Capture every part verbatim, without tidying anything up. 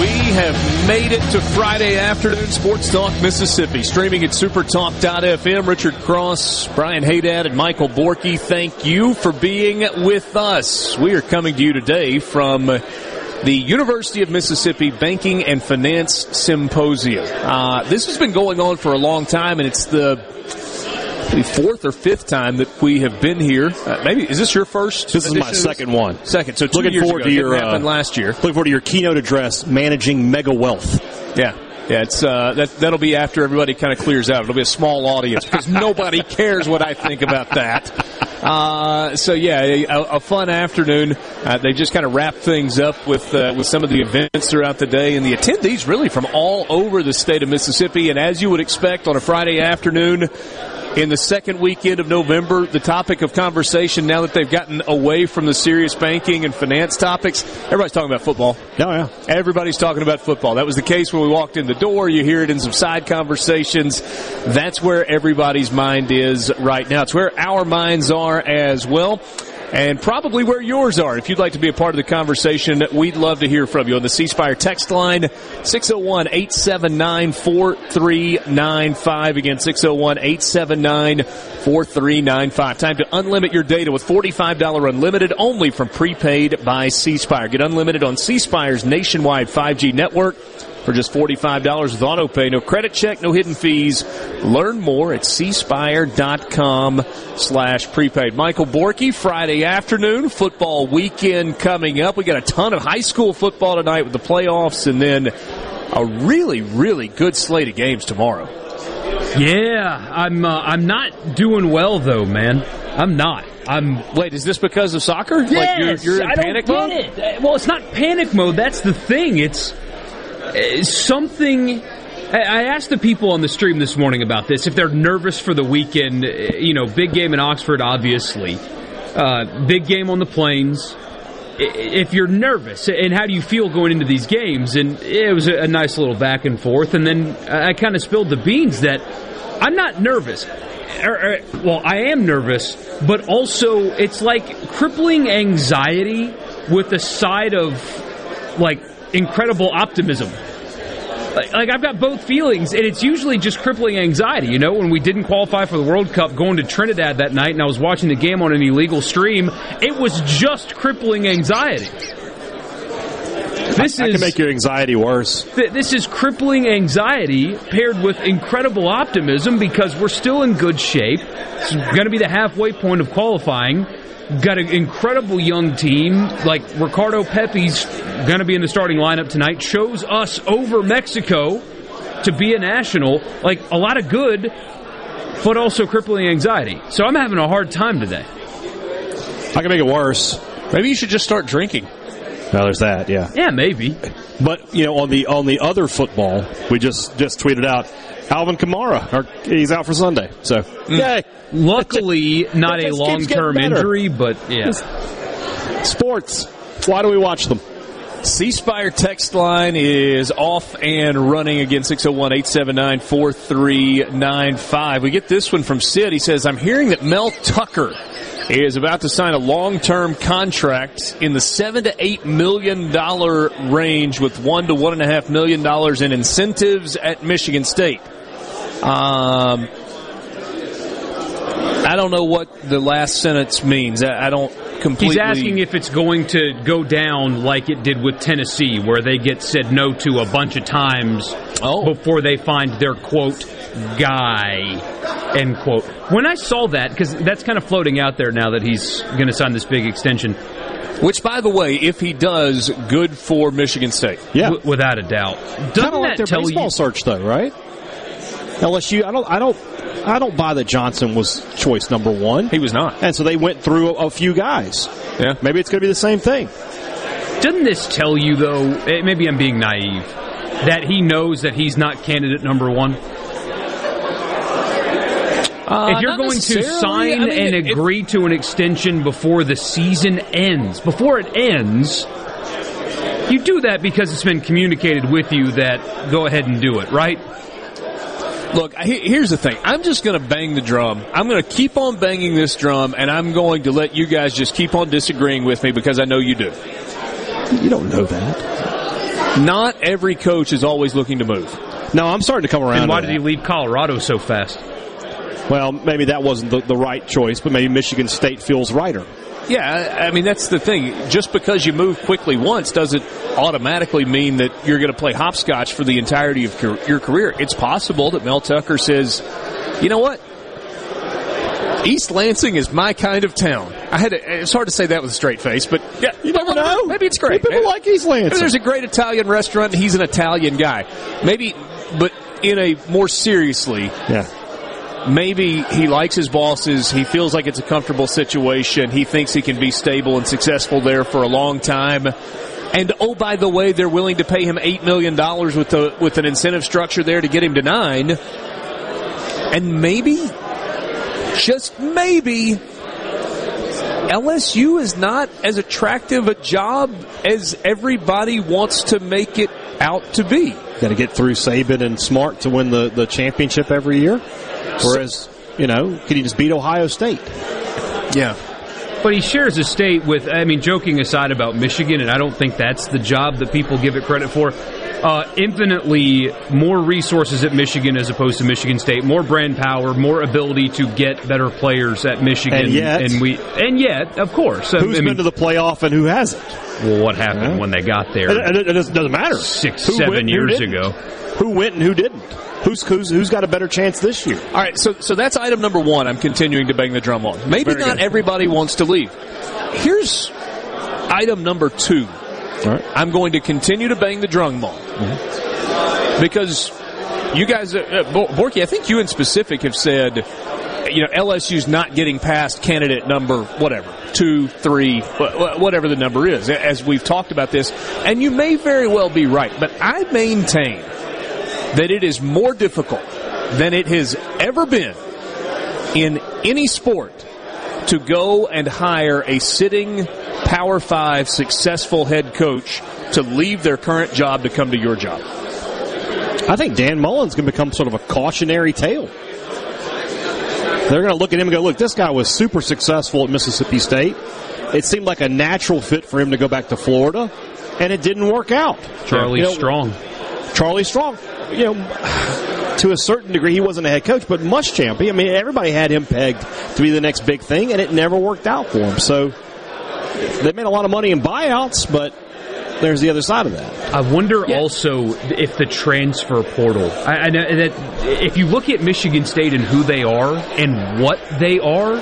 We have made it to Friday afternoon, Sports Talk Mississippi. Streaming at super talk dot f m, Richard Cross, Brian Haydad, and Michael Borky, thank you for being with us. We are coming to you today from the University of Mississippi Banking and Finance Symposium. Uh, this has been going on for a long time, and it's the... The fourth or fifth time that we have been here. Uh, maybe is this your first? This is my second one. Second. So two looking years forward ago, to your uh, happened last year. Looking forward to your keynote address, managing mega wealth. Yeah, yeah. It's uh, that that'll be after everybody kind of clears out. It'll be a small audience because nobody cares what I think about that. Uh, so yeah, a, a fun afternoon. Uh, they just kind of wrap things up with uh, with some of the events throughout the day, and the attendees really from all over the state of Mississippi. And as you would expect on a Friday afternoon. In the second weekend of November, the topic of conversation, now that they've gotten away from the serious banking and finance topics, everybody's talking about football. Oh, yeah. Everybody's talking about football. That was the case when we walked in the door. You hear it in some side conversations. That's where everybody's mind is right now. It's where our minds are as well. And probably where yours are. If you'd like to be a part of the conversation, we'd love to hear from you on the ceasefire text line, six oh one, eight seven nine, four three nine five. Again, six oh one, eight seven nine, four three nine five. Time to unlimit your data with forty-five dollars unlimited only from prepaid by ceasefire. Get unlimited on ceasefire's nationwide five G network. For just forty-five dollars with auto pay, no credit check, no hidden fees. Learn more at cspire.com slash prepaid. Michael Borky, Friday afternoon, football weekend coming up. We got a ton of high school football tonight with the playoffs and then a really, really good slate of games tomorrow. Yeah, I'm uh, I'm not doing well, though, man. I'm not. I'm. Wait, is this because of soccer? Yes, like you're, you're in I panic don't get mode? It. Well, it's not panic mode. That's the thing. It's... Something, I asked the people on the stream this morning about this, if they're nervous for the weekend, you know, big game in Oxford, obviously, uh, big game on the Plains, if you're nervous, and how do you feel going into these games, and it was a nice little back and forth, and then I kind of spilled the beans that I'm not nervous. Or, or, well, I am nervous, but also it's like crippling anxiety with a side of, like, incredible optimism. Like, like, I've got both feelings, and it's usually just crippling anxiety, you know? When we didn't qualify for the World Cup, going to Trinidad that night, and I was watching the game on an illegal stream, it was just crippling anxiety. This I, I is, can make your anxiety worse. Th- this is crippling anxiety paired with incredible optimism because we're still in good shape. It's going to be the halfway point of qualifying. Got an incredible young team. Like, Ricardo Pepe's going to be in the starting lineup tonight. Chose us over Mexico to be a national. Like, a lot of good, but also crippling anxiety. So I'm having a hard time today. I can make it worse. Maybe you should just start drinking. No, there's that, yeah. Yeah, maybe. But, you know, on the on the other football, we just, just tweeted out, Alvin Kamara, or he's out for Sunday. So, mm. Yay. Luckily, not a long-term injury, but yeah. Sports. Why do we watch them? C-Spire text line is off and running again, six oh one, eight seven nine, four three nine five. We get this one from Sid. He says, I'm hearing that Mel Tucker is about to sign a long-term contract in the seven to eight million dollars range with one to one point five million dollars in incentives at Michigan State. Um... I don't know what the last sentence means. I don't completely... He's asking if it's going to go down like it did with Tennessee, where they get said no to a bunch of times oh. before they find their, quote, guy, end quote. When I saw that, because that's kind of floating out there now that he's going to sign this big extension, Which, by the way, if he does, good for Michigan State. Yeah, w- without a doubt. Doesn't like that their tell baseball you? Search, though, right? L S U. I don't. I don't. I don't buy that Johnson was choice number one. He was not, and so they went through a, a few guys. Yeah, maybe it's going to be the same thing. Doesn't this tell you, though? Maybe I'm being naive. That he knows that he's not candidate number one. Uh, if you're going to sign I mean, and it, agree it, to an extension before the season ends, before it ends, you do that because it's been communicated with you that go ahead and do it, right? Look, here's the thing. I'm just going to bang the drum. I'm going to keep on banging this drum, and I'm going to let you guys just keep on disagreeing with me because I know you do. You don't know that. Not every coach is always looking to move. No, I'm starting to come around. And why did he leave Colorado so fast? Well, maybe that wasn't the, the right choice, but maybe Michigan State feels righter. Yeah, I mean, that's the thing. Just because you move quickly once doesn't automatically mean that you're going to play hopscotch for the entirety of your career. It's possible that Mel Tucker says, you know what? East Lansing is my kind of town. I had to, it's hard to say that with a straight face, but yeah, you never know. Maybe it's great. People maybe, like East Lansing. There's a great Italian restaurant. He's an Italian guy. Maybe, but in a more seriously... Yeah. Maybe he likes his bosses, he feels like it's a comfortable situation, he thinks he can be stable and successful there for a long time, and oh, by the way, they're willing to pay him eight million dollars with the, with an incentive structure there to get him to nine, and maybe, just maybe, L S U is not as attractive a job as everybody wants to make it out to be. Got to get through Saban and Smart to win the, the championship every year. Whereas, you know, could he just beat Ohio State? Yeah. But he shares a state with, I mean, joking aside about Michigan, and I don't think that's the job that people give it credit for, uh, infinitely more resources at Michigan as opposed to Michigan State, more brand power, more ability to get better players at Michigan. And yet. And, we, and yet, of course. Who's I mean, been to the playoff and who hasn't? Well, what happened yeah. when they got there? It, it, it doesn't matter. Six, who seven years ago. Who went and who didn't? Who's, who's who's got a better chance this year? All right, so so that's item number one I'm continuing to bang the drum on. Maybe Very not good. Everybody wants to leave. Here's item number two. All right. I'm going to continue to bang the drum on. Mm-hmm. Because you guys, uh, Borky, I think you in specific have said, you know, L S U's not getting past candidate number whatever, two, three, whatever the number is, as we've talked about this. And you may very well be right, but I maintain that it is more difficult than it has ever been in any sport to go and hire a sitting Power Five successful head coach to leave their current job to come to your job. I think Dan Mullen's going to become sort of a cautionary tale. They're going to look at him and go, look, this guy was super successful at Mississippi State. It seemed like a natural fit for him to go back to Florida, and it didn't work out. Charlie you know, Strong. Charlie Strong. You know, to a certain degree, he wasn't a head coach, but Muschamp, I mean, everybody had him pegged to be the next big thing, and it never worked out for him. So they made a lot of money in buyouts, but there's the other side of that. I wonder yeah. also if the transfer portal, I, I know that if you look at Michigan State and who they are and what they are,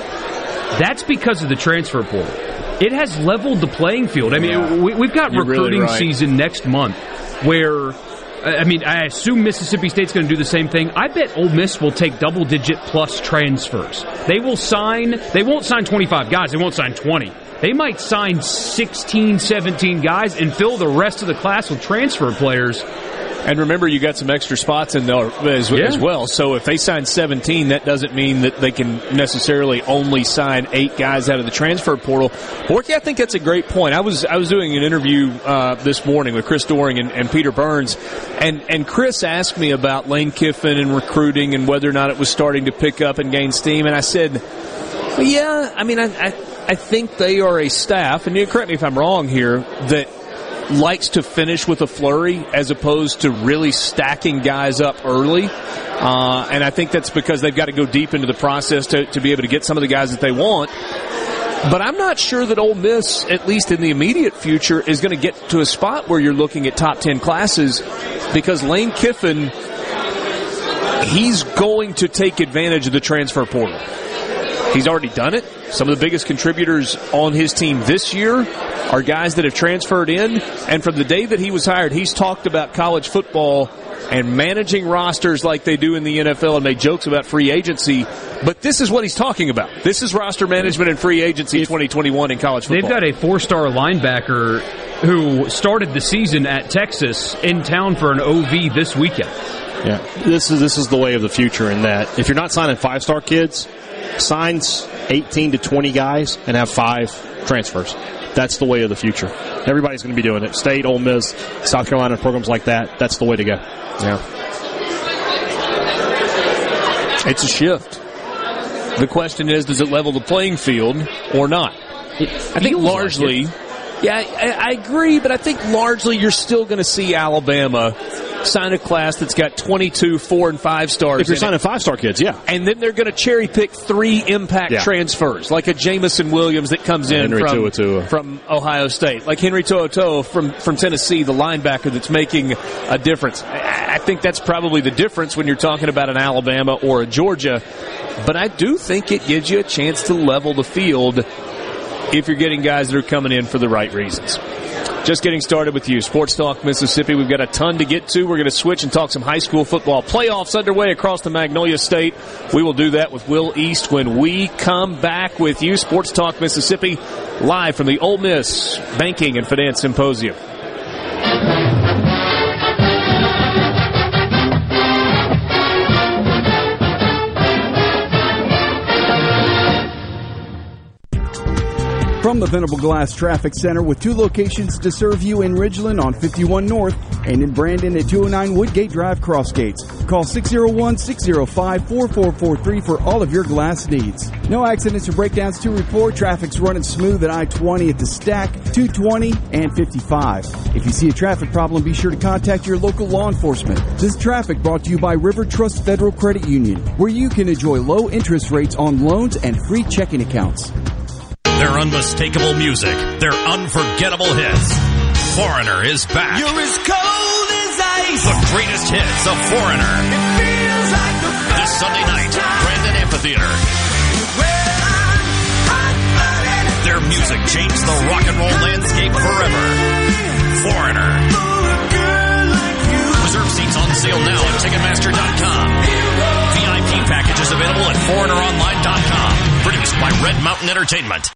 that's because of the transfer portal. It has leveled the playing field. I mean, yeah. we, we've got You're recruiting really right. season next month where... I mean, I assume Mississippi State's going to do the same thing. I bet Ole Miss will take double-digit plus transfers. They will sign, they won't sign twenty-five guys, they won't sign twenty. They might sign sixteen, seventeen guys and fill the rest of the class with transfer players. And remember, you got some extra spots in there as, yeah. as well. So if they sign seventeen, that doesn't mean that they can necessarily only sign eight guys out of the transfer portal. Borky, I think that's a great point. I was I was doing an interview uh, this morning with Chris Doering and, and Peter Burns, and, and Chris asked me about Lane Kiffin and recruiting and whether or not it was starting to pick up and gain steam. And I said, well, yeah, I mean, I, I, I think they are a staff, and you correct me if I'm wrong here, that likes to finish with a flurry as opposed to really stacking guys up early. Uh, and I think that's because they've got to go deep into the process to, to be able to get some of the guys that they want. But I'm not sure that Ole Miss, at least in the immediate future, is going to get to a spot where you're looking at top ten classes because Lane Kiffin, he's going to take advantage of the transfer portal. He's already done it. Some of the biggest contributors on his team this year are guys that have transferred in. And from the day that he was hired, he's talked about college football and managing rosters like they do in the N F L and made jokes about free agency. But this is what he's talking about. This is roster management and free agency twenty twenty-one in college football. They've got a four-star linebacker who started the season at Texas in town for an O V this weekend. Yeah, this is this is the way of the future in that if you're not signing five-star kids, sign eighteen to twenty guys and have five transfers. That's the way of the future. Everybody's going to be doing it. State, Ole Miss, South Carolina, programs like that, that's the way to go. Yeah. It's a shift. The question is, does it level the playing field or not? I think largely, yeah, I, I agree, but I think largely you're still going to see Alabama sign a class that's got twenty-two four- and five-stars. If you're signing five-star kids, yeah. And then they're going to cherry-pick three impact yeah. transfers, like a Jamison Williams that comes in from, from Ohio State, like Henry To'oto'o from, from Tennessee, the linebacker that's making a difference. I, I think that's probably the difference when you're talking about an Alabama or a Georgia, but I do think it gives you a chance to level the field if you're getting guys that are coming in for the right reasons. Just getting started with you. Sports Talk Mississippi. We've got a ton to get to. We're going to switch and talk some high school football. Playoffs underway across the Magnolia State. We will do that with Will East when we come back with you. Sports Talk Mississippi, live from the Ole Miss Banking and Finance Symposium. From the Venable Glass Traffic Center with two locations to serve you in Ridgeland on fifty-one North and in Brandon at two oh nine Woodgate Drive Crossgates. Call six oh one, six oh five, four four four three for all of your glass needs. No accidents or breakdowns to report. Traffic's running smooth at I twenty at the Stack, two twenty, and fifty-five. If you see a traffic problem, be sure to contact your local law enforcement. This traffic brought to you by River Trust Federal Credit Union, where you can enjoy low interest rates on loans and free checking accounts. Their unmistakable music, their unforgettable hits. Foreigner is back. You're as cold as ice. The greatest hits of Foreigner. It feels like the first this Sunday night, time. Brandon Amphitheater. Well, I'm hot blooded. Their music changed the rock and roll landscape forever. Foreigner. For a girl like you. Reserve seats on sale now at Ticketmaster dot com. V I P package is available at Foreigner Online dot com. Produced by Red Mountain Entertainment.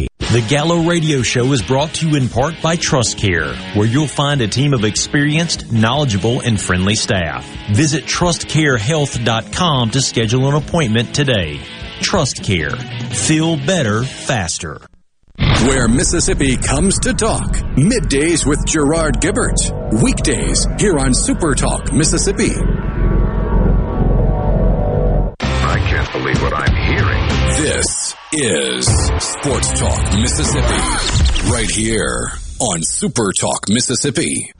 The Gallo Radio Show is brought to you in part by TrustCare, where you'll find a team of experienced, knowledgeable, and friendly staff. Visit trust care health dot com to schedule an appointment today. TrustCare. Feel better, faster. Where Mississippi comes to talk. Middays with Gerard Gibbert. Weekdays here on Super Talk Mississippi. I can't believe what I'm hearing. This is Sports Talk Mississippi, right here on Super Talk Mississippi.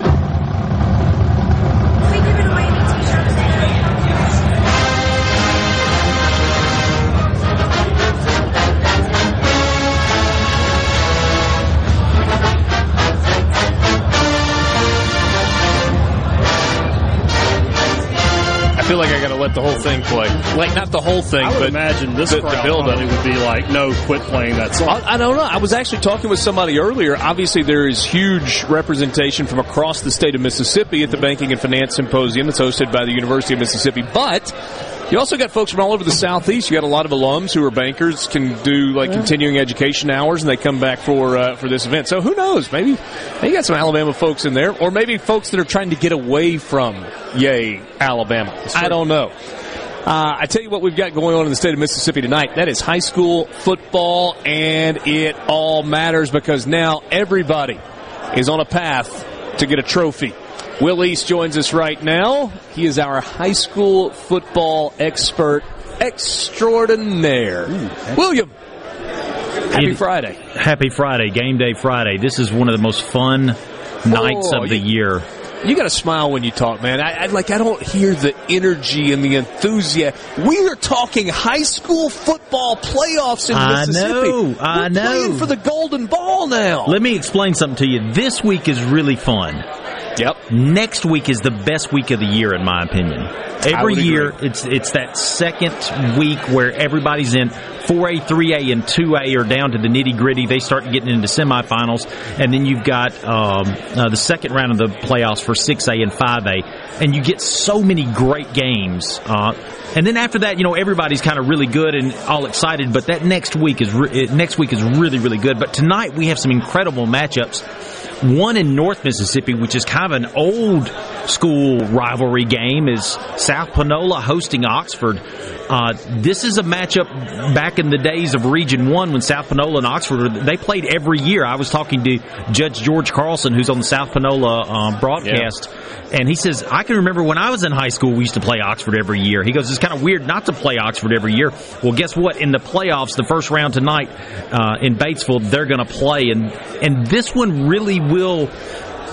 I feel like I got to let the whole thing play. Like, not the whole thing, I would but imagine this the, the build-up would be like, no, quit playing that song. I, I don't know. I was actually talking with somebody earlier. Obviously, there is huge representation from across the state of Mississippi at the Banking and Finance Symposium that's hosted by the University of Mississippi. But you also got folks from all over the Southeast. You got a lot of alums who are bankers, can do like yeah. continuing education hours, and they come back for uh, for this event. So who knows? Maybe you got some Alabama folks in there, or maybe folks that are trying to get away from yay Alabama. I don't know. Uh, I tell you what we've got going on in the state of Mississippi tonight. That is high school football, and it all matters because now everybody is on a path to get a trophy. Will East joins us right now. He is our high school football expert extraordinaire. Ooh, William, happy it, Friday. Happy Friday, game day Friday. This is one of the most fun nights oh, of the you, year. You got to smile when you talk, man. I, I like. I don't hear the energy and the enthusiasm. We are talking high school football playoffs in I Mississippi. Know, I We're know. Playing for the golden ball now. Let me explain something to you. This week is really fun. Yep. Next week is the best week of the year, in my opinion. Every year, it's it's that second week where everybody's in four A, three A, and two A are down to the nitty-gritty. They start getting into semifinals, and then you've got um, uh, the second round of the playoffs for six A and five A, and you get so many great games. Uh, and then after that, you know, everybody's kind of really good and all excited, but that next week is re- next week is really, really good. But tonight, we have some incredible matchups. One in North Mississippi, which is kind of an old school rivalry game, is South Panola hosting Oxford. Uh, this is a matchup back in the days of Region one when South Panola and Oxford, they played every year. I was talking to Judge George Carlson, who's on the South Panola um, broadcast, yeah. and he says, I can remember when I was in high school, we used to play Oxford every year. He goes, it's kind of weird not to play Oxford every year. Well, guess what? In the playoffs, the first round tonight uh, in Batesville, they're going to play. And, and this one really will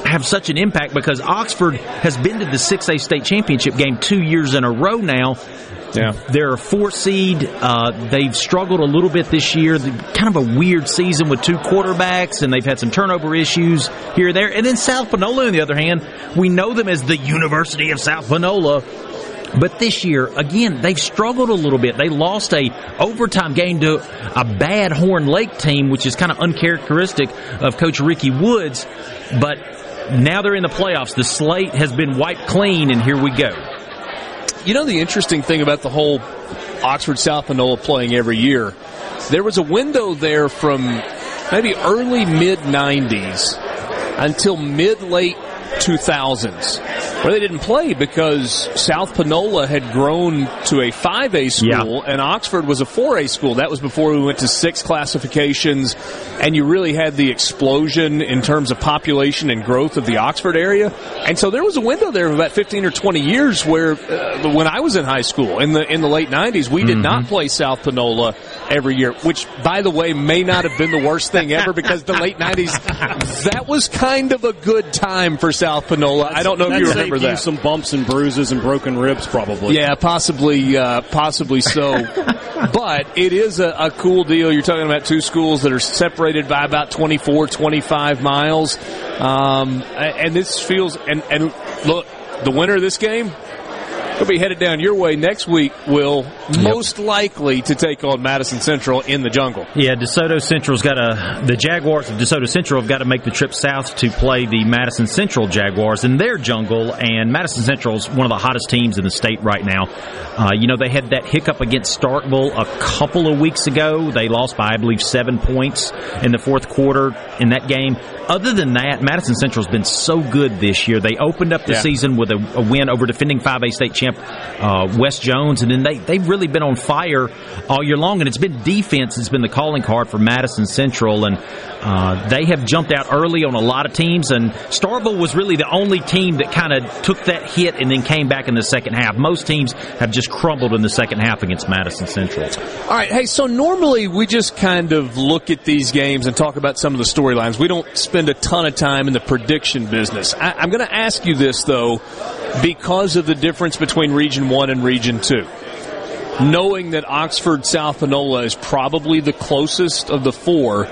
have such an impact because Oxford has been to the six A state championship game two years in a row now. Yeah. They're a four seed. Uh, they've struggled a little bit this year. Kind of a weird season with two quarterbacks, and they've had some turnover issues here and there. And then South Panola, on the other hand, we know them as the University of South Panola. But this year, again, they've struggled a little bit. They lost a overtime game to a bad Horn Lake team, which is kind of uncharacteristic of Coach Ricky Woods. But now they're in the playoffs. The slate has been wiped clean, and here we go. You know the interesting thing about the whole Oxford-South Panola playing every year? There was a window there from maybe early, mid-nineties until mid-late two thousands, where they didn't play because South Panola had grown to a five A school, yeah. and Oxford was a four A school. That was before we went to six classifications, and you really had the explosion in terms of population and growth of the Oxford area. And so there was a window there of about fifteen or twenty years where, uh, when I was in high school, in the in the late nineties, we did mm-hmm. not play South Panola every year, which, by the way, may not have been the worst thing ever because the late nineties, that was kind of a good time for South Panola. That's, I don't know if you remember that. You some bumps and bruises and broken ribs, probably. Yeah, possibly, uh, possibly so. But it is a, a cool deal. You're talking about two schools that are separated by about twenty-four, twenty-five miles. Um, and this feels, and, and look, the winner of this game, they'll be headed down your way next week, Will, most yep. likely to take on Madison Central in the jungle. Yeah, DeSoto Central's got a, the Jaguars of DeSoto Central have got to make the trip south to play the Madison Central Jaguars in their jungle, and Madison Central's one of the hottest teams in the state right now. Uh, you know, they had that hiccup against Starkville a couple of weeks ago. They lost by, I believe, seven points in the fourth quarter in that game. Other than that, Madison Central's been so good this year. They opened up the yeah. season with a, a win over defending five A state champions camp, uh, Wes Jones, and then they, they've really been on fire all year long, and it's been defense that's been the calling card for Madison Central, and uh, they have jumped out early on a lot of teams, and Starkville was really the only team that kind of took that hit and then came back in the second half. Most teams have just crumbled in the second half against Madison Central. All right, hey, so normally we just kind of look at these games and talk about some of the storylines. We don't spend a ton of time in the prediction business. I, I'm going to ask you this, though, because of the difference between Region one and Region two. Knowing that Oxford South Panola is probably the closest of the four,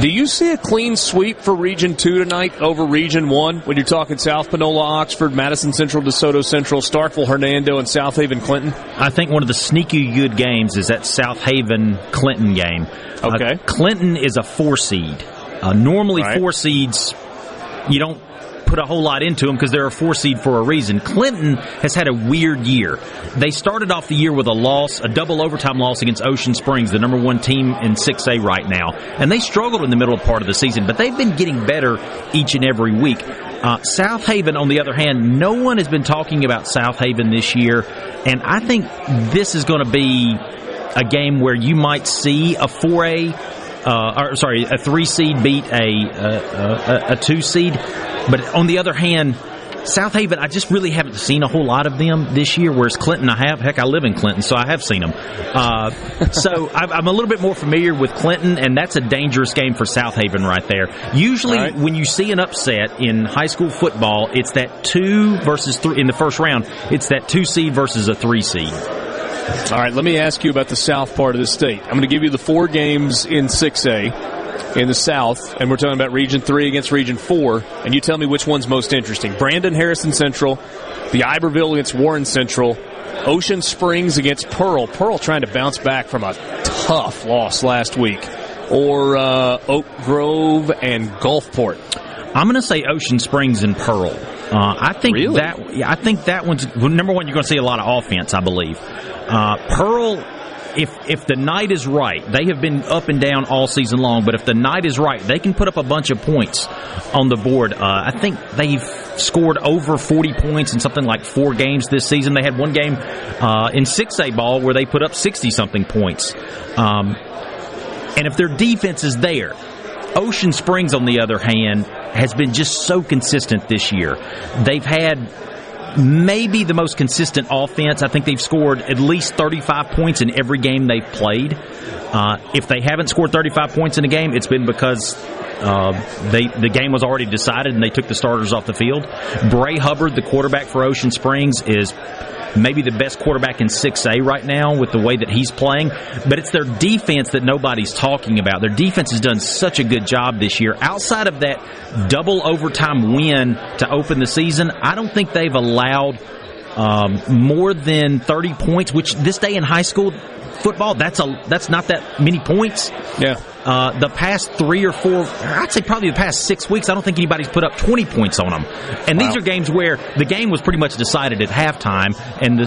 do you see a clean sweep for Region two tonight over Region one when you're talking South Panola, Oxford, Madison Central, DeSoto Central, Starkville, Hernando, and South Haven, Clinton? I think one of the sneaky good games is that South Haven-Clinton game. Okay. Uh, Clinton is a four-seed. Uh, normally right. Four seeds, you don't put a whole lot into them because they're a four seed for a reason. Clinton has had a weird year. They started off the year with a loss, a double overtime loss against Ocean Springs, the number one team in six A right now. And they struggled in the middle part of the season, but they've been getting better each and every week. Uh, South Haven, on the other hand, no one has been talking about South Haven this year. And I think this is going to be a game where you might see a four A Uh, or, sorry, a three-seed beat a, a, a, a two-seed. But on the other hand, South Haven, I just really haven't seen a whole lot of them this year, whereas Clinton I have. Heck, I live in Clinton, so I have seen them. Uh, so I'm a little bit more familiar with Clinton, and that's a dangerous game for South Haven right there. Usually right. When you see an upset in high school football, it's that two versus three in the first round. It's that two-seed versus a three-seed. All right, let me ask you about the south part of the state. I'm going to give you the four games in six A in the south, and we're talking about Region three against Region four, and you tell me which one's most interesting. Brandon Harrison Central, the Iberville against Warren Central, Ocean Springs against Pearl. Pearl trying to bounce back from a tough loss last week. Or uh, Oak Grove and Gulfport. I'm going to say Ocean Springs and Pearl. Uh, I think really? that I think that one's, number one, you're going to see a lot of offense, I believe. Uh, Pearl, if if the night is right, they have been up and down all season long, but if the night is right, they can put up a bunch of points on the board. Uh, I think they've scored over forty points in something like four games this season. They had one game uh, in six A ball where they put up sixty-something points. Um, and if their defense is there, Ocean Springs, on the other hand, has been just so consistent this year. They've had maybe the most consistent offense. I think they've scored at least thirty-five points in every game they've played. Uh, if they haven't scored thirty-five points in a game, it's been because uh, they the game was already decided and they took the starters off the field. Bray Hubbard, the quarterback for Ocean Springs, is maybe the best quarterback in six A right now with the way that he's playing. But it's their defense that nobody's talking about. Their defense has done such a good job this year. Outside of that double overtime win to open the season, I don't think they've allowed um, more than thirty points, which this day in high school football, that's a that's not that many points. Yeah. Uh, the past three or four, I'd say probably the past six weeks, I don't think anybody's put up twenty points on them. And wow. These are games where the game was pretty much decided at halftime, and the,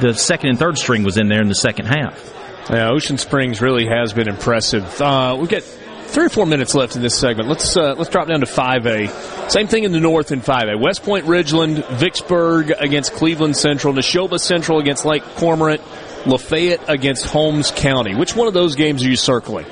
the, the second and third string was in there in the second half. Yeah, Ocean Springs really has been impressive. Uh, we've got three or four minutes left in this segment. Let's uh, let's drop down to five A. Same thing in the north in five A. West Point Ridgeland, Vicksburg against Cleveland Central, Neshoba Central against Lake Cormorant, Lafayette against Holmes County. Which one of those games are you circling?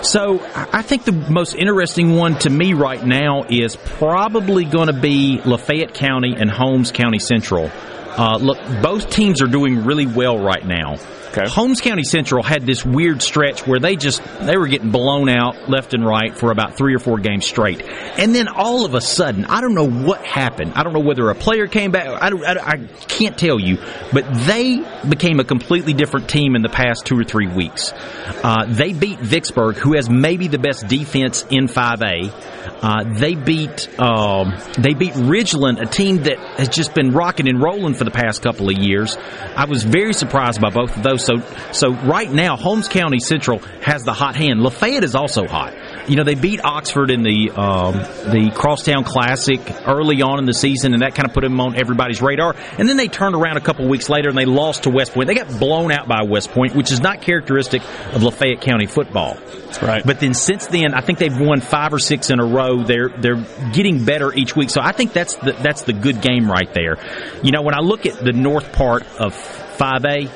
So I think the most interesting one to me right now is probably going to be Lafayette County and Holmes County Central. Uh, look, both teams are doing really well right now. Okay. Holmes County Central had this weird stretch where they just they were getting blown out left and right for about three or four games straight, and then all of a sudden, I don't know what happened. I don't know whether a player came back. I, I, I can't tell you, but they became a completely different team in the past two or three weeks. Uh, they beat Vicksburg, who has maybe the best defense in five A. Uh, they beat um, they beat Ridgeland, a team that has just been rocking and rolling for the past couple of years. I was very surprised by both of those. So so right now, Holmes County Central has the hot hand. Lafayette is also hot. you know, they beat Oxford in the um, the Crosstown Classic early on in the season, and that kind of put them on everybody's radar. And then they turned around a couple weeks later, and they lost to West Point. They got blown out by West Point, which is not characteristic of Lafayette County football. Right. But then since then, I think they've won five or six in a row. They're they're getting better each week. So I think that's the, that's the good game right there. You know, when I look at the north part of five A,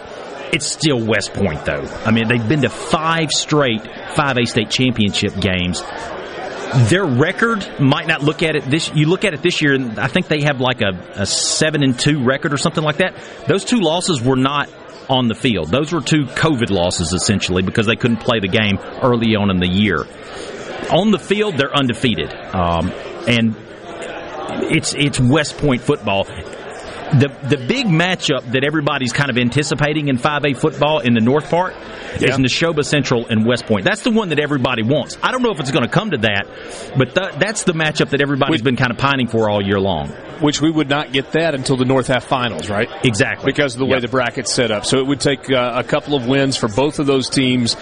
it's still West Point, though. I mean, they've been to five straight five A state championship games. Their record might not look at it this. You look at it this year, and I think they have like a, a seven and two record or something like that. Those two losses were not on the field. Those were two COVID losses, essentially, because they couldn't play the game early on in the year. On the field, they're undefeated, um, and it's it's West Point football. The the big matchup that everybody's kind of anticipating in five A football in the north part yeah. is Neshoba Central and West Point. That's the one that everybody wants. I don't know if it's going to come to that, but th- that's the matchup that everybody's which, been kind of pining for all year long. Which we would not get that until the north half finals, right? Exactly. Because of the way yep. the bracket's set up. So it would take uh, a couple of wins for both of those teams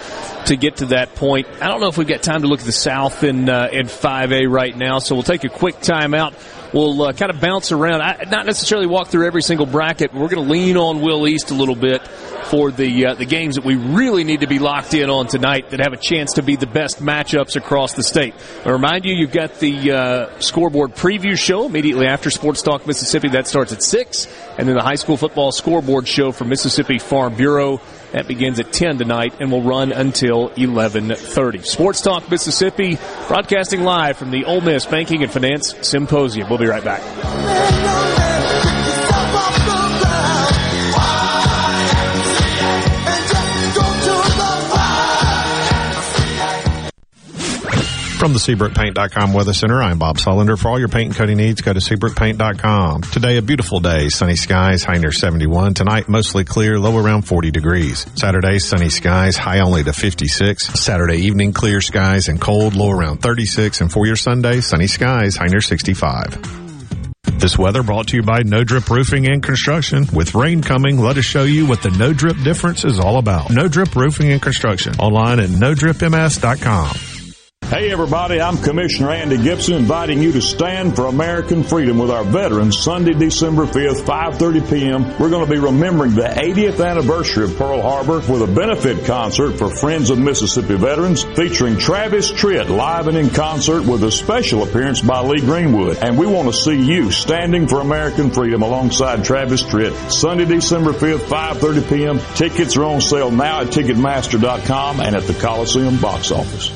to get to that point. I don't know if we've got time to look at the south in, uh, in five A right now, so we'll take a quick timeout. We'll uh, kind of bounce around. I, not necessarily walk through every single bracket. We're going to lean on Will East a little bit for the uh, the games that we really need to be locked in on tonight that have a chance to be the best matchups across the state. I remind you, you've got the uh, scoreboard preview show immediately after Sports Talk Mississippi. That starts at six. And then the high school football scoreboard show for Mississippi Farm Bureau. That begins at ten tonight and will run until eleven thirty. Sports Talk Mississippi, broadcasting live from the Ole Miss Banking and Finance Symposium. We'll be right back. From the Seabrook Paint dot com Weather Center, I'm Bob Sullender. For all your paint and coating needs, go to Seabrook Paint dot com. Today, a beautiful day. Sunny skies, high near seventy-one. Tonight, mostly clear, low around forty degrees. Saturday, sunny skies, high only to fifty-six. Saturday evening, clear skies and cold, low around thirty-six. And for your Sunday, sunny skies, high near sixty-five. This weather brought to you by No Drip Roofing and Construction. With rain coming, let us show you what the No Drip difference is all about. No Drip Roofing and Construction. Online at no drip m s dot com. Hey everybody, I'm Commissioner Andy Gibson inviting you to Stand for American Freedom with our veterans Sunday, December fifth, five thirty p.m. We're going to be remembering the eightieth anniversary of Pearl Harbor with a benefit concert for Friends of Mississippi Veterans featuring Travis Tritt live and in concert with a special appearance by Lee Greenwood. And we want to see you standing for American freedom alongside Travis Tritt Sunday, December fifth, five thirty p.m. Tickets are on sale now at ticketmaster dot com and at the Coliseum box office.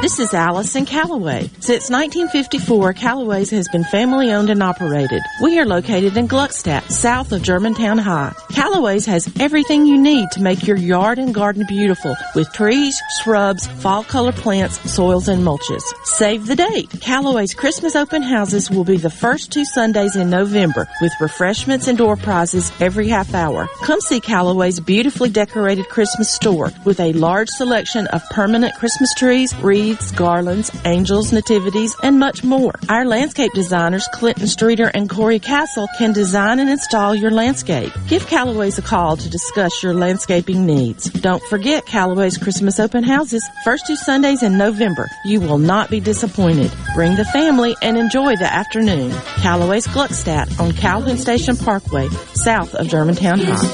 This is Allison Callaway. Since nineteen fifty-four, Callaway's has been family owned and operated. We are located in Gluckstadt, south of Germantown High. Callaway's has everything you need to make your yard and garden beautiful with trees, shrubs, fall color plants, soils, and mulches. Save the date. Callaway's Christmas open houses will be the first two Sundays in November with refreshments and door prizes every half hour. Come see Callaway's beautifully decorated Christmas store with a large selection of permanent Christmas trees, wreaths, garlands, angels, nativities, and much more. Our landscape designers, Clinton Streeter and Corey Castle, can design and install your landscape. Give Callaway's a call to discuss your landscaping needs. Don't forget Callaway's Christmas open houses, first two Sundays in November. You will not be disappointed. Bring the family and enjoy the afternoon. Callaway's Gluckstadt on Calhoun Station Parkway, south of Germantown High.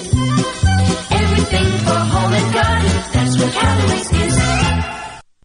Everything for home and garden, that's what Callaway's is.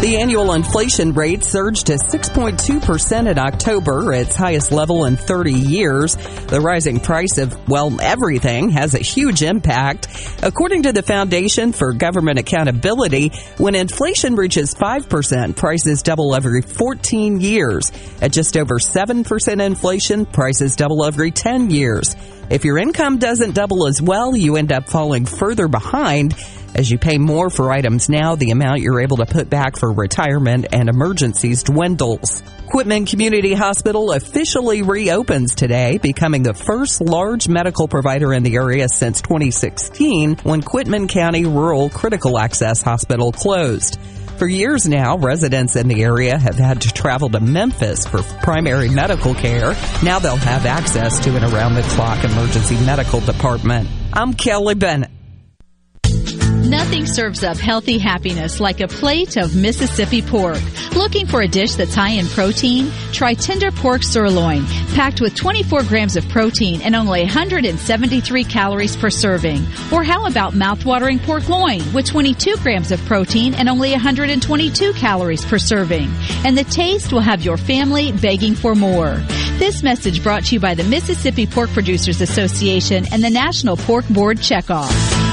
The annual inflation rate surged to six point two percent in October, its highest level in thirty years. The rising price of, well, everything has a huge impact. According to the Foundation for Government Accountability, when inflation reaches five percent, prices double every fourteen years. At just over seven percent inflation, prices double every ten years. If your income doesn't double as well, you end up falling further behind. As you pay more for items now, the amount you're able to put back for retirement and emergencies dwindles. Quitman Community Hospital officially reopens today, becoming the first large medical provider in the area since twenty sixteen, when Quitman County Rural Critical Access Hospital closed. For years now, residents in the area have had to travel to Memphis for primary medical care. Now they'll have access to an around-the-clock emergency medical department. I'm Kelly Bennett. Nothing serves up healthy happiness like a plate of Mississippi pork. Looking for a dish that's high in protein? Try tender pork sirloin, packed with twenty-four grams of protein and only one hundred seventy-three calories per serving. Or how about mouthwatering pork loin with twenty-two grams of protein and only one hundred twenty-two calories per serving? And the taste will have your family begging for more. This message brought to you by the Mississippi Pork Producers Association and the National Pork Board Checkoff.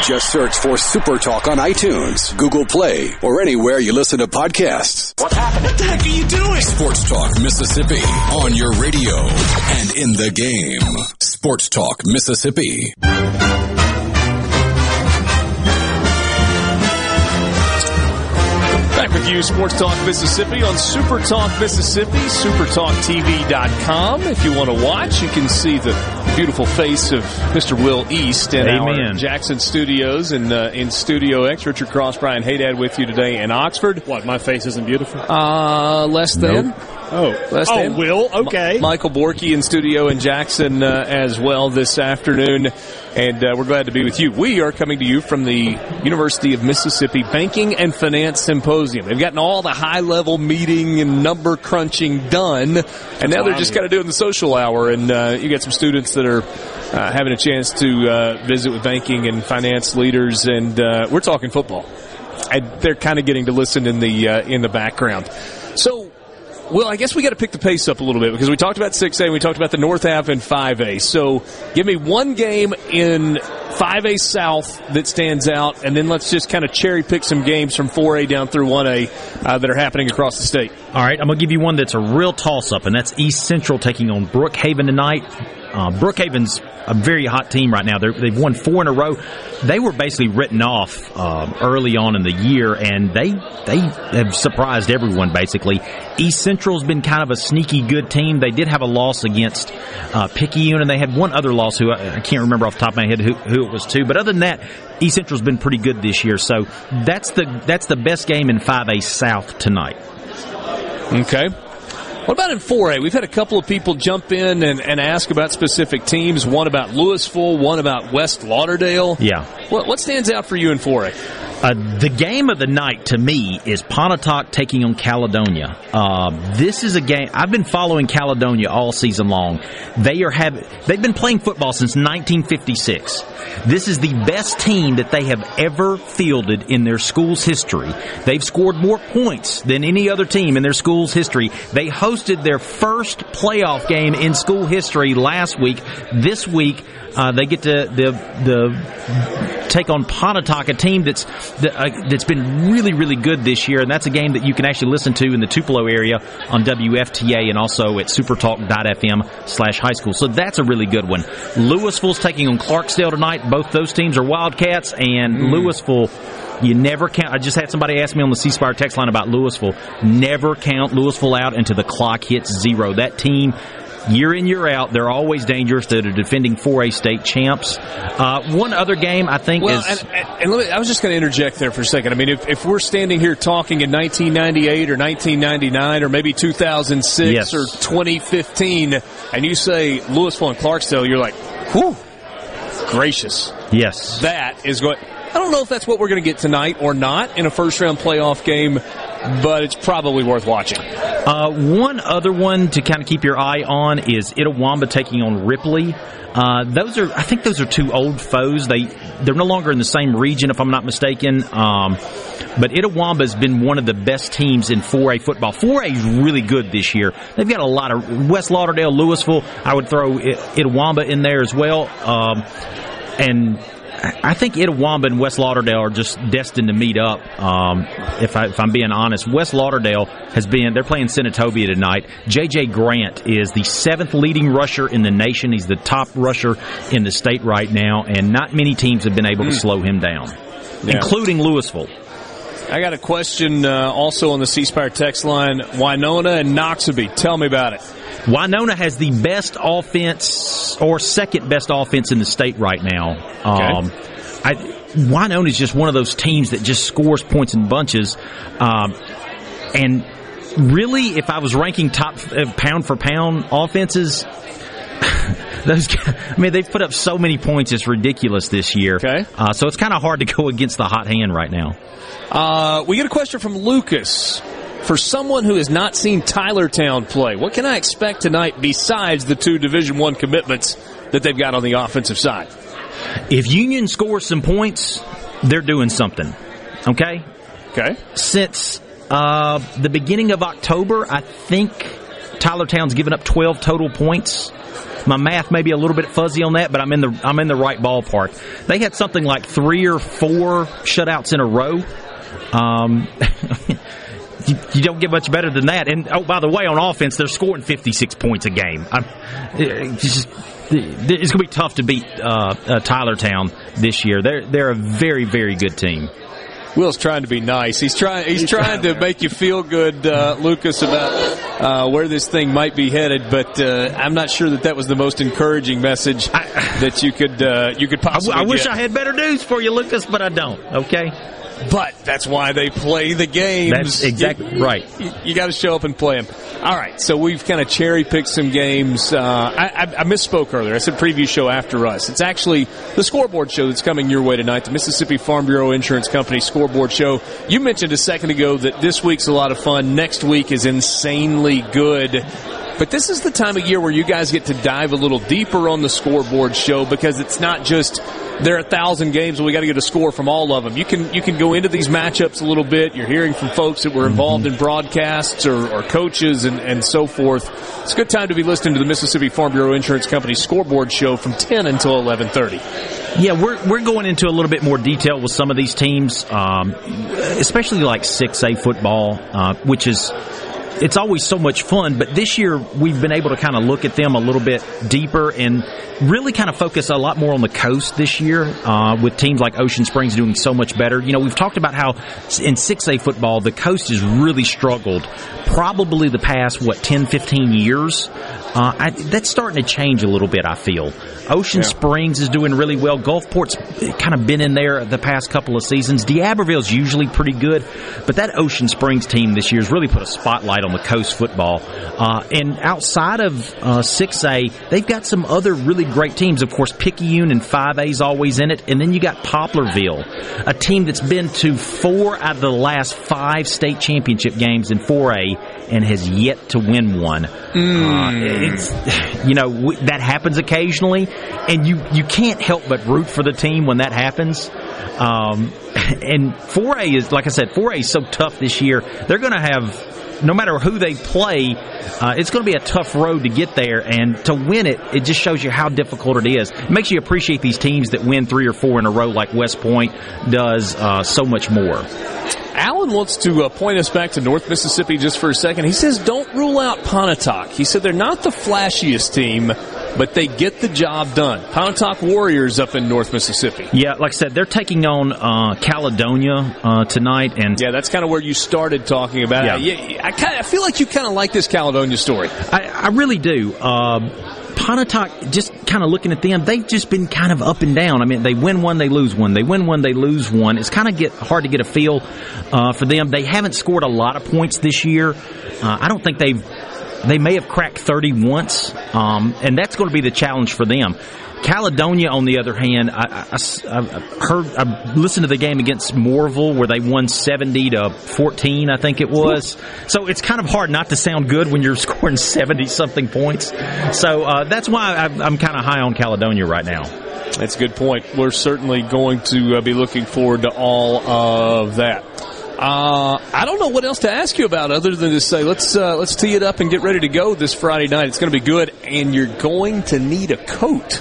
Just search for Super Talk on iTunes, Google Play, or anywhere you listen to podcasts. What's happening? What the heck are you doing? Sports Talk Mississippi, on your radio and in the game. Sports Talk Mississippi. Back with you, Sports Talk Mississippi, on Super Talk Mississippi, super talk t v dot com. If you want to watch, you can see the beautiful face of Mister Will East in Amen. Our Jackson Studios and uh, in Studio X. Richard Cross, Brian Haydad with you today in Oxford. What, my face isn't beautiful? Uh, less than. Nope. Oh, less oh, than. Will, okay. M- Michael Borky in studio in Jackson uh, as well this afternoon, and uh, we're glad to be with you. We are coming to you from the University of Mississippi Banking and Finance Symposium. They've gotten all the high-level meeting and number crunching done, and That's now they're just kind of doing the social hour, and uh, you got some students that are uh, having a chance to uh, visit with banking and finance leaders, and uh, we're talking football. And they're kind of getting to listen in the uh, in the background. So, well, I guess we got to pick the pace up a little bit because we talked about six A and we talked about the North Half and five A. So give me one game in five A South that stands out, and then let's just kind of cherry pick some games from four A down through one A uh, that are happening across the state. All right, I'm going to give you one that's a real toss-up, and that's East Central taking on Brookhaven tonight. Uh, Brookhaven's a very hot team right now. They're, they've won four in a row. They were basically written off um, early on in the year, and they they have surprised everyone, basically. East Central's been kind of a sneaky good team. They did have a loss against uh, Picayune, and they had one other loss who I, I can't remember off the top of my head who, who it was to. But other than that, East Central's been pretty good this year. So that's the that's the best game in five A South tonight. Okay. What about in four A? We've had a couple of people jump in and, and ask about specific teams, one about Louisville, one about West Lauderdale. Yeah. What, what stands out for you in four A? Uh, the game of the night to me is Pontotoc taking on Caledonia. Uh, this is a game I've been following Caledonia all season long. They are have they've been playing football since nineteen fifty-six. This is the best team that they have ever fielded in their school's history. They've scored more points than any other team in their school's history. They hosted their first playoff game in school history last week. This week uh, they get to the the take on Pontotoc, a team that's that, uh, that's been really, really good this year. And that's a game that you can actually listen to in the Tupelo area on W F T A and also at supertalk.fm slash high school. So that's a really good one. Louisville's taking on Clarksdale tonight. Both those teams are Wildcats, and mm. Louisville, you never count. I just had somebody ask me on the C Spire text line about Louisville. Never count Louisville out until the clock hits zero. That team, year in, year out, they're always dangerous. They're defending four A state champs. Uh, one other game, I think, well, is... And, and let me, I was just going to interject there for a second. I mean, if, if we're standing here talking in nineteen ninety-eight or nineteen ninety-nine or maybe two thousand six yes. or twenty fifteen, and you say Louisville and Clarksdale, you're like, whew, gracious. Yes. That is going... I don't know if that's what we're going to get tonight or not in a first-round playoff game, but it's probably worth watching. Uh, one other one to kind of keep your eye on is Itawamba taking on Ripley. Uh, those are, I think, those are two old foes. They they're no longer in the same region, if I'm not mistaken. Um, but Itawamba has been one of the best teams in four A football. four A is really good this year. They've got a lot of West Lauderdale, Louisville. I would throw Itawamba in there as well, um, and. I think Itawamba and West Lauderdale are just destined to meet up, um, if, I, if I'm being honest. West Lauderdale has been – they're playing Senatobia tonight. J J. Grant is the seventh leading rusher in the nation. He's the top rusher in the state right now, and not many teams have been able to slow him down, yeah. including Louisville. I got a question uh, also on the C Spire text line. Winona and Noxubee, tell me about it. Winona has the best offense or second best offense in the state right now. Um, okay. I, Winona is just one of those teams that just scores points in bunches. Um, and really, if I was ranking top uh, pound for pound offenses, those I mean, they've put up so many points, it's ridiculous this year. Okay. Uh, so it's kind of hard to go against the hot hand right now. Uh, we get a question from Lucas. For someone who has not seen Tylertown play, what can I expect tonight besides the two Division One commitments that they've got on the offensive side? If Union scores some points, they're doing something. Okay? Okay. Since uh, the beginning of October, I think Tylertown's given up twelve total points. My math may be a little bit fuzzy on that, but I'm in the I'm in the right ballpark. They had something like three or four shutouts in a row. Um You, you don't get much better than that. And, oh, by the way, on offense, they're scoring fifty-six points a game. I'm, it's just, it's going to be tough to beat uh, uh, Tylertown this year. They're they're a very, very good team. Will's trying to be nice. He's trying He's trying to make you feel good, uh, Lucas, about uh, where this thing might be headed. But uh, I'm not sure that that was the most encouraging message I, that you could uh, you could possibly I, I wish get. I had better news for you, Lucas, but I don't, okay? But that's why they play the games. That's exactly you, right. You, you got to show up and play them. All right, so we've kind of cherry-picked some games. Uh, I, I, I misspoke earlier. I said preview show after us. It's actually the scoreboard show that's coming your way tonight, the Mississippi Farm Bureau Insurance Company scoreboard show. You mentioned a second ago that this week's a lot of fun. Next week is insanely good. But this is the time of year where you guys get to dive a little deeper on the scoreboard show because it's not just there are a thousand games and we got to get a score from all of them. You can you can go into these matchups a little bit. You're hearing from folks that were involved in broadcasts or, or coaches and, and so forth. It's a good time to be listening to the Mississippi Farm Bureau Insurance Company scoreboard show from ten until eleven thirty. Yeah, we're we're going into a little bit more detail with some of these teams, um, especially like six A football, uh, which is. It's always so much fun, but this year we've been able to kind of look at them a little bit deeper and really kind of focus a lot more on the coast this year uh, with teams like Ocean Springs doing so much better. You know, we've talked about how in six A football, the coast has really struggled probably the past, what, ten, fifteen years. Uh, I, that's starting to change a little bit, I feel. Ocean yeah. Springs is doing really well. Gulfport's kind of been in there the past couple of seasons. D'Aberville's usually pretty good, but that Ocean Springs team this year has really put a spotlight on on the coast football. Uh, and outside of uh, six A, they've got some other really great teams. Of course, Picayune and five A is always in it. And then you got Poplarville, a team that's been to four out of the last five state championship games in four A and has yet to win one. Mm. Uh, it's, you know, we, that happens occasionally. And you, you can't help but root for the team when that happens. Um, and four A is, like I said, four A is so tough this year. They're going to have no matter who they play, uh, it's going to be a tough road to get there. And to win it, it just shows you how difficult it is. It makes you appreciate these teams that win three or four in a row like West Point does uh, so much more. Alan wants to uh, point us back to North Mississippi just for a second. He says, don't rule out Pontotoc. He said they're not the flashiest team, but they get the job done. Pontotoc Warriors up in North Mississippi. Yeah, like I said, they're taking on uh, Caledonia uh, tonight. And yeah, that's kind of where you started talking about yeah. it. Yeah, I, kinda, I feel like you kind of like this Caledonia story. I, I really do. Uh, Pontotoc, just kind of looking at them, they've just been kind of up and down. I mean, they win one, they lose one. They win one, they lose one. It's kind of get hard to get a feel uh, for them. They haven't scored a lot of points this year. Uh, I don't think they've They may have cracked thirty once, um, and that's going to be the challenge for them. Caledonia, on the other hand, I, I, I heard, I listened to the game against Moorville where they won seventy to fourteen, I think it was. So it's kind of hard not to sound good when you're scoring seventy-something points. So uh, that's why I'm kind of high on Caledonia right now. That's a good point. We're certainly going to be looking forward to all of that. Uh, I don't know what else to ask you about other than to say let's uh, let's tee it up and get ready to go this Friday night. It's going to be good, and you're going to need a coat.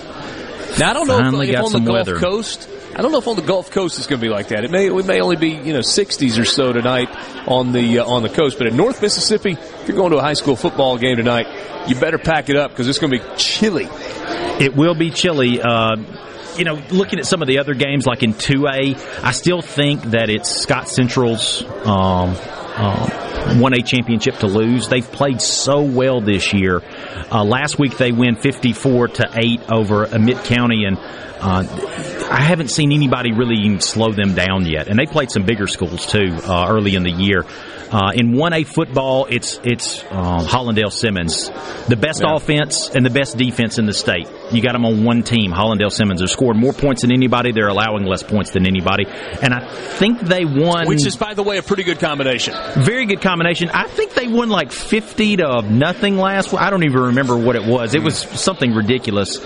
Now I don't know Finally if, if on the Gulf weather. Coast. I don't know if on the Gulf Coast it's going to be like that. It may we may only be you know sixties or so tonight on the uh, on the coast. But in North Mississippi, if you're going to a high school football game tonight, you better pack it up because it's going to be chilly. It will be chilly. Uh, You know, looking at some of the other games, like in two A, I still think that it's Scott Central's um, um, one A championship to lose. They've played so well this year. Uh, last week they win fifty-four to eight over Emmitt County, and uh, I haven't seen anybody really even slow them down yet. And they played some bigger schools, too, uh, early in the year. Uh, in one A football, it's it's uh, Hollandale-Simmons. The best yeah. offense and the best defense in the state. You got them on one team. Hollandale-Simmons have scored more points than anybody. They're allowing less points than anybody. And I think they won... Which is, by the way, a pretty good combination. Very good combination. I think they won like fifty to nothing last week. I don't even remember what it was. It was something ridiculous.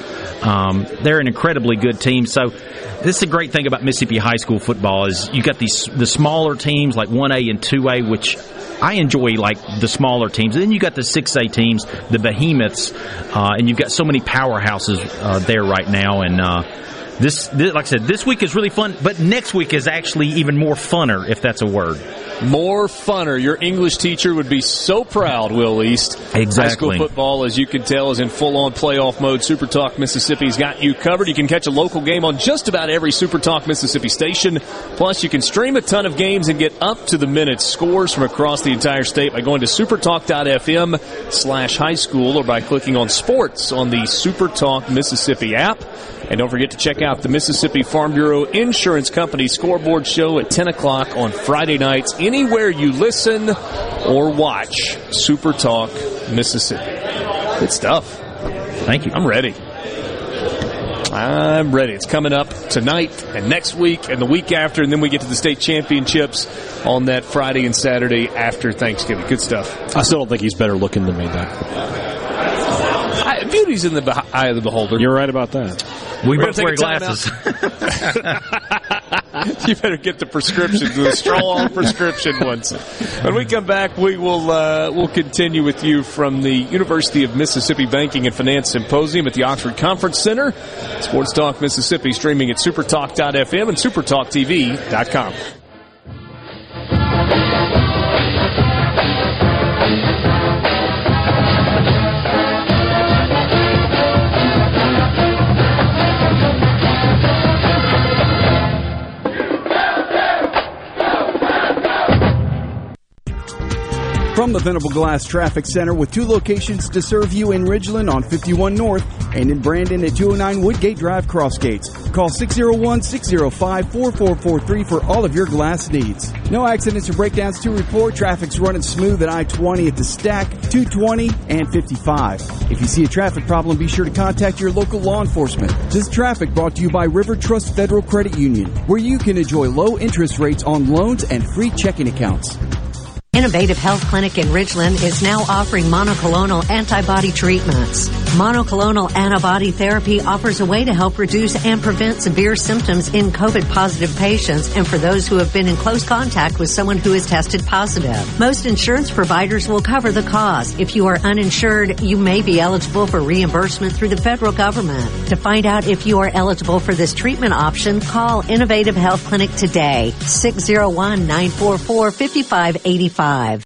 Um, they're an incredibly good team. So this is a great thing about Mississippi high school football is you got these the smaller teams like one A and two A, which I enjoy, like, the smaller teams. And then you got the six A teams, the behemoths, uh, and you've got so many powerhouses uh, there right now. And uh, this, this, like I said, this week is really fun, but next week is actually even more funner, if that's a word. More funner. Your English teacher would be so proud, Will East. Exactly. High school football, as you can tell, is in full-on playoff mode. Super Talk Mississippi's got you covered. You can catch a local game on just about every Super Talk Mississippi station. Plus, you can stream a ton of games and get up-to-the-minute scores from across the entire state by going to supertalk.fm slash high school or by clicking on sports on the Super Talk Mississippi app. And don't forget to check out the Mississippi Farm Bureau Insurance Company Scoreboard Show at ten o'clock on Friday nights. Anywhere you listen or watch Super Talk Mississippi. Good stuff. Thank you. I'm ready. I'm ready. It's coming up tonight and next week and the week after, and then we get to the state championships on that Friday and Saturday after Thanksgiving. Good stuff. I still don't think he's better looking than me, though. Beauty's in the be- eye of the beholder. You're right about that. We We're both wear glasses. You better get the prescriptions, the strong prescription ones. When we come back, we will uh, we'll continue with you from the University of Mississippi Banking and Finance Symposium at the Oxford Conference Center. Sports Talk Mississippi streaming at supertalk dot f m and supertalk t v dot com. From the Venable Glass Traffic Center with two locations to serve you in Ridgeland on fifty-one North and in Brandon at two oh nine Woodgate Drive Crossgates. Call six oh one, six oh five, four four four three for all of your glass needs. No accidents or breakdowns to report. Traffic's running smooth at I twenty at the Stack, two twenty, and fifty-five. If you see a traffic problem, be sure to contact your local law enforcement. This traffic brought to you by River Trust Federal Credit Union, where you can enjoy low interest rates on loans and free checking accounts. Innovative Health Clinic in Ridgeland is now offering monoclonal antibody treatments. Monoclonal antibody therapy offers a way to help reduce and prevent severe symptoms in COVID-positive patients and for those who have been in close contact with someone who has tested positive. Most insurance providers will cover the cost. If you are uninsured, you may be eligible for reimbursement through the federal government. To find out if you are eligible for this treatment option, call Innovative Health Clinic today, six oh one, nine four four, five five eight five.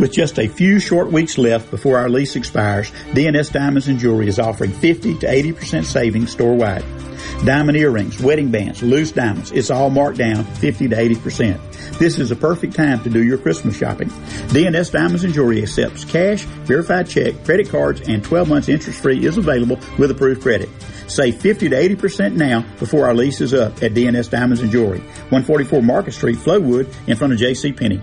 With just a few short weeks left before our lease expires, D and S Diamonds and Jewelry is offering fifty to eighty percent savings store-wide. Diamond earrings, wedding bands, loose diamonds, it's all marked down fifty to eighty percent. This is the perfect time to do your Christmas shopping. D and S Diamonds and Jewelry accepts cash, verified check, credit cards, and twelve months interest-free is available with approved credit. Save fifty to eighty percent now before our lease is up at D and S Diamonds and Jewelry, one forty-four Market Street, Flowood, in front of JCPenney.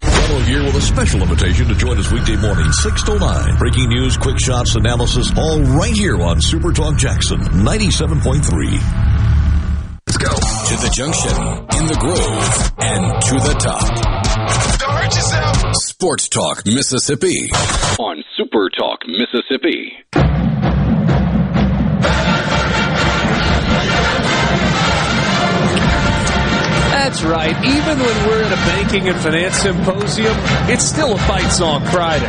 Follow here with a special invitation to join us weekday morning, six to nine. Breaking news, quick shots, analysis, all right here on Super Talk Jackson ninety-seven point three. Let's go. To the junction, in the groove, and to the top. Don't hurt yourself. Sports Talk Mississippi. On Super Talk Mississippi. That's right. Even when we're at a banking and finance symposium, it's still a fight song Friday.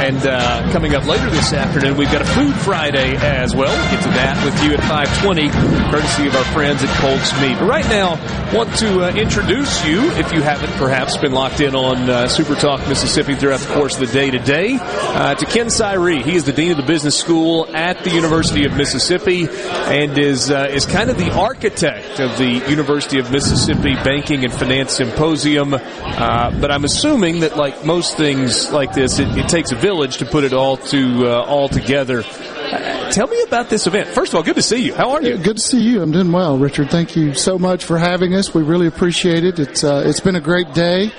And uh, coming up later this afternoon, we've got a food Friday as well. We'll get to that with you at five twenty, courtesy of our friends at Colts Meat. But right now, want to uh, introduce you, if you haven't perhaps been locked in on uh, Super Talk Mississippi throughout the course of the day today, uh, to Ken Cyree. He is the Dean of the Business School at the University of Mississippi and is, uh, is kind of the architect of the University of Mississippi Banking and Finance Symposium, uh, but I'm assuming that, like most things like this, it, it takes a village to put it all to uh, all together. Uh, tell me about this event. First of all, good to see you. How are you? Good to see you. I'm doing well, Richard. Thank you so much for having us. We really appreciate it. It's uh, it's been a great day.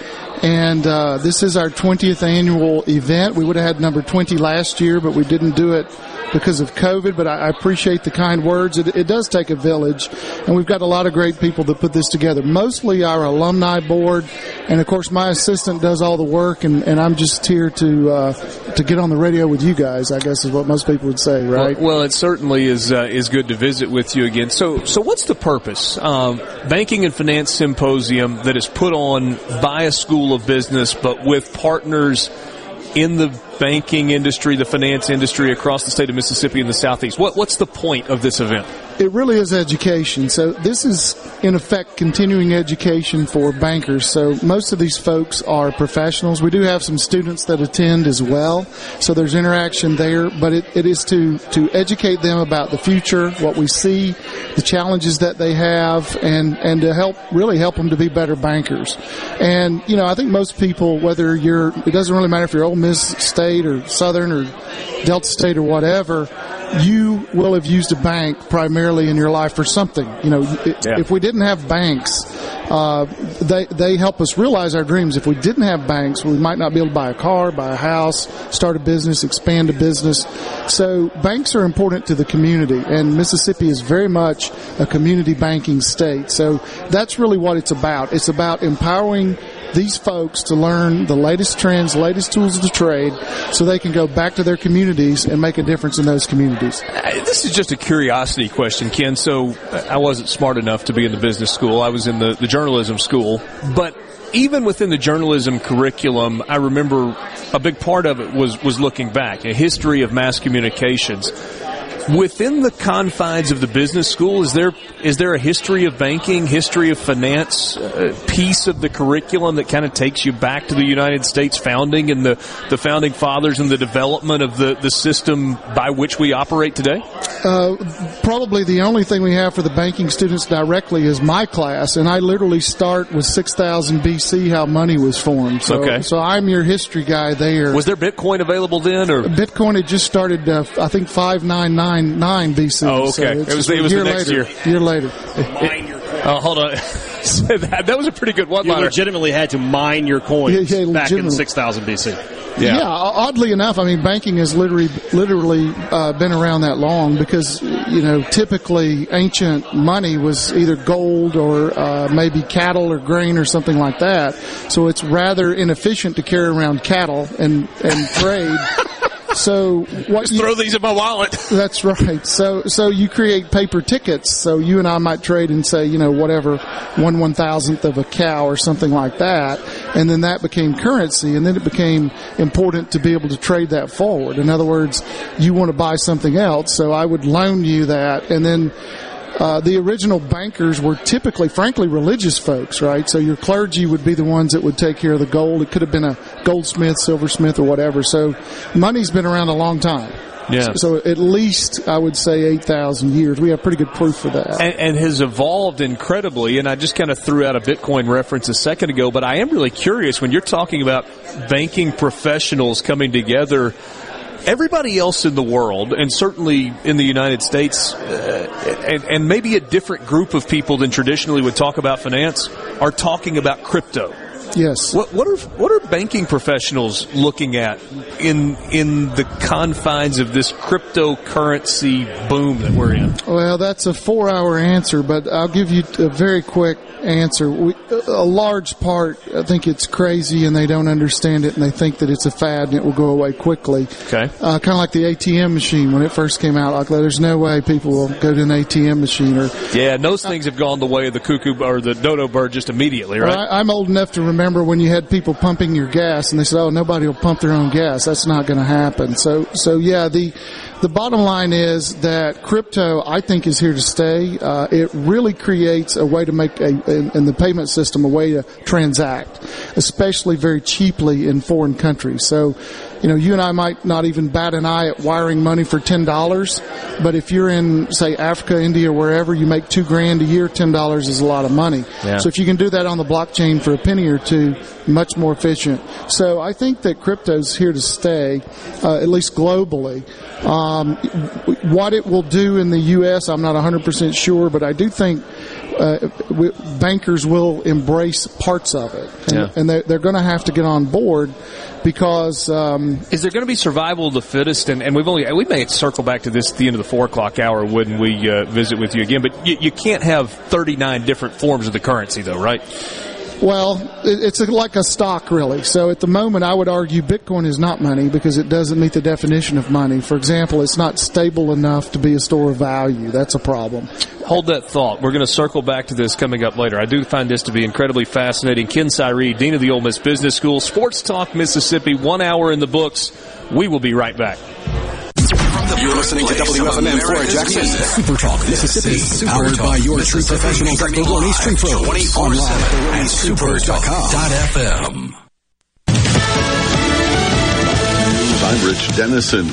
And uh, this is our twentieth annual event. We would have had number twenty last year, but we didn't do it because of COVID, but I, I appreciate the kind words. It, it does take a village, and we've got a lot of great people that put this together, mostly our alumni board, and, of course, my assistant does all the work, and, and I'm just here to uh, to get on the radio with you guys, I guess is what most people would say, right? Well, well it certainly is uh, is good to visit with you again. So, so what's the purpose? Um, Banking and Finance Symposium that is put on by a school of business, but with partners in the banking industry, the finance industry across the state of Mississippi and the Southeast. What, what's the point of this event? It really is education. So this is, in effect, continuing education for bankers. So most of these folks are professionals. We do have some students that attend as well, so there's interaction there. But it, it is to, to educate them about the future, what we see, the challenges that they have, and, and to help really help them to be better bankers. And, you know, I think most people, whether you're, it doesn't really matter if you're Ole Miss State or Southern or Delta State or whatever, you will have used a bank primarily in your life for something. You know, it, yeah. If we didn't have banks, uh, they they help us realize our dreams. If we didn't have banks, we might not be able to buy a car, buy a house, start a business, expand a business. So banks are important to the community, and Mississippi is very much a community banking state. So that's really what it's about. It's about empowering these folks to learn the latest trends, latest tools of the trade, so they can go back to their communities and make a difference in those communities. This is just a curiosity question, Ken. So I wasn't smart enough to be in the business school. I was in the, the journalism school. But even within the journalism curriculum, I remember a big part of it was, was looking back, a history of mass communications. Within the confines of the business school, is there is there a history of banking, history of finance, uh, piece of the curriculum that kind of takes you back to the United States founding and the, the founding fathers and the development of the, the system by which we operate today? Uh, probably the only thing we have for the banking students directly is my class, and I literally start with six thousand B C, how money was formed. So, okay. So I'm your history guy there. Was there Bitcoin available then? Or Bitcoin had just started, uh, I think, five ninety-nine. nine B C. Oh, okay. So it was, it was the next later, year. year later. Mine your coins. Oh, hold on. So that, that was a pretty good one-liner. You legitimately had to mine your coins yeah, yeah, back in six thousand B C. Yeah. yeah, oddly enough, I mean, banking has literally literally uh, been around that long because, you know, typically ancient money was either gold or uh, maybe cattle or grain or something like that. So it's rather inefficient to carry around cattle and, and trade. So what Just you, throw these in my wallet. That's right. So so you create paper tickets. So you and I might trade and say, you know, whatever, one one thousandth of a cow or something like that. And then that became currency. And then it became important to be able to trade that forward. In other words, you want to buy something else. So I would loan you that. And then Uh, the original bankers were typically, frankly, religious folks, right? So your clergy would be the ones that would take care of the gold. It could have been a goldsmith, silversmith, or whatever. So money's been around a long time. Yeah. So at least, I would say, eight thousand years. We have pretty good proof for that. And, and has evolved incredibly. And I just kind of threw out a Bitcoin reference a second ago. But I am really curious, when you're talking about banking professionals coming together, everybody else in the world, and certainly in the United States, uh, and, and maybe a different group of people than traditionally would talk about finance, are talking about crypto. Yes. What, what are what are banking professionals looking at in in the confines of this cryptocurrency boom that we're in? Well, that's a four-hour answer, but I'll give you a very quick answer. We, a large part, I think it's crazy, and they don't understand it, and they think that it's a fad and it will go away quickly. Okay. Uh, kind of like the A T M machine when it first came out. Like, there's no way people will go to an A T M machine. Or yeah, and those things have gone the way of the cuckoo or the dodo bird just immediately, right? Well, I, I'm old enough to remember. Remember when you had people pumping your gas and they said, oh, nobody will pump their own gas. That's not going to happen. So, so yeah, the the bottom line is that crypto, I think, is here to stay. Uh, it really creates a way to make, a, in, in the payment system, a way to transact, especially very cheaply in foreign countries. So, you know, you and I might not even bat an eye at wiring money for ten dollars, but if you're in, say, Africa, India, wherever, you make two grand a year, ten dollars is a lot of money. Yeah. So if you can do that on the blockchain for a penny or two, much more efficient. So I think that crypto's here to stay, uh, at least globally. Um, what it will do in the U S, I'm not one hundred percent sure, but I do think uh, we, bankers will embrace parts of it, and, yeah. and they're, they're going to have to get on board because um, is there going to be survival of the fittest? And, and we've only we may circle back to this at the end of the four o'clock hour when we uh, visit with you again. But you, you can't have thirty-nine different forms of the currency, though, right? Well, it's like a stock, really. So at the moment, I would argue Bitcoin is not money because it doesn't meet the definition of money. For example, it's not stable enough to be a store of value. That's a problem. Hold that thought. We're going to circle back to this coming up later. I do find this to be incredibly fascinating. Ken Cyree, Dean of the Ole Miss Business School, Sports Talk Mississippi, one hour in the books. We will be right back. You're listening to W F M N Flora Jackson. Super Talk Mississippi. Super Powered Talk by your true professionals at Golden East Tree Pros. Online at super talk dot f m. I'm Rich Dennison.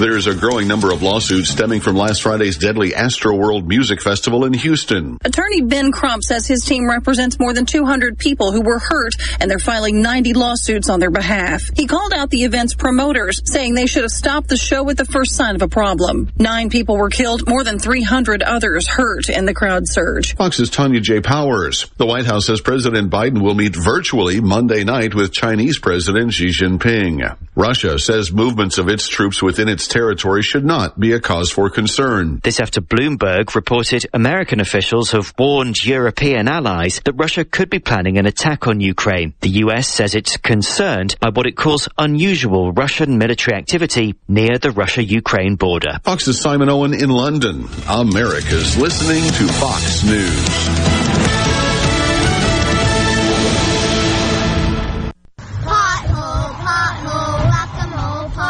There's a growing number of lawsuits stemming from last Friday's deadly Astroworld Music Festival in Houston. Attorney Ben Crump says his team represents more than two hundred people who were hurt, and they're filing ninety lawsuits on their behalf. He called out the event's promoters, saying they should have stopped the show at the first sign of a problem. Nine people were killed, more than three hundred others hurt in the crowd surge. Fox's Tanya J. Powers. The White House says President Biden will meet virtually Monday night with Chinese President Xi Jinping. Russia says movements of its troops within its territory should not be a cause for concern. This after Bloomberg reported American officials have warned European allies that Russia could be planning an attack on Ukraine. The U S says it's concerned by what it calls unusual Russian military activity near the Russia-Ukraine border. Fox's Simon Owen in London. America's listening to Fox News.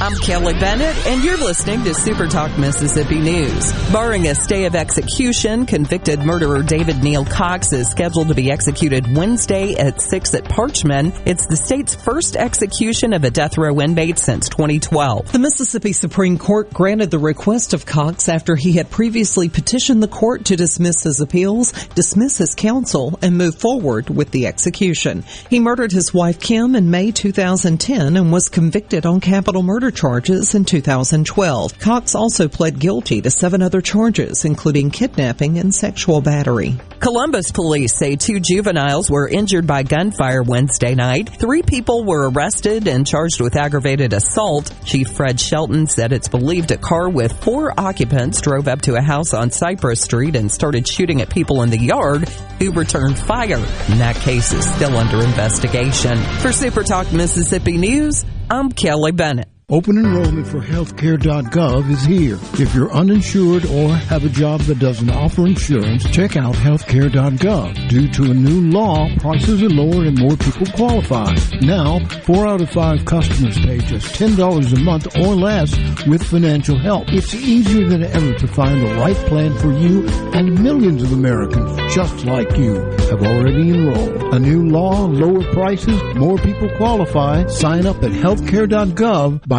I'm Kelly Bennett, and you're listening to Super Talk Mississippi News. Barring a stay of execution, convicted murderer David Neal Cox is scheduled to be executed Wednesday at six at Parchman. It's the state's first execution of a death row inmate since twenty twelve. The Mississippi Supreme Court granted the request of Cox after he had previously petitioned the court to dismiss his appeals, dismiss his counsel, and move forward with the execution. He murdered his wife Kim in May two thousand ten and was convicted on capital murder charges in two thousand twelve. Cox also pled guilty to seven other charges, including kidnapping and sexual battery. Columbus police say two juveniles were injured by gunfire Wednesday night. Three people were arrested and charged with aggravated assault. Chief Fred Shelton said it's believed a car with four occupants drove up to a house on Cypress Street and started shooting at people in the yard who returned fire. And that case is still under investigation. For SuperTalk Mississippi News, I'm Kelly Bennett. Open enrollment for healthcare dot gov is here. If you're uninsured or have a job that doesn't offer insurance, check out healthcare dot gov. Due to a new law, prices are lower and more people qualify. Now, four out of five customers pay just ten dollars a month or less with financial help. It's easier than ever to find the right plan for you, and millions of Americans just like you have already enrolled. A new law, lower prices, more people qualify. Sign up at healthcare dot gov by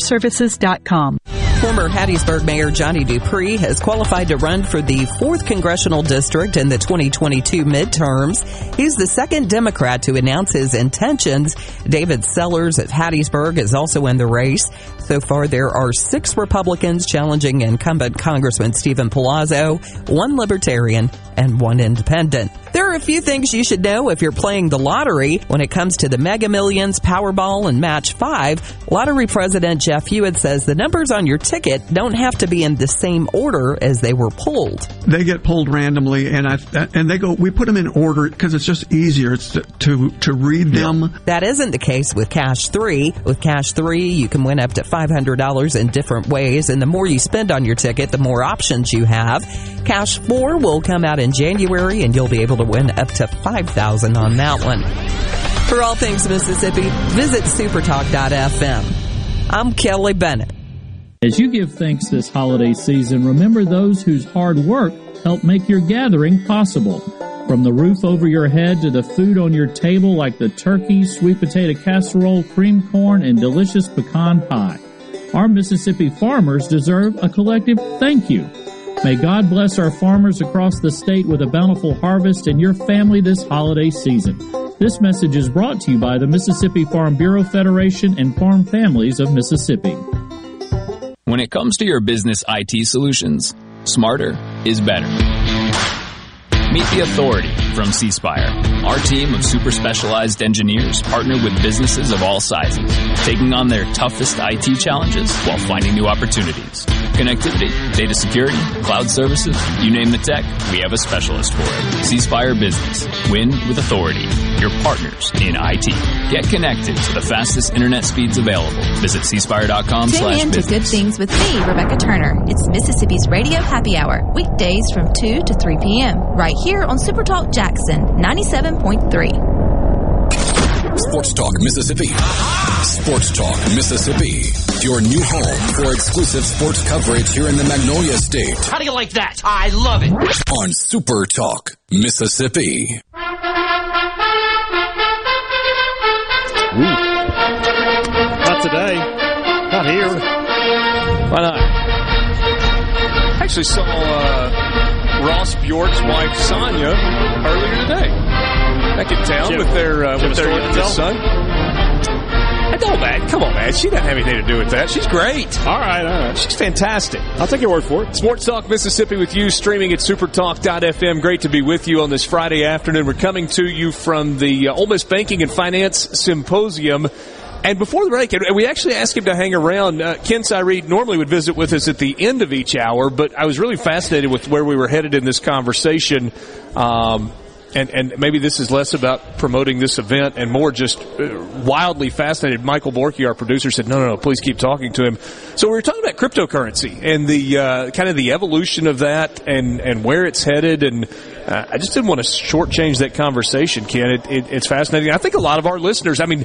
Services dot com. Former Hattiesburg Mayor Johnny Dupree has qualified to run for the fourth Congressional District in the twenty twenty-two midterms. He's the second Democrat to announce his intentions. David Sellers of Hattiesburg is also in the race. So far, there are six Republicans challenging incumbent Congressman Stephen Palazzo, one Libertarian, and one Independent. There are a few things you should know if you're playing the lottery. When it comes to the Mega Millions, Powerball, and Match five, Lottery President Jeff Hewitt says the numbers on your ticket don't have to be in the same order as they were pulled. They get pulled randomly, and I and they go. We put them in order because it's just easier it's to, to, to read them. That isn't the case with Cash three. With Cash three, you can win up to five hundred dollars in different ways, and the more you spend on your ticket, the more options you have. Cash four will come out in January, and you'll be able to win up to five thousand dollars on that one. For all things Mississippi, visit supertalk dot f m. I'm Kelly Bennett. As you give thanks this holiday season, remember those whose hard work helped make your gathering possible. From the roof over your head to the food on your table like the turkey, sweet potato casserole, cream corn, and delicious pecan pie. Our Mississippi farmers deserve a collective thank you. May God bless our farmers across the state with a bountiful harvest and your family this holiday season. This message is brought to you by the Mississippi Farm Bureau Federation and Farm Families of Mississippi. When it comes to your business I T solutions, smarter is better. Meet the authority from C Spire. Our team of super specialized engineers partner with businesses of all sizes, taking on their toughest I T challenges while finding new opportunities. Connectivity, data security, cloud services, you name the tech, we have a specialist for it. C Spire Business. Win with authority. Your partners in I T. Get connected to the fastest internet speeds available. Visit c spire dot com slash business. Tune in to Good Things with me, Rebecca Turner. It's Mississippi's Radio Happy Hour, weekdays from two to three p.m. right here on Super Talk Jackson ninety-seven point three. Sports Talk Mississippi. Sports Talk Mississippi. Your new home for exclusive sports coverage here in the Magnolia State. How do you like that? I love it. On Super Talk Mississippi. Ooh. Not today. Not here. Why not? I actually saw uh, Ross Bjork's wife, Sonia, earlier today. Back in town Jim, with their uh, with their youngest son. I don't, man. Come on, man. She doesn't have anything to do with that. She's great. All right, all right. She's fantastic. I'll take your word for it. Sports Talk Mississippi with you, streaming at supertalk dot f m. Great to be with you on this Friday afternoon. We're coming to you from the uh, Ole Miss Banking and Finance Symposium. And before the break, and we actually asked him to hang around. Uh, Ken Cyree normally would visit with us at the end of each hour, but I was really fascinated with where we were headed in this conversation. Um And, and maybe this is less about promoting this event and more just wildly fascinated. Michael Borky, our producer, said, no, no, no, please keep talking to him. So we were talking about cryptocurrency and the uh, kind of the evolution of that and, and where it's headed. And uh, I just didn't want to shortchange that conversation, Ken. It, it, it's fascinating. I think a lot of our listeners, I mean,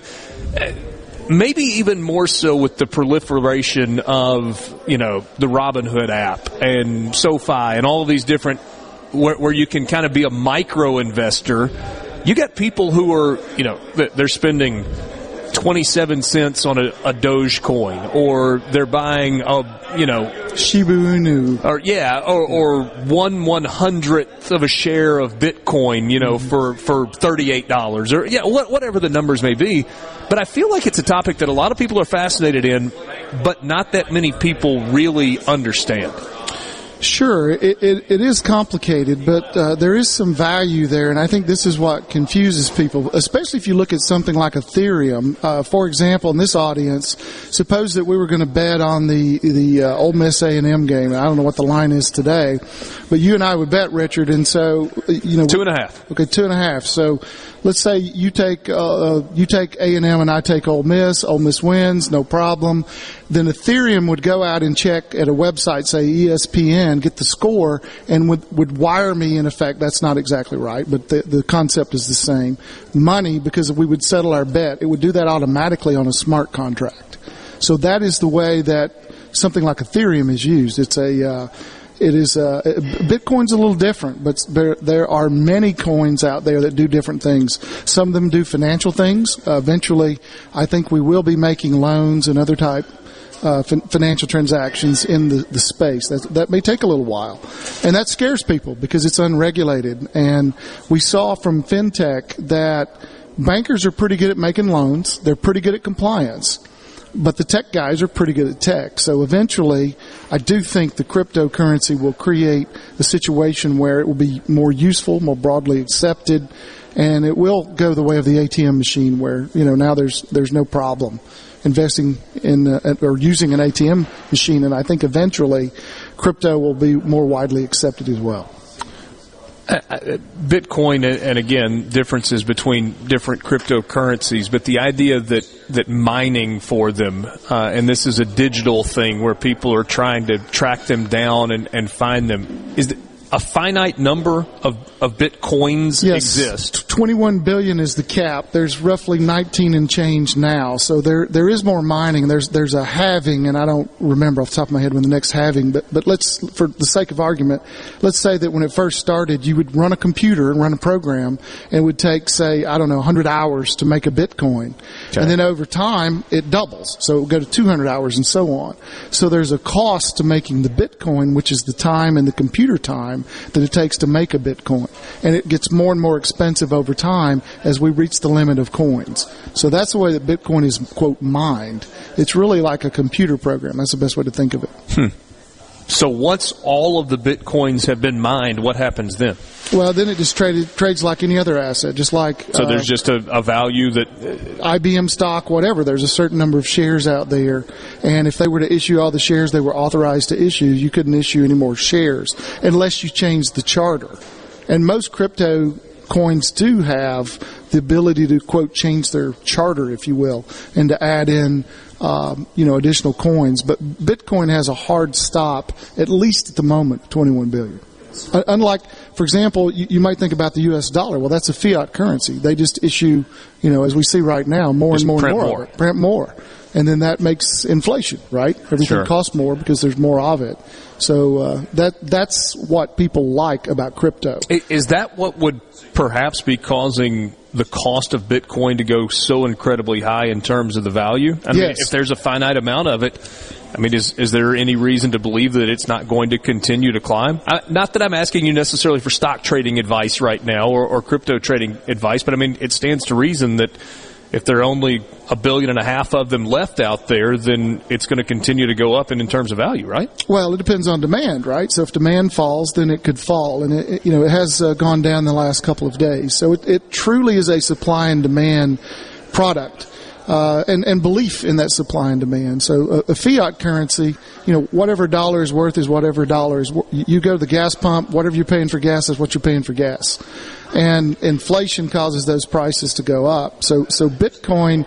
maybe even more so with the proliferation of, you know, the Robinhood app and SoFi and all of these different Where, where you can kind of be a micro investor, you got people who are, you know, they're spending twenty-seven cents on a, a Dogecoin, or they're buying a, you know, Shiba Inu, or yeah, or, or one one hundredth of a share of Bitcoin, you know, mm-hmm. for for thirty-eight dollars, or yeah, what, whatever the numbers may be. But I feel like it's a topic that a lot of people are fascinated in, but not that many people really understand. Sure, it, it, it is complicated, but uh, there is some value there, and I think this is what confuses people, especially if you look at something like Ethereum. Uh, for example, in this audience, suppose that we were going to bet on the the uh, Ole Miss A and M game. I don't know what the line is today, but you and I would bet, Richard, and so you know two and a half. Okay, two and a half. So let's say you take uh, you take A and M, and I take Ole Miss. Ole Miss wins, no problem. Then Ethereum would go out and check at a website, say E S P N. And get the score, and would, would wire me, in effect. That's not exactly right, but the, the concept is the same. Money, because we would settle our bet, it would do that automatically on a smart contract. So that is the way that something like Ethereum is used. It's a, uh, it is a, Bitcoin's a little different, but there, there are many coins out there that do different things. Some of them do financial things. Uh, eventually, I think we will be making loans and other type uh, fin- financial transactions in the, the space. That, that may take a little while. And that scares people because it's unregulated. And we saw from FinTech that bankers are pretty good at making loans. They're pretty good at compliance. But the tech guys are pretty good at tech. So eventually, I do think the cryptocurrency will create a situation where it will be more useful, more broadly accepted, and it will go the way of the A T M machine where, you know, now there's there's no problem investing in uh, or using an A T M machine. And I think eventually crypto will be more widely accepted as well. Bitcoin, and again, differences between different cryptocurrencies, but the idea that, that mining for them, uh, and this is a digital thing where people are trying to track them down and, and find them, is that a finite number of, of Bitcoins yes, exist. twenty-one billion is the cap. There's roughly nineteen and change now. So there there is more mining. There's there's a halving, and I don't remember off the top of my head when the next halving, but, but let's, for the sake of argument, let's say that when it first started, you would run a computer and run a program, and it would take, say, I don't know, one hundred hours to make a Bitcoin. Okay. And then over time, it doubles. So it would go to two hundred hours and so on. So there's a cost to making the Bitcoin, which is the time and the computer time that it takes to make a Bitcoin. And it gets more and more expensive over time as we reach the limit of coins. So that's the way that Bitcoin is, quote, mined. It's really like a computer program. That's the best way to think of it. Hmm. So once all of the Bitcoins have been mined, what happens then? Well, then it just traded, trades like any other asset, just like... So there's uh, just a, a value that... Uh, I B M stock, whatever. There's a certain number of shares out there. And if they were to issue all the shares they were authorized to issue, you couldn't issue any more shares unless you changed the charter. And most crypto coins do have the ability to, quote, change their charter, if you will, and to add in... Um, you know, additional coins. But Bitcoin has a hard stop, at least at the moment, twenty-one billion. Unlike, for example, you, you might think about the U S dollar. Well, that's a fiat currency. They just issue, you know, as we see right now, more just and more and more, more of it. Print more. And then that makes inflation, right? Everything sure. costs more because there's more of it. So uh, that that's what people like about crypto. Is that what would perhaps be causing the cost of Bitcoin to go so incredibly high in terms of the value? I mean, yes. If there's a finite amount of it, I mean, is is there any reason to believe that it's not going to continue to climb? I, not that I'm asking you necessarily for stock trading advice right now or, or crypto trading advice, but I mean, it stands to reason that if there are only a billion and a half of them left out there, then it's going to continue to go up in, in terms of value, right? Well, it depends on demand, right? So if demand falls, then it could fall. And, it, you know, it has uh, gone down the last couple of days. So it, it truly is a supply and demand product uh, and, and belief in that supply and demand. So a, a fiat currency, you know, whatever dollar is worth is whatever dollar is worth. You go to the gas pump, whatever you're paying for gas is what you're paying for gas. And inflation causes those prices to go up. So, so Bitcoin,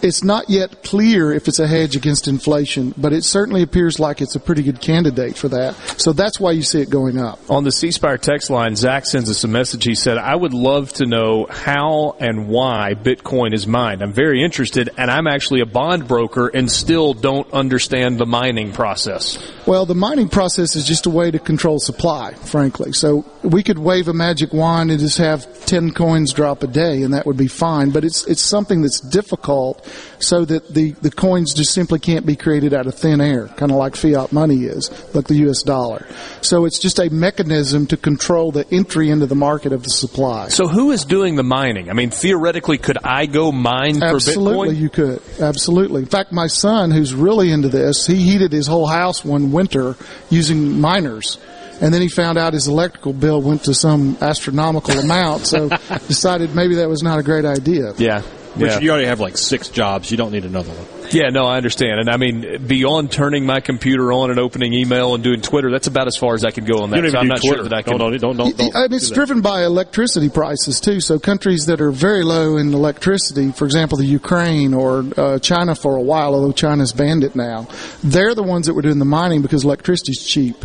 it's not yet clear if it's a hedge against inflation, but it certainly appears like it's a pretty good candidate for that. So that's why you see it going up. On the C-Spire text line, Zach sends us a message. He said, I would love to know how and why Bitcoin is mined. I'm very interested, and I'm actually a bond broker and still don't understand the mining process. Well, the mining process is just a way to control supply, frankly. So we could wave a magic wand and just have ten coins drop a day and that would be fine, but it's it's something that's difficult so that the, the coins just simply can't be created out of thin air, kind of like fiat money is, like the U S dollar. So it's just a mechanism to control the entry into the market of the supply. So who is doing the mining? I mean, theoretically, could I go mine Absolutely, for Bitcoin? Absolutely, you could. Absolutely. In fact, my son, who's really into this, he heated his whole house one winter using miners. And then he found out his electrical bill went to some astronomical amount, so decided maybe that was not a great idea. Yeah. Which yeah. You already have like six jobs. You don't need another one. Yeah, no, I understand. And, I mean, beyond turning my computer on and opening email and doing Twitter, that's about as far as I can go on that. You don't even so I'm do not Twitter. Sure that I can. Don't, don't, don't, don't, don't it's do driven by electricity prices, too. So countries that are very low in electricity, for example, the Ukraine or uh, China for a while, although China's banned it now, they're the ones that were doing the mining because electricity's cheap.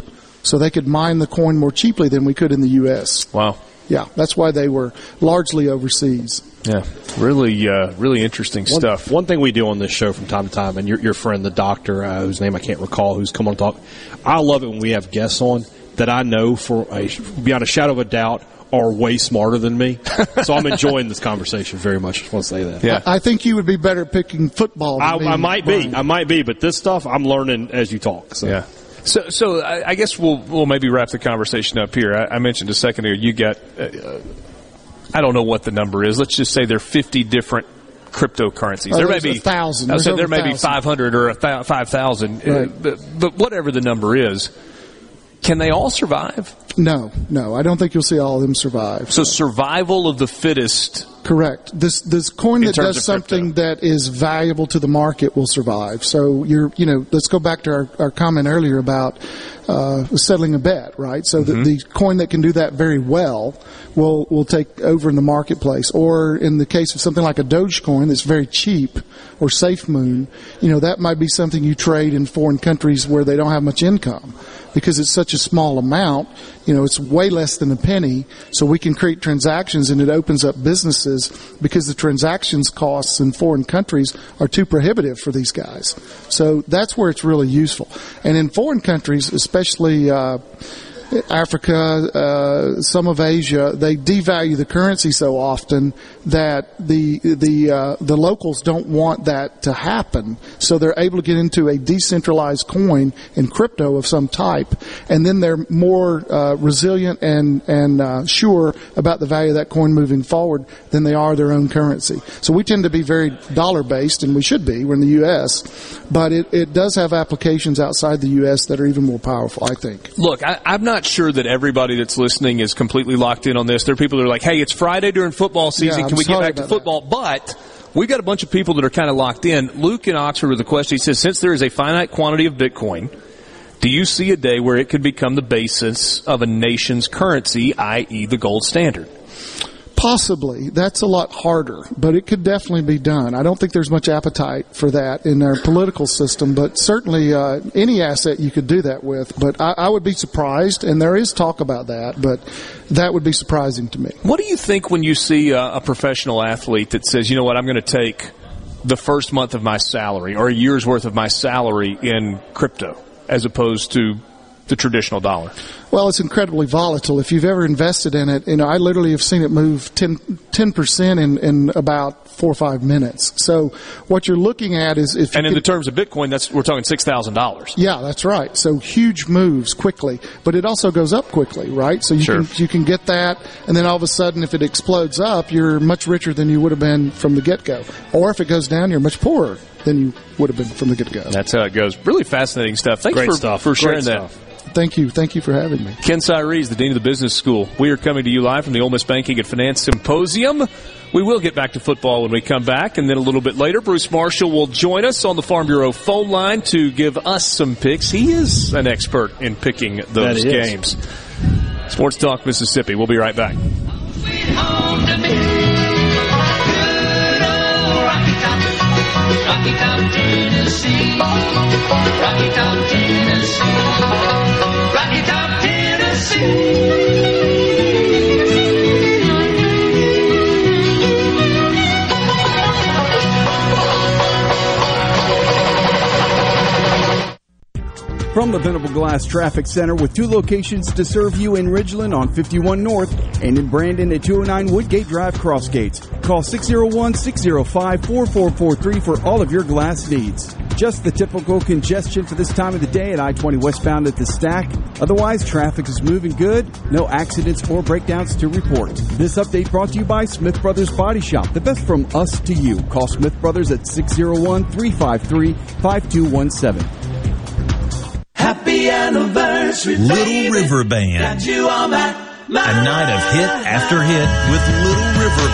So they could mine the coin more cheaply than we could in the U S. Wow. Yeah, that's why they were largely overseas. Yeah, really uh, really interesting one, stuff. One thing we do on this show from time to time, and your, your friend, the doctor, uh, whose name I can't recall, who's come on talk, I love it when we have guests on that I know for a, beyond a shadow of a doubt are way smarter than me. So I'm enjoying this conversation very much. I just want to say that. Yeah. I think you would be better at picking football than I, me. I might Brian. be. I might be. But this stuff I'm learning as you talk. So. Yeah. So, so I guess we'll we'll maybe wrap the conversation up here. I, I mentioned a second ago, you got, uh, I don't know what the number is. Let's just say there are fifty different cryptocurrencies. Oh, there may be a thousand. I said there may be five hundred or five thousand, right. uh, but, but whatever the number is, can they all survive? No, no. I don't think you'll see all of them survive. So survival of the fittest. Correct. This this coin that does something that is valuable to the market will survive. So you're you know let's go back to our, our comment earlier about uh, settling a bet, right? So mm-hmm. the, the coin that can do that very well will will take over in the marketplace. Or in the case of something like a Dogecoin that's very cheap, or SafeMoon, you know that might be something you trade in foreign countries where they don't have much income because it's such a small amount. You know, it's way less than a penny, so we can create transactions, and it opens up businesses because the transactions costs in foreign countries are too prohibitive for these guys. So that's where it's really useful. And in foreign countries, especially uh, Africa, uh, some of Asia, they devalue the currency so often that the the uh, the locals don't want that to happen. So they're able to get into a decentralized coin in crypto of some type, and then they're more uh, resilient and and uh, sure about the value of that coin moving forward than they are their own currency. So we tend to be very dollar based, and we should be. We're in the U S, but it, it does have applications outside the U S that are even more powerful, I think. Look, I, I'm not sure that everybody that's listening is completely locked in on this. There are people that are like, hey, it's Friday during football season. Yeah, Can we get back to football? That. But we've got a bunch of people that are kind of locked in. Luke in Oxford with a question. He says, since there is a finite quantity of Bitcoin, do you see a day where it could become the basis of a nation's currency, that is the gold standard? Possibly. That's a lot harder, but it could definitely be done. I don't think there's much appetite for that in our political system, but certainly uh, any asset you could do that with. But I, I would be surprised, and there is talk about that, but that would be surprising to me. What do you think when you see a, a professional athlete that says, you know what, I'm going to take the first month of my salary or a year's worth of my salary in crypto as opposed to the traditional dollar? Well, it's incredibly volatile. If you've ever invested in it, you know, I literally have seen it move ten percent in, in about four or five minutes. So what you're looking at is if you And in could, the terms of Bitcoin, that's we're talking six thousand dollars. Yeah, that's right. So huge moves quickly, but it also goes up quickly, right? So you sure. can you can get that, and then all of a sudden if it explodes up, you're much richer than you would have been from the get-go. Or if it goes down, you're much poorer than you would have been from the get-go. That's how it goes. Really fascinating stuff. Thanks Great for, stuff. for sharing stuff. that. Thank you. Thank you for having me. Ken Cyree is the Dean of the Business School. We are coming to you live from the Ole Miss Banking and Finance Symposium. We will get back to football when we come back, and then a little bit later, Bruce Marshall will join us on the Farm Bureau phone line to give us some picks. He is an expert in picking those games. Sports Talk Mississippi. We'll be right back. Rocky Town, Tennessee. Rocky Town, Tennessee. Rocky Town, Tennessee. From the Venable Glass Traffic Center, with two locations to serve you in Ridgeland on fifty-one North and in Brandon at two oh nine Woodgate Drive Crossgates. Call six oh one, six oh five, four four four three for all of your glass needs. Just the typical congestion for this time of the day at I twenty westbound at the Stack. Otherwise, traffic is moving good. No accidents or breakdowns to report. This update brought to you by Smith Brothers Body Shop. The best from us to you. Call Smith Brothers at six oh one, three five three, five two one seven. Happy anniversary, Little baby. River Band. Got you all my- A night of hit after hit with Little River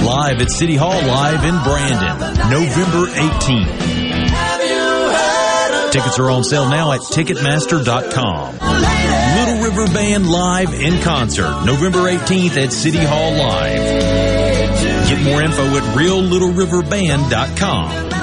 Band. Live at City Hall Live in Brandon, November eighteenth. Tickets are on sale now at Ticketmaster dot com. Little River Band live in concert, November eighteenth at City Hall Live. Get more info at real little river band dot com.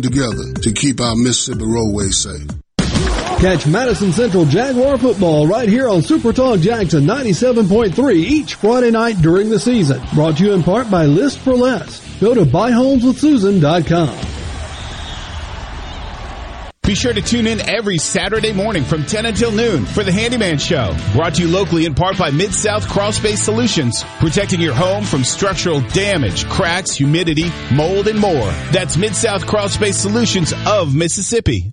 together to keep our Mississippi roadways safe. Catch Madison Central Jaguar football right here on Super Talk Jackson ninety-seven point three each Friday night during the season. Brought to you in part by List for Less. Go to buy homes with susan dot com. Be sure to tune in every Saturday morning from ten until noon for The Handyman Show. Brought to you locally in part by Mid-South Crawl Space Solutions. Protecting your home from structural damage, cracks, humidity, mold, and more. That's Mid-South Crawl Space Solutions of Mississippi.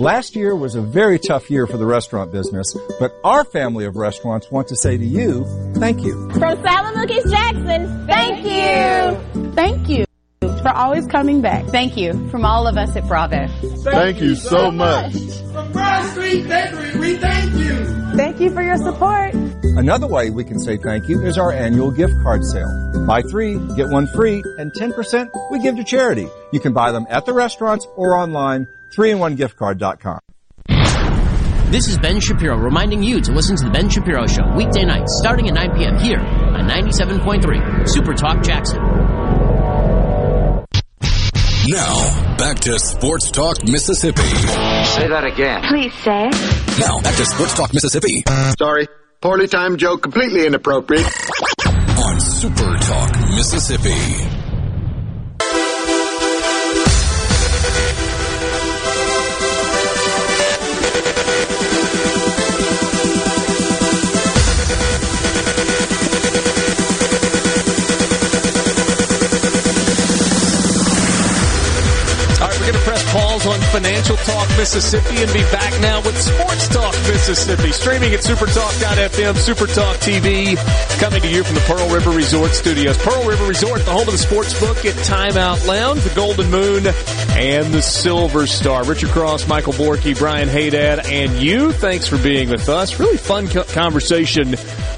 Last year was a very tough year for the restaurant business, but our family of restaurants want to say to you, thank you. From Salamucki's Jackson, thank you. Thank you for always coming back. Thank you from all of us at Bravo. Thank, thank you so much. From Broad Street Bakery, we thank you. Thank you for your support. Another way we can say thank you is our annual gift card sale. Buy three, get one free, and ten percent we give to charity. You can buy them at the restaurants or online. three in one gift card dot com. This is Ben Shapiro reminding you to listen to The Ben Shapiro Show weekday nights starting at nine p.m. here on ninety-seven point three Super Talk Jackson. Now, back to Sports Talk Mississippi. Say that again. Please say it. Now, back to Sports Talk Mississippi. Sorry, poorly timed joke, completely inappropriate. On Super Talk Mississippi. On Financial Talk Mississippi and be back now with Sports Talk Mississippi. Streaming at super talk dot f m, SuperTalk T V, coming to you from the Pearl River Resort Studios. Pearl River Resort, the home of the sports book at Timeout Lounge, the Golden Moon, and the Silver Star. Richard Cross, Michael Borky, Brian Haydad, and you. Thanks for being with us. Really fun co- conversation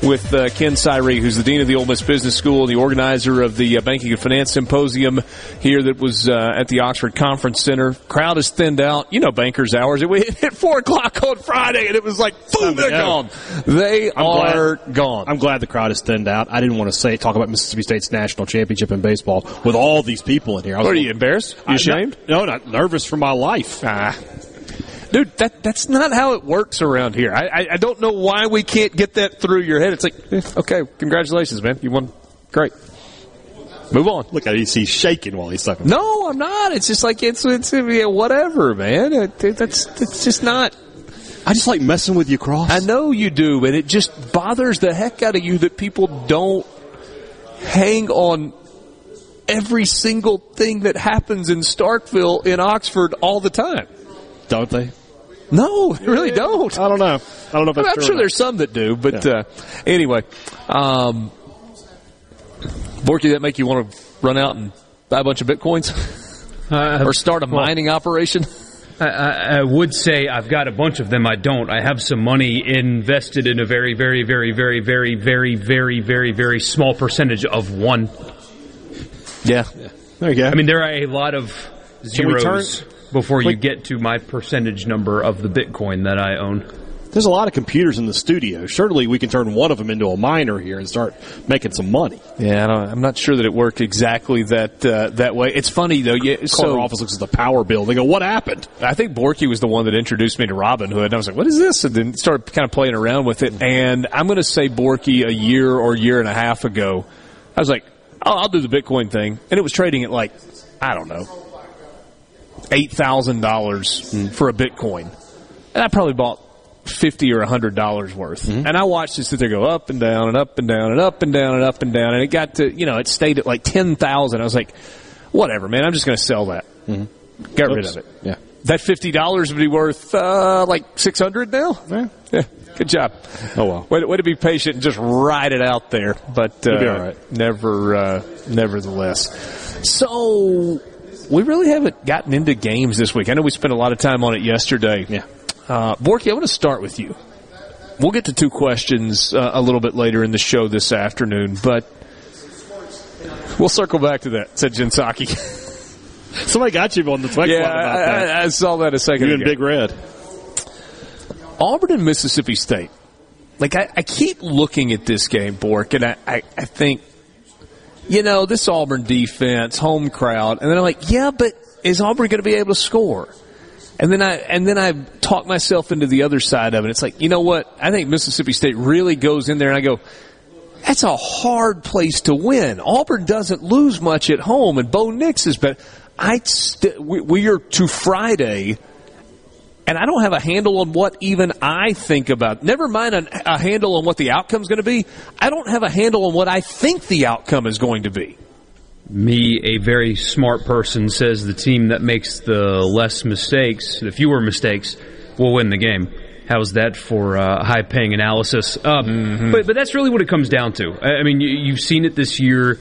with uh, Ken Cyree, who's the Dean of the Ole Miss Business School and the organizer of the uh, Banking and Finance Symposium here that was uh, at the Oxford Conference Center. Crowd is thinned out. You know bankers' hours. We hit four o'clock on Friday, and it was like, boom, they're gone. They I'm are glad, gone. I'm glad the crowd is thinned out. I didn't want to say talk about Mississippi State's national championship in baseball with all these people in here. What, are you embarrassed? You ashamed? No, not nervous for my life. Ah. Dude, that that's not how it works around here. I, I I don't know why we can't get that through your head. It's like, okay, congratulations, man. You won. Great. Move on. Look at he's shaking while he's sucking. No, I'm not. It's just like it's it's yeah, whatever, man. It, that's that's just not. I just like messing with you, Cross. I know you do, and it just bothers the heck out of you that people don't hang on every single thing that happens in Starkville in Oxford all the time. Don't they? No, they really don't. I don't know. I don't know if that's I'm true sure there's some that do, but yeah. uh, anyway. Um, Borky, that make you want to run out and buy a bunch of bitcoins? Uh, or start a mining well, operation? I, I, I would say I've got a bunch of them. I don't. I have some money invested in a very, very, very, very, very, very, very, very, very small percentage of one. Yeah. yeah. There you go. I mean, there are a lot of zeros before you get to my percentage number of the Bitcoin that I own. There's a lot of computers in the studio. Surely we can turn one of them into a miner here and start making some money. Yeah, I don't, I'm not sure that it worked exactly that uh, that way. It's funny, though. Yeah, so, corner office looks at the power bill. They go, what happened? I think Borky was the one that introduced me to Robinhood. And I was like, what is this? And then started kind of playing around with it. And I'm going to say Borky a year or year and a half ago, I was like, oh, I'll do the Bitcoin thing. And it was trading at like, I don't know. eight thousand dollars for a Bitcoin. And I probably bought fifty or one hundred dollars worth. Mm-hmm. And I watched it sit there go up and down and up and down and up and down and up and down. And it got to, you know, it stayed at like ten thousand. I was like, whatever, man, I'm just going to sell that. Mm-hmm. Got Oops. rid of it. Yeah. That fifty dollars would be worth uh, like six hundred dollars now. Yeah. Yeah. Good job. Oh, well. Way to, way to be patient and just ride it out there. But uh, be all right. never, uh, nevertheless. So we really haven't gotten into games this week. I know we spent a lot of time on it yesterday. Yeah. Uh, Borky, I want to start with you. We'll get to two questions uh, a little bit later in the show this afternoon, but we'll circle back to that, said Jen Psaki. Somebody got you on the Twitter yeah, about that. I, I saw that a second you ago. You and Big Red. Auburn and Mississippi State. Like, I, I keep looking at this game, Bork, and I, I, I think, you know, this Auburn defense, home crowd, and then I'm like, yeah, but is Auburn going to be able to score? And then I and then I talk myself into the other side of it. It's like, you know what? I think Mississippi State really goes in there, and I go, that's a hard place to win. Auburn doesn't lose much at home, and Bo Nix has been. I st- we, we are to Friday, and I don't have a handle on what even I think about. Never mind an, a handle on what the outcome's going to be. I don't have a handle on what I think the outcome is going to be. Me, a very smart person, says the team that makes the less mistakes, the fewer mistakes, will win the game. How's that for uh, high-paying analysis? Uh, mm-hmm. But but that's really what it comes down to. I mean, you, you've seen it this year.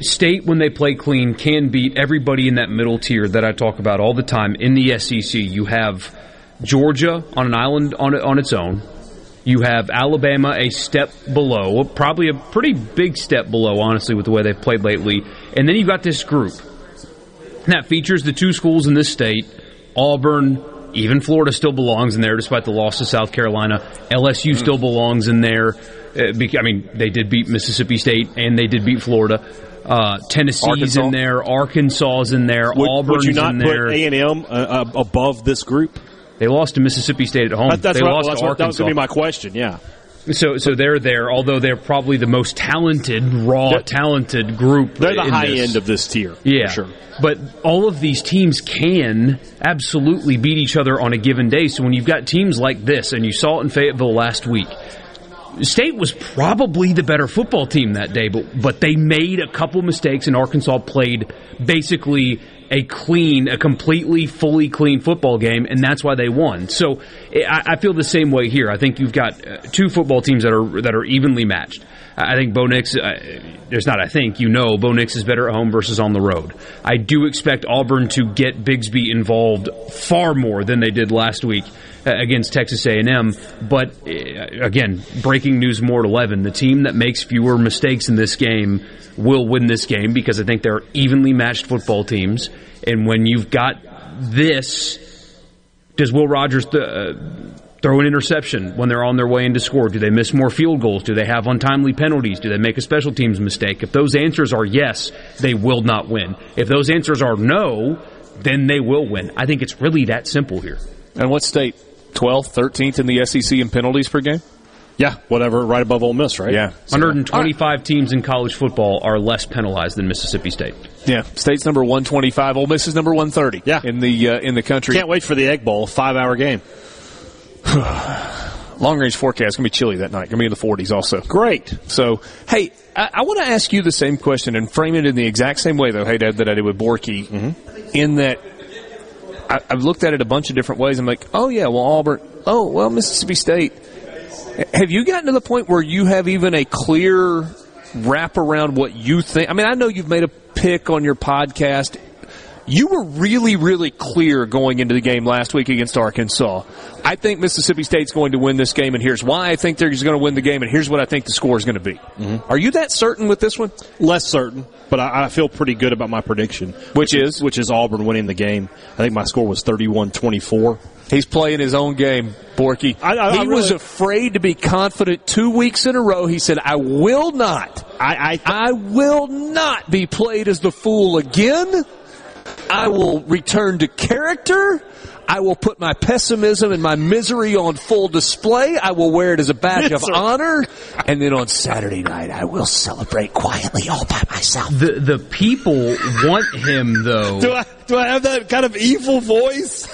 State, when they play clean, can beat everybody in that middle tier that I talk about all the time. In the S E C, you have Georgia on an island on on its own. You have Alabama a step below, probably a pretty big step below, honestly, with the way they've played lately. And then you've got this group that features the two schools in this state, Auburn, even Florida still belongs in there despite the loss to South Carolina. L S U still belongs in there. I mean, they did beat Mississippi State and they did beat Florida. Uh, Tennessee's Arkansas. in there. Arkansas's in there. Would, Auburn's in there. Would you not put A and M uh, above this group? They lost to Mississippi State at home. That's they right. lost well, that's to Arkansas. That was going to be my question, yeah. So so they're there, although they're probably the most talented, raw, they're, talented group. They're the high this. end of this tier, yeah. for sure. But all of these teams can absolutely beat each other on a given day. So when you've got teams like this, and you saw it in Fayetteville last week, State was probably the better football team that day, but, but they made a couple mistakes, and Arkansas played basically a clean, a completely, fully clean football game, and that's why they won. So I, I feel the same way here. I think you've got uh, two football teams that are that are evenly matched. I think Bo Nix, uh, there's not I think, you know, Bo Nix is better at home versus on the road. I do expect Auburn to get Bigsby involved far more than they did last week against Texas A and M, but again, breaking news more at eleven, the team that makes fewer mistakes in this game will win this game because I think they're evenly matched football teams, and when you've got this, does Will Rogers th- uh, throw an interception when they're on their way in to score? Do they miss more field goals? Do they have untimely penalties? Do they make a special teams mistake? If those answers are yes, they will not win. If those answers are no, then they will win. I think it's really that simple here. And what state? twelfth, thirteenth in the S E C in penalties per game? Yeah, whatever, right above Ole Miss, right? Yeah. So, one hundred twenty-five right. teams in college football are less penalized than Mississippi State. Yeah, State's number one twenty-five, Ole Miss is number one thirty yeah. in the uh, in the country. Can't wait for the Egg Bowl, five-hour game. Long-range forecast, going to be chilly that night. Going to be in the forties also. Great. So, hey, I, I want to ask you the same question and frame it in the exact same way, though, hey, Dad, that I did with Borky, mm-hmm. in that I've looked at it a bunch of different ways. I'm like, oh, yeah, well, Auburn. Oh, well, Mississippi State. Have you gotten to the point where you have even a clear wrap around what you think? I mean, I know you've made a pick on your podcast. You were really, really clear going into the game last week against Arkansas. I think Mississippi State's going to win this game, and here's why I think they're going to win the game, and here's what I think the score is going to be. Mm-hmm. Are you that certain with this one? Less certain, but I, I feel pretty good about my prediction. Which, which is? Which is Auburn winning the game. I think my score was thirty-one twenty-four. He's playing his own game, Borky. I, I, he I really, was afraid to be confident two weeks in a row. He said, I will not. I, I, th- I will not be played as the fool again. I will return to character. I will put my pessimism and my misery on full display. I will wear it as a badge Miser. of honor. And then on Saturday night, I will celebrate quietly all by myself. The the people want him, though. Do I, do I have that kind of evil voice?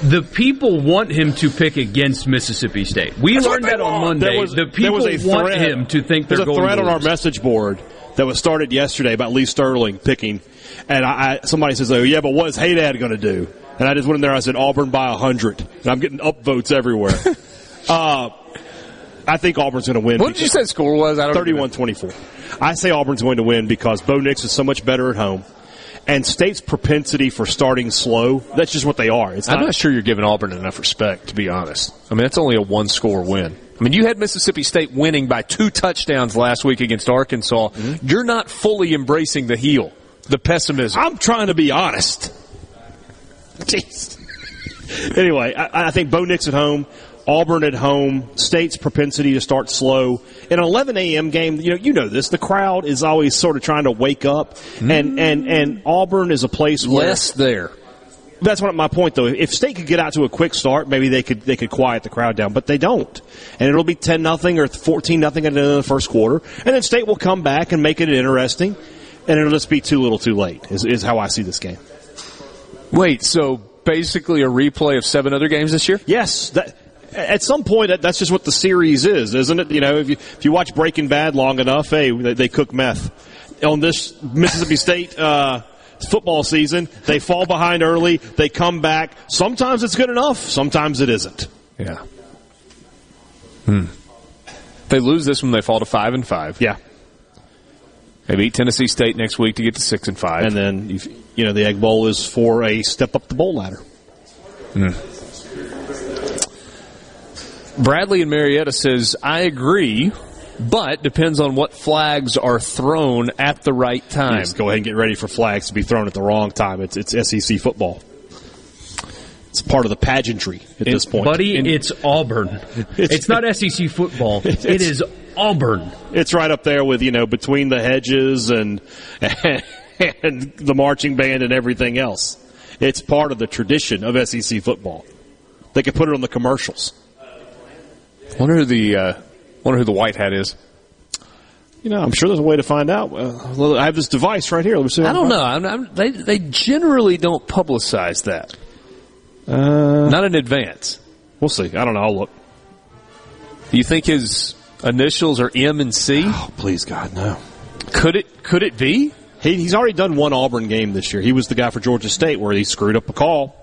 The people want him to pick against Mississippi State. We That's learned that on want. Monday. Was, the people want him to think they're going to There's a thread on our message board that was started yesterday about Lee Sterling picking. And I, I somebody says, oh, yeah, but what is Haydad going to do? And I just went in there. I said, Auburn by one hundred. And I'm getting upvotes everywhere. uh, I think Auburn's going to win. What did you say score was? I don't thirty-one twenty-four. I say Auburn's going to win because Bo Nix is so much better at home. And State's propensity for starting slow, that's just what they are. It's not, I'm not sure you're giving Auburn enough respect, to be honest. I mean, that's only a one-score win. I mean, you had Mississippi State winning by two touchdowns last week against Arkansas. Mm-hmm. You're not fully embracing the heel, the pessimism. I'm trying to be honest. Jeez. Anyway, I, I think Bo Nix at home, Auburn at home, State's propensity to start slow. In an eleven a.m. game, you know you know this, the crowd is always sort of trying to wake up, mm. and, and, and Auburn is a place where... Less there. That's what my point, though. If State could get out to a quick start, maybe they could they could quiet the crowd down, but they don't. And it'll be ten nothing or fourteen nothing at the end of the first quarter, and then State will come back and make it interesting, and it'll just be too little too late, is, is how I see this game. Wait, so basically a replay of seven other games this year? Yes, that... At some point, that's just what the series is, isn't it? You know, if you if you watch Breaking Bad long enough, hey, they, they cook meth. On this Mississippi State uh, football season, they fall behind early. They come back. Sometimes it's good enough. Sometimes it isn't. Yeah. Hmm. They lose this when they fall to five and five. Yeah. They beat Tennessee State next week to get to six and five. And then, you've, you know, the Egg Bowl is for a step up the bowl ladder. Hmm. Bradley in Marietta says, I agree, but depends on what flags are thrown at the right time. Just go ahead and get ready for flags to be thrown at the wrong time. It's it's S E C football. It's part of the pageantry at and, this point. Buddy, and, it's Auburn. It's, it's not S E C football. It is Auburn. It's right up there with, you know, Between the Hedges and, and, and the marching band and everything else. It's part of the tradition of S E C football. They could put it on the commercials. Wonder who the uh, wonder who the white hat is. You know, I'm sure there's a way to find out. Uh, I have this device right here. Let me see. I don't know. I'm, I'm, they they generally don't publicize that. Uh, Not in advance. We'll see. I don't know. I'll look. Do you think his initials are M and C? Oh, please, God, no. Could it? Could it be? He, he's already done one Auburn game this year. He was the guy for Georgia State where he screwed up a call.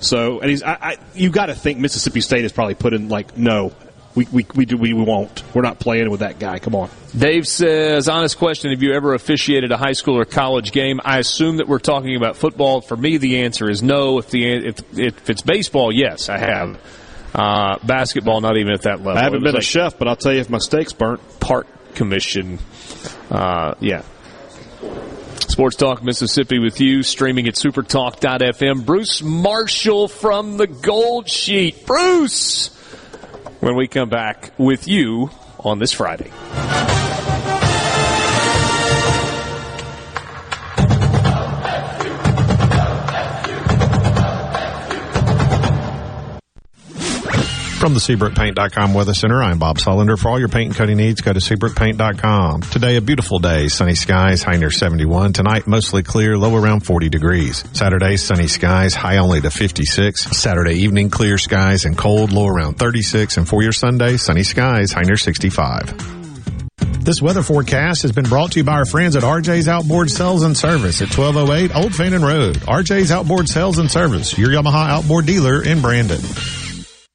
So, and he's I, I, you got to think Mississippi State has probably put in like no. We we we do we won't. We're not playing with that guy. Come on. Dave says, honest question, have you ever officiated a high school or college game? I assume that we're talking about football. For me, the answer is no. If the if if it's baseball, yes, I have. Uh, basketball, not even at that level. I haven't been like a chef, but I'll tell you if my steak's burnt. Park commission. Uh, yeah. Sports Talk Mississippi with you, streaming at supertalk dot f m. Bruce Marshall from the Gold Sheet. Bruce! When we come back with you on this Friday. From the Seabrook Paint dot com Weather Center, I'm Bob Sullender. For all your paint and coating needs, go to Seabrook Paint dot com. Today, a beautiful day. Sunny skies, high near seventy-one. Tonight, mostly clear, low around forty degrees. Saturday, sunny skies, high only to fifty-six. Saturday evening, clear skies and cold, low around thirty-six. And for your Sunday, sunny skies, high near sixty-five. This weather forecast has been brought to you by our friends at R J's Outboard Sales and Service at twelve oh eight Old Fannin Road. R J's Outboard Sales and Service, your Yamaha outboard dealer in Brandon.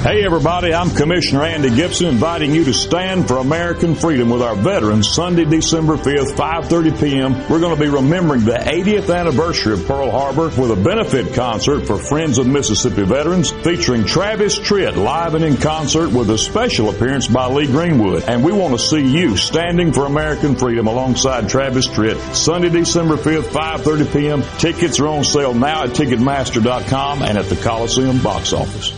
Hey everybody, I'm Commissioner Andy Gibson inviting you to stand for American freedom with our veterans Sunday, December fifth, five thirty p.m. We're going to be remembering the eightieth anniversary of Pearl Harbor with a benefit concert for Friends of Mississippi Veterans featuring Travis Tritt live and in concert with a special appearance by Lee Greenwood. And we want to see you standing for American freedom alongside Travis Tritt Sunday, December fifth, five thirty p.m. Tickets are on sale now at Ticketmaster dot com and at the Coliseum box office.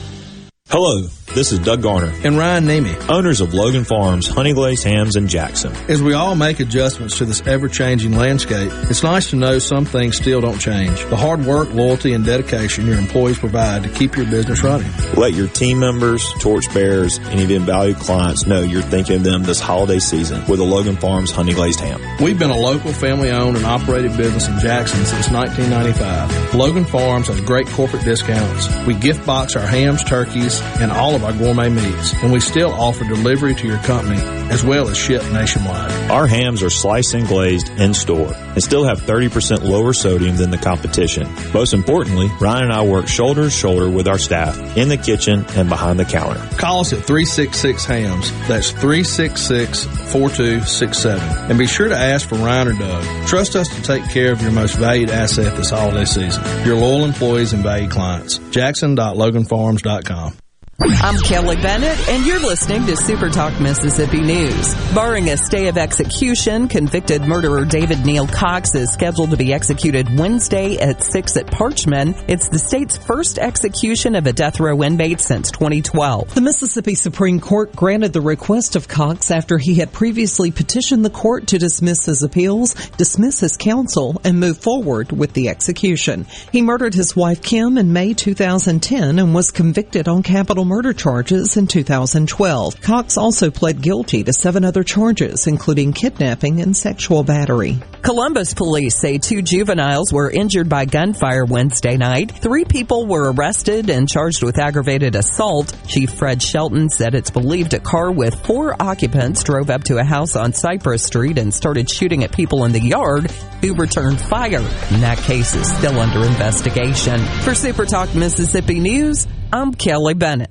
Hello, this is Doug Garner and Ryan Neme, owners of Logan Farms, Honey Glaze Hams, and Jackson. As we all make adjustments to this ever-changing landscape, it's nice to know some things still don't change. The hard work, loyalty, and dedication your employees provide to keep your business running. Let your team members, torchbearers, and even valued clients know you're thinking of them this holiday season with a Logan Farms Honey Glazed Ham. We've been a local, family-owned, and operated business in Jackson since nineteen ninety-five. Logan Farms has great corporate discounts. We gift box our hams, turkeys, and all of our gourmet meats, and we still offer delivery to your company as well as ship nationwide. Our hams are sliced and glazed in store and still have thirty percent lower sodium than the competition. Most importantly, Ryan and I work shoulder to shoulder with our staff in the kitchen and behind the counter. Call us at three six six HAMS. That's three six six, four two six seven. And be sure to ask for Ryan or Doug. Trust us to take care of your most valued asset this holiday season, your loyal employees and valued clients. Jackson dot Logan Farms dot com. I'm Kelly Bennett, and you're listening to Super Talk Mississippi News. Barring a stay of execution, convicted murderer David Neal Cox is scheduled to be executed Wednesday at six at Parchman. It's the state's first execution of a death row inmate since twenty twelve. The Mississippi Supreme Court granted the request of Cox after he had previously petitioned the court to dismiss his appeals, dismiss his counsel, and move forward with the execution. He murdered his wife Kim in May two thousand ten and was convicted on capital murder charges in two thousand twelve. Cox also pled guilty to seven other charges, including kidnapping and sexual battery. Columbus police say two juveniles were injured by gunfire Wednesday night. Three people were arrested and charged with aggravated assault. Chief Fred Shelton said it's believed a car with four occupants drove up to a house on Cypress Street and started shooting at people in the yard who returned fire. And that case is still under investigation. For Super Talk Mississippi News, I'm Kelly Bennett.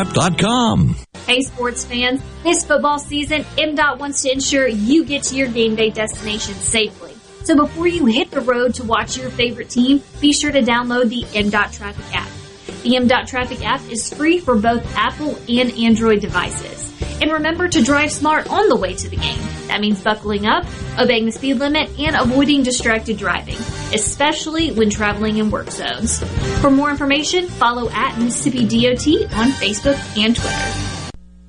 Hey sports fans, this football season, M DOT wants to ensure you get to your game day destination safely. So before you hit the road to watch your favorite team, be sure to download the M DOT Traffic app. The M DOT Traffic app is free for both Apple and Android devices. And remember to drive smart on the way to the game. That means buckling up, obeying the speed limit, and avoiding distracted driving, especially when traveling in work zones. For more information, follow at Mississippi D O T on Facebook and Twitter.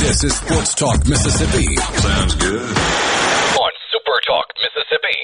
This is Sports Talk Mississippi. Sounds good. On Super Talk Mississippi.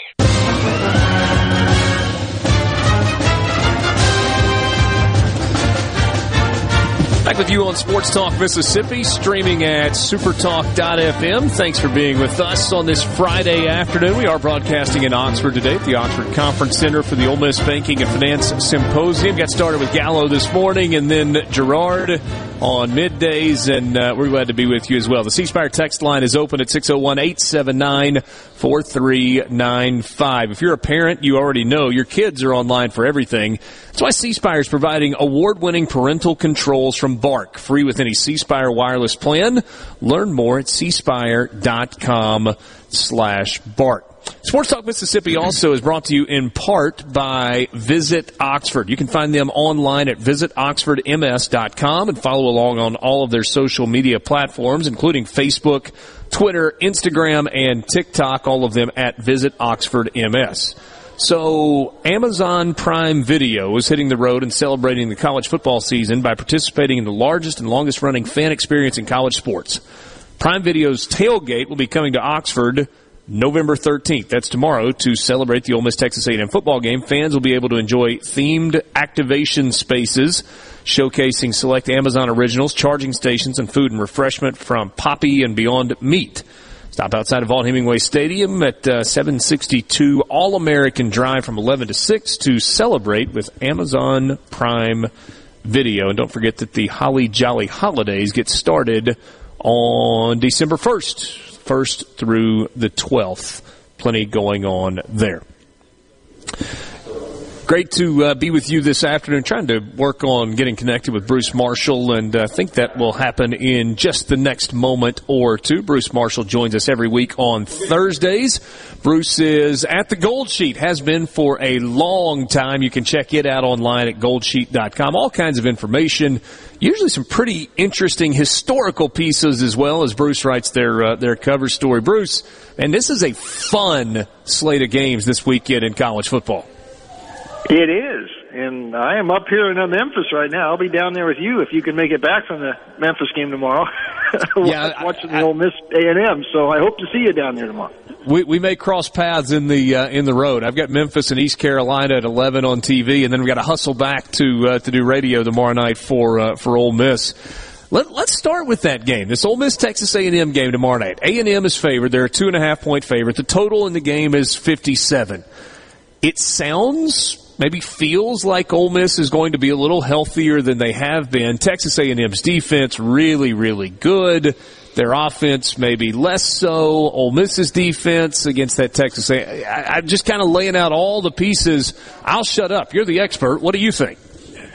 Back with you on Sports Talk Mississippi, streaming at supertalk dot f m. Thanks for being with us on this Friday afternoon. We are broadcasting in Oxford today at the Oxford Conference Center for the Ole Miss Banking and Finance Symposium. Got started with Gallo this morning and then Gerard on middays, and uh, we're glad to be with you as well. The C-Spire text line is open at six oh one, eight seven nine, four three nine five. If you're a parent, you already know your kids are online for everything. That's why C-Spire is providing award-winning parental controls from Bark, free with any C-Spire wireless plan. Learn more at c spire dot com slash bark. Sports Talk Mississippi also is brought to you in part by Visit Oxford. You can find them online at visit oxford m s dot com and follow along on all of their social media platforms, including Facebook, Twitter, Instagram, and TikTok, all of them at Visit Oxford M S. So Amazon Prime Video is hitting the road and celebrating the college football season by participating in the largest and longest-running fan experience in college sports. Prime Video's Tailgate will be coming to Oxford November thirteenth. That's tomorrow. To celebrate the Ole Miss Texas A and M football game, fans will be able to enjoy themed activation spaces showcasing select Amazon originals, charging stations, and food and refreshment from Poppy and Beyond Meat. Stop outside of Vaughn Hemingway Stadium at uh, seven sixty-two All-American Drive from eleven to six to celebrate with Amazon Prime Video. And don't forget that the Holly Jolly Holidays get started on December first, first through the twelfth. Plenty going on there. Great to uh, be with you this afternoon, trying to work on getting connected with Bruce Marshall, and I uh, think that will happen in just the next moment or two. Bruce Marshall joins us every week on Thursdays. Bruce is at the Gold Sheet, has been for a long time. You can check it out online at gold sheet dot com. All kinds of information, usually some pretty interesting historical pieces as well, as Bruce writes their, uh, their cover story. Bruce, and this is a fun slate of games this weekend in college football. It is, and I am up here in Memphis right now. I'll be down there with you if you can make it back from the Memphis game tomorrow. Yeah, watching I, I, the Ole Miss A and M, so I hope to see you down there tomorrow. We we may cross paths in the uh, in the road. I've got Memphis and East Carolina at eleven on T V, and then we got to hustle back to uh, to do radio tomorrow night for uh, for Ole Miss. Let, let's start with that game, this Ole Miss-Texas A and M game tomorrow night. A and M is favored. They're a two and a half point favorite. The total in the game is fifty-seven. It sounds... maybe feels like Ole Miss is going to be a little healthier than they have been. Texas A and M's defense really, really good. Their offense maybe less so. Ole Miss's defense against that Texas A and M. I'm just kind of laying out all the pieces. I'll shut up. You're the expert. What do you think?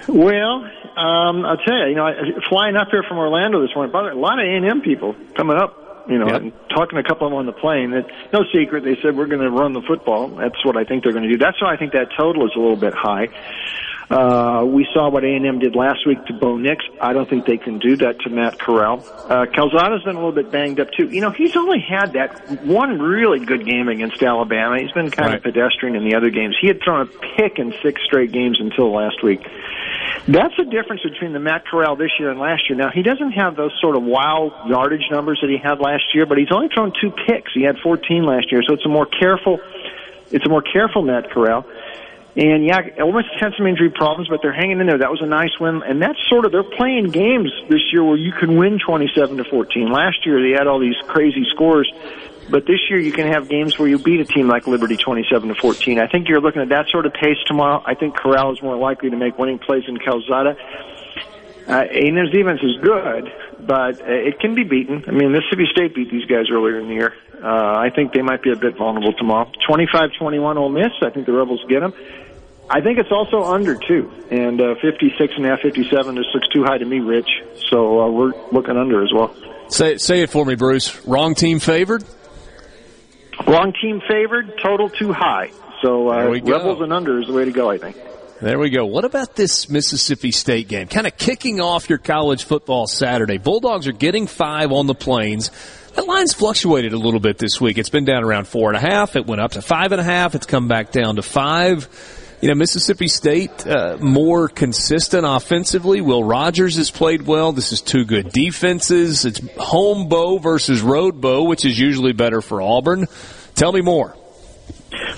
Well, um, I'll tell you, you know, flying up here from Orlando this morning, a lot of A and M people coming up. You know, yep. I'm talking to a couple of them on the plane. It's no secret. They said, we're going to run the football. That's what I think they're going to do. That's why I think that total is a little bit high. Uh, we saw what A and M did last week to Bo Nix. I don't think they can do that to Matt Corral. Uh, Calzada's been a little bit banged up, too. You know, he's only had that one really good game against Alabama. He's been kind right. of pedestrian in the other games. He had thrown a pick in six straight games until last week. That's the difference between the Matt Corral this year and last year. Now, he doesn't have those sort of wow yardage numbers that he had last year, but he's only thrown two picks. He had fourteen last year, so it's a more careful, it's a more careful Matt Corral. And, yeah, Ole Miss had some injury problems, but they're hanging in there. That was a nice win. And that's sort of, they're playing games this year where you can win twenty-seven to fourteen. Last year they had all these crazy scores, but this year you can have games where you beat a team like Liberty twenty-seven to fourteen. I think you're looking at that sort of pace tomorrow. I think Corral is more likely to make winning plays than Calzada. Uh, A and M's defense is good, but it can be beaten. I mean, Mississippi State beat these guys earlier in the year. Uh, I think they might be a bit vulnerable tomorrow. twenty-five twenty-one Ole Miss. I think the Rebels get them. I think it's also under, too. And uh, fifty-six and a half, fifty-seven, this looks too high to me, Rich. So uh, we're looking under as well. Say, say it for me, Bruce. Wrong team favored? Wrong team favored, total too high. So uh, Rebels and under is the way to go, I think. There we go. What about this Mississippi State game? Kind of kicking off your college football Saturday. Bulldogs are getting five on the Plains. That line's fluctuated a little bit this week. It's been down around four and a half. It went up to five and a half. It's come back down to five. You know, Mississippi State, uh, more consistent offensively. Will Rogers has played well. This is two good defenses. It's home bow versus road bow, which is usually better for Auburn. Tell me more.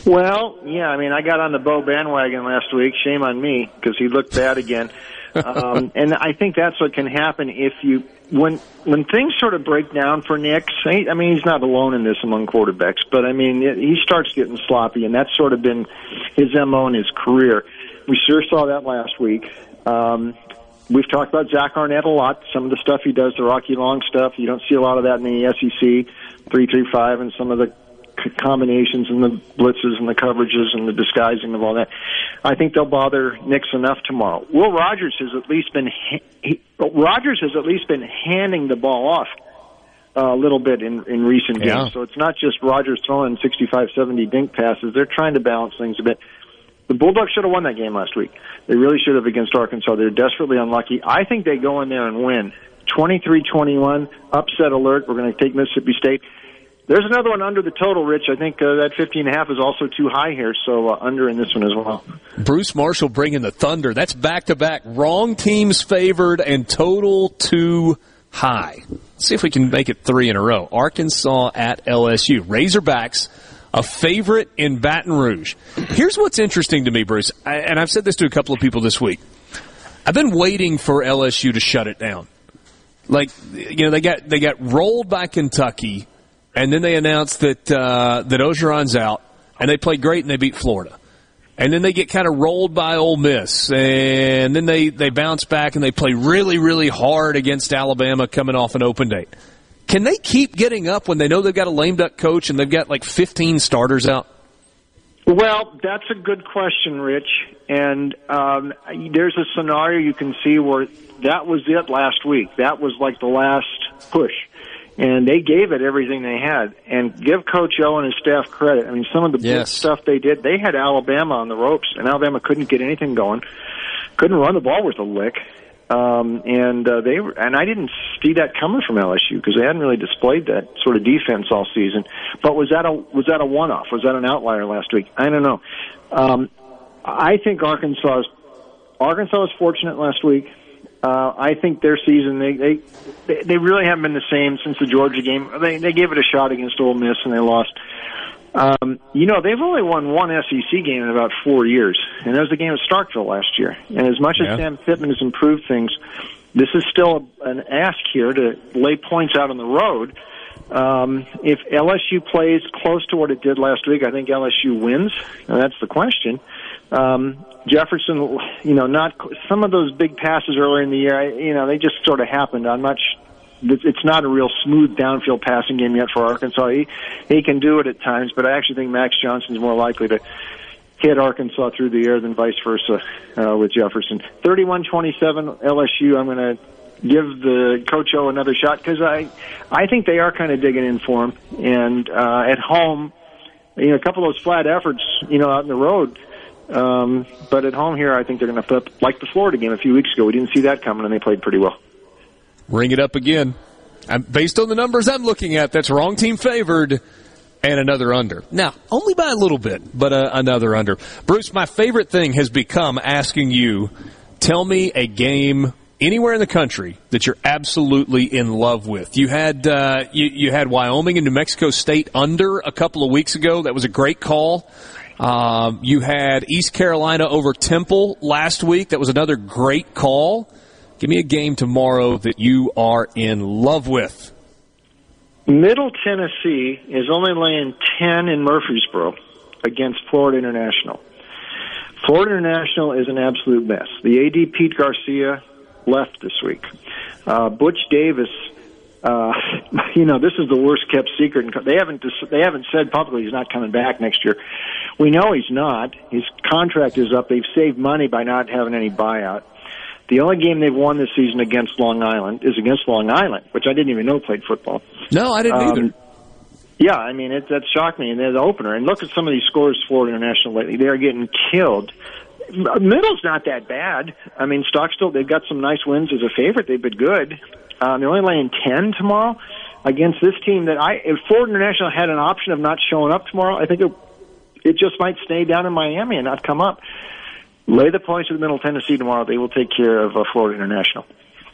Well, yeah, I mean, I got on the Bo bandwagon last week. Shame on me, because he looked bad again. Um, and I think that's what can happen if you when when things sort of break down for Nix. I mean, he's not alone in this among quarterbacks, but I mean, it, he starts getting sloppy, and that's sort of been his M O in his career. We sure saw that last week. Um, we've talked about Zach Arnett a lot. Some of the stuff he does, the Rocky Long stuff, you don't see a lot of that in the S E C three three five and some of the combinations and the blitzes and the coverages and the disguising of all that. I think they'll bother Nix enough tomorrow. Will Rogers has at least been he, Rogers has at least been handing the ball off a little bit in, in recent yeah. games. So it's not just Rogers throwing sixty-five, seventy dink passes. They're trying to balance things a bit. The Bulldogs should have won that game last week. They really should have against Arkansas. They're desperately unlucky. I think they go in there and win. twenty-three twenty-one, upset alert. We're going to take Mississippi State. There's another one under the total, Rich. I think uh, that fifteen and a half is also too high here, so uh, under in this one as well. Bruce Marshall bringing the thunder. That's back-to-back. Wrong teams favored and total too high. Let's see if we can make it three in a row. Arkansas at L S U. Razorbacks, a favorite in Baton Rouge. Here's what's interesting to me, Bruce, I, and I've said this to a couple of people this week. I've been waiting for L S U to shut it down. Like, you know, they got they got rolled by Kentucky. And then they announced that uh, that Ogeron's out, and they played great, and they beat Florida. And then they get kind of rolled by Ole Miss, and then they, they bounce back, and they play really, really hard against Alabama coming off an open date. Can they keep getting up when they know they've got a lame-duck coach and they've got like fifteen starters out? Well, that's a good question, Rich. And um, there's a scenario you can see where that was it last week. That was like the last push. And they gave it everything they had. And give Coach O and his staff credit. I mean, some of the yes. stuff they did, they had Alabama on the ropes, and Alabama couldn't get anything going, couldn't run the ball with a lick. Um, and uh, they were, and I didn't see that coming from L S U because they hadn't really displayed that sort of defense all season. But was that a was that a one-off? Was that an outlier last week? I don't know. Um, I think Arkansas Arkansas was fortunate last week. Uh, I think their season, they, they they really haven't been the same since the Georgia game. They they gave it a shot against Ole Miss, and they lost. Um, you know, they've only won one S E C game in about four years, and that was the game at Starkville last year. And as much yeah. as Sam Pittman has improved things, this is still an ask here to lay points out on the road. Um, if L S U plays close to what it did last week, I think L S U wins, and that's the question. Um, Jefferson, you know, not some of those big passes earlier in the year, I, you know, they just sort of happened. I'm not, it's not a real smooth downfield passing game yet for Arkansas. He, he can do it at times, but I actually think Max Johnson's more likely to hit Arkansas through the air than vice versa, uh, with Jefferson. thirty-one twenty-seven L S U, I'm going to give the Coach O another shot because I, I think they are kind of digging in for him. And, uh, at home, you know, a couple of those flat efforts, you know, out in the road. Um, but at home here, I think they're going to flip like the Florida game a few weeks ago. We didn't see that coming, and they played pretty well. Ring it up again. I'm, based on the numbers I'm looking at, that's wrong team favored and another under. Now, only by a little bit, but uh, another under. Bruce, my favorite thing has become asking you, tell me a game anywhere in the country that you're absolutely in love with. You had uh, you, you had Wyoming and New Mexico State under a couple of weeks ago. That was a great call. Um, you had East Carolina over Temple last week. That was another great call. Give me a game tomorrow that you are in love with. Middle Tennessee is only laying ten in Murfreesboro against Florida International. Florida International is an absolute mess. The A D Pete Garcia left this week. Uh, Butch Davis, uh, you know, this is the worst kept secret. They haven't they haven't said publicly he's not coming back next year. We know he's not. His contract is up. They've saved money by not having any buyout. The only game they've won this season against Long Island is against Long Island, which I didn't even know played football. No, I didn't um, either. Yeah, I mean, it, that shocked me. And they're the opener. And look at some of these scores Florida International lately. They are getting killed. Middle's not that bad. I mean, Stockstill, they've got some nice wins as a favorite. They've been good. Um, they're only laying ten tomorrow against this team that I, if Florida International had an option of not showing up tomorrow, I think it, it just might stay down in Miami and not come up. Lay the points with Middle Tennessee tomorrow. They will take care of uh, Florida International.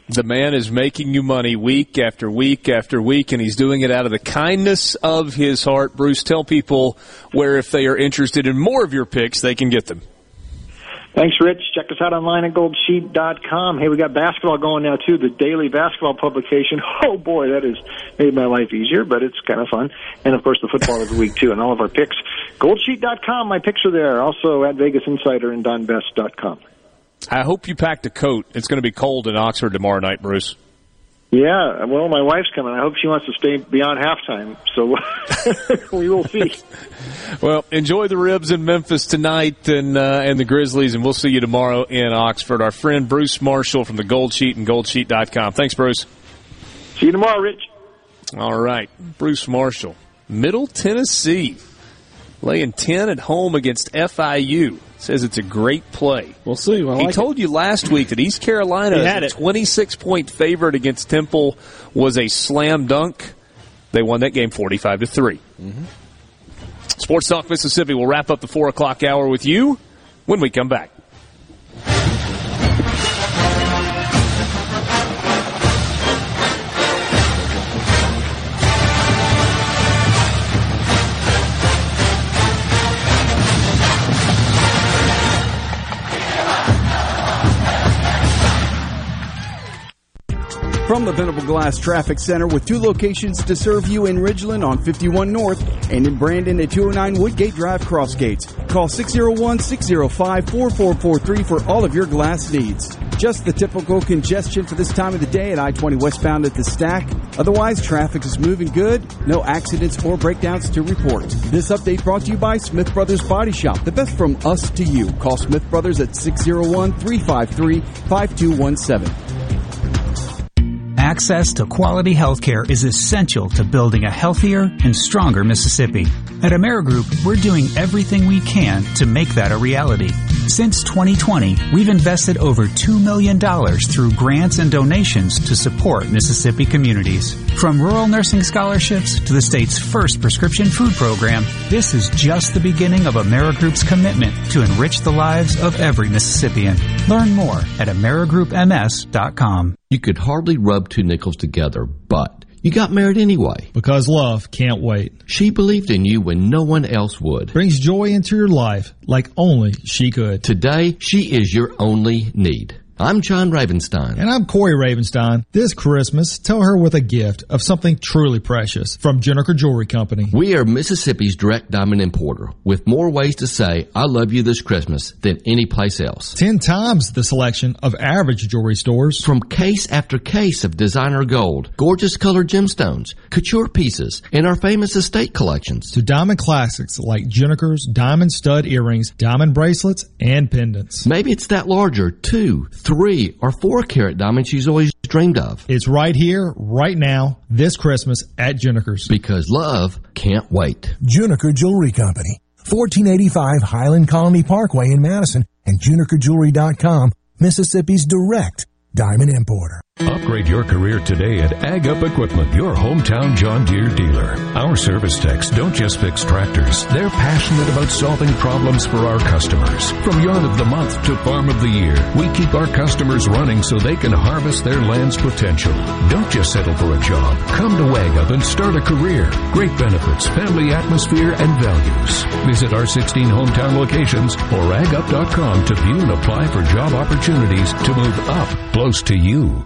The man is making you money week after week after week, and he's doing it out of the kindness of his heart. Bruce, tell people where, if they are interested in more of your picks, they can get them. Thanks, Rich. Check us out online at gold sheet dot com. Hey, we got basketball going now, too, the daily basketball publication. Oh, boy, that has made my life easier, but it's kind of fun. And, of course, the football of the week, too, and all of our picks. gold sheet dot com, my picks are there. Also at Vegas Insider and don best dot com. I hope you packed a coat. It's going to be cold in Oxford tomorrow night, Bruce. Yeah, well, my wife's coming. I hope she wants to stay beyond halftime, so we will see. Well, enjoy the ribs in Memphis tonight and uh, and the Grizzlies, and we'll see you tomorrow in Oxford. Our friend Bruce Marshall from the Gold Sheet and gold sheet dot com. Thanks, Bruce. See you tomorrow, Rich. All right, Bruce Marshall, Middle Tennessee, laying ten at home against F I U. Says it's a great play. We'll see. Well, he like told it. you last week that East Carolina is a twenty-six point favorite against Temple was a slam dunk. They won that game forty-five to three. Mm-hmm. Sports Talk Mississippi will wrap up the four o'clock hour with you when we come back. From the Venable Glass Traffic Center with two locations to serve you in Ridgeland on fifty-one North and in Brandon at two oh nine Woodgate Drive Crossgates. Call six oh one, six oh five, four four four three for all of your glass needs. Just the typical congestion for this time of the day at I twenty westbound at the Stack. Otherwise, traffic is moving good. No accidents or breakdowns to report. This update brought to you by Smith Brothers Body Shop. The best from us to you. Call Smith Brothers at six oh one, three five three, five two one seven. Access to quality healthcare is essential to building a healthier and stronger Mississippi. At Amerigroup, we're doing everything we can to make that a reality. Since twenty twenty, we've invested over two million dollars through grants and donations to support Mississippi communities. From rural nursing scholarships to the state's first prescription food program, this is just the beginning of Amerigroup's commitment to enrich the lives of every Mississippian. Learn more at Amerigroup M S dot com. You could hardly rub two nickels together, but you got married anyway. Because love can't wait. She believed in you when no one else would. Brings joy into your life like only she could. Today, she is your only need. I'm John Ravenstein. And I'm Corey Ravenstein. This Christmas, tell her with a gift of something truly precious from Jenniker Jewelry Company. We are Mississippi's direct diamond importer with more ways to say I love you this Christmas than any place else. Ten times the selection of average jewelry stores. From case after case of designer gold, gorgeous colored gemstones, couture pieces, and our famous estate collections. To diamond classics like Jenniker's diamond stud earrings, diamond bracelets, and pendants. Maybe it's that larger, too. Three or four carat diamonds she's always dreamed of. It's right here, right now, this Christmas at Juniker's. Because love can't wait. Juniker Jewelry Company, fourteen eighty-five Highland Colony Parkway in Madison, and juniker jewelry dot com, Mississippi's direct diamond importer. Upgrade your career today at Ag Up Equipment, your hometown John Deere dealer. Our service techs don't just fix tractors. They're passionate about solving problems for our customers. From yard of the month to farm of the year, we keep our customers running so they can harvest their land's potential. Don't just settle for a job. Come to Ag Up and start a career. Great benefits, family atmosphere, and values. Visit our sixteen hometown locations or ag up dot com to view and apply for job opportunities to move up close to you.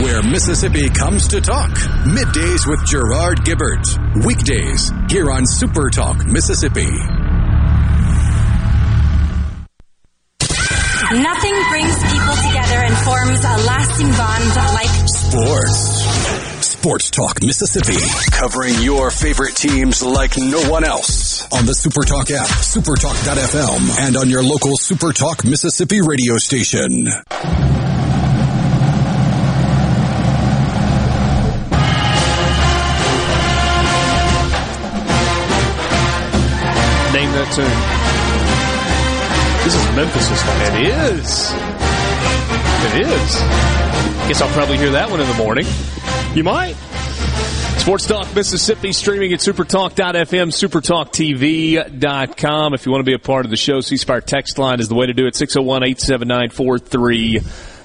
Where Mississippi comes to talk. Middays with Gerard Gibbert. Weekdays here on Super Talk Mississippi. Nothing brings people together and forms a lasting bond like sports. Sports Talk Mississippi. Covering your favorite teams like no one else. On the Super Talk app, super talk dot f m, and on your local Super Talk Mississippi radio station. Name that tune. This is Memphis. It is. It is. Guess I'll probably hear that one in the morning. You might. Sports Talk Mississippi, streaming at super talk dot f m, super talk t v dot com. If you want to be a part of the show, C-Spire text line is the way to do it, six oh one, eight seven nine, four three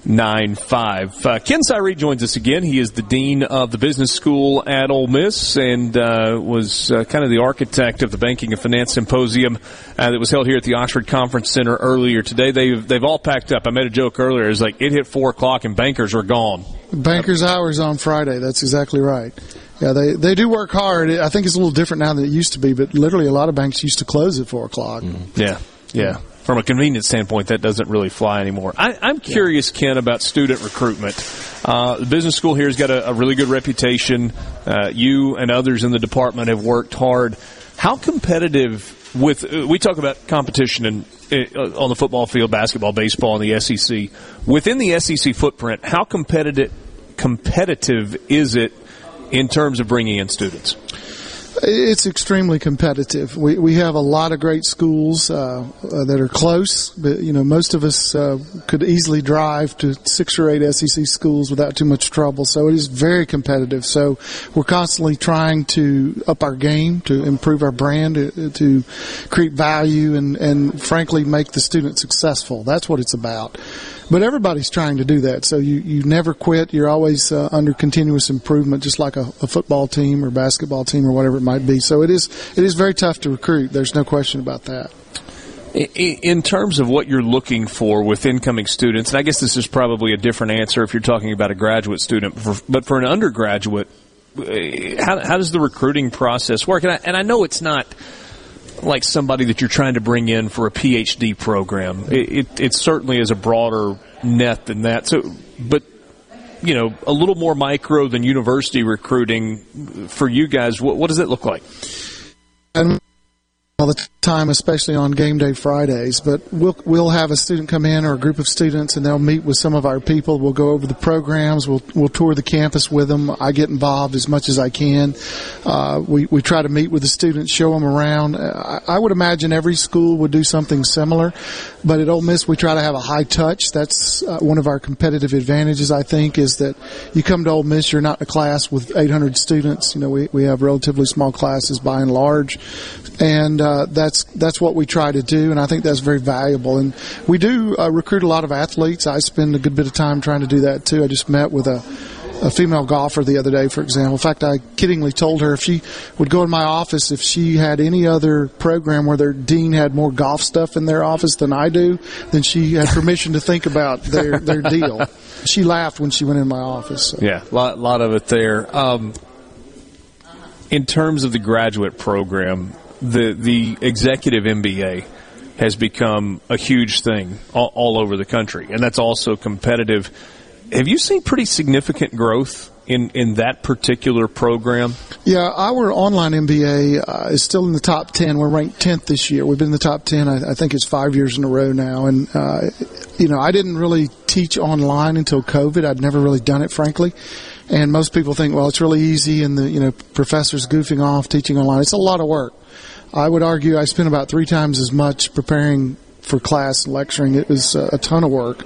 nine five. Uh, Ken Cyree joins us again. He is the dean of the business school at Ole Miss and uh, was uh, kind of the architect of the Banking and Finance Symposium uh, that was held here at the Oxford Conference Center earlier today. They've they've all packed up. I made a joke earlier. It's like it hit four o'clock and bankers were gone. Bankers hours on Friday. That's exactly right. Yeah, they they do work hard. I think it's a little different now than it used to be, but literally a lot of banks used to close at four o'clock. Mm-hmm. Yeah, yeah. From a convenience standpoint, that doesn't really fly anymore. I, I'm curious, yeah. Ken, about student recruitment. Uh, the business school here has got a, a really good reputation. Uh, you and others in the department have worked hard. How competitive with – we talk about competition in, in, on the football field, basketball, baseball, and the S E C. Within the S E C footprint, how competitive competitive is it in terms of bringing in students? It's extremely competitive. We we have a lot of great schools uh, that are close. But, you know, most of us uh, could easily drive to six or eight S E C schools without too much trouble. So it is very competitive. So we're constantly trying to up our game, to improve our brand, to, to create value, and, and frankly make the student successful. That's what it's about. But everybody's trying to do that, so you, you never quit. You're always uh, under continuous improvement, just like a, a football team or basketball team or whatever it might be. So it is it is very tough to recruit. There's no question about that. In terms of what you're looking for with incoming students, and I guess this is probably a different answer if you're talking about a graduate student, but for an undergraduate, how, how does the recruiting process work? And I, and I know it's not like somebody that you're trying to bring in for a P H D program. It, it, it certainly is a broader net than that. So, but, you know, a little more micro than university recruiting for you guys. What, what does it look like? And all the time, especially on game day Fridays, but we'll we'll have a student come in or a group of students, and they'll meet with some of our people. We'll go over the programs. We'll we'll tour the campus with them. I get involved as much as I can. Uh, we we try to meet with the students, show them around. I, I would imagine every school would do something similar, but at Ole Miss we try to have a high touch. That's uh, one of our competitive advantages, I think, is that you come to Ole Miss, you're not in a class with eight hundred students. You know, we we have relatively small classes by and large, and Uh, that's that's what we try to do, and I think that's very valuable. And we do uh, recruit a lot of athletes. I spend a good bit of time trying to do that too. I just met with a, a female golfer the other day, for example. In fact, I kiddingly told her if she would go in my office, if she had any other program where their dean had more golf stuff in their office than I do, then she had permission to think about their, their deal. She laughed when she went in my office. So. Yeah, a lot, lot of it there. Um, in terms of the graduate program, The the executive M B A has become a huge thing all, all over the country, and that's also competitive. Have you seen pretty significant growth in, in that particular program? Yeah, our online M B A uh, is still in the top ten. We're ranked tenth this year. We've been in the top ten, I, I think it's five years in a row now. And, uh, you know, I didn't really teach online until COVID. I'd never really done it, frankly. And most people think, well, it's really easy, and the you know professors goofing off teaching online. It's a lot of work. I would argue I spend about three times as much preparing for class lecturing. It was a ton of work,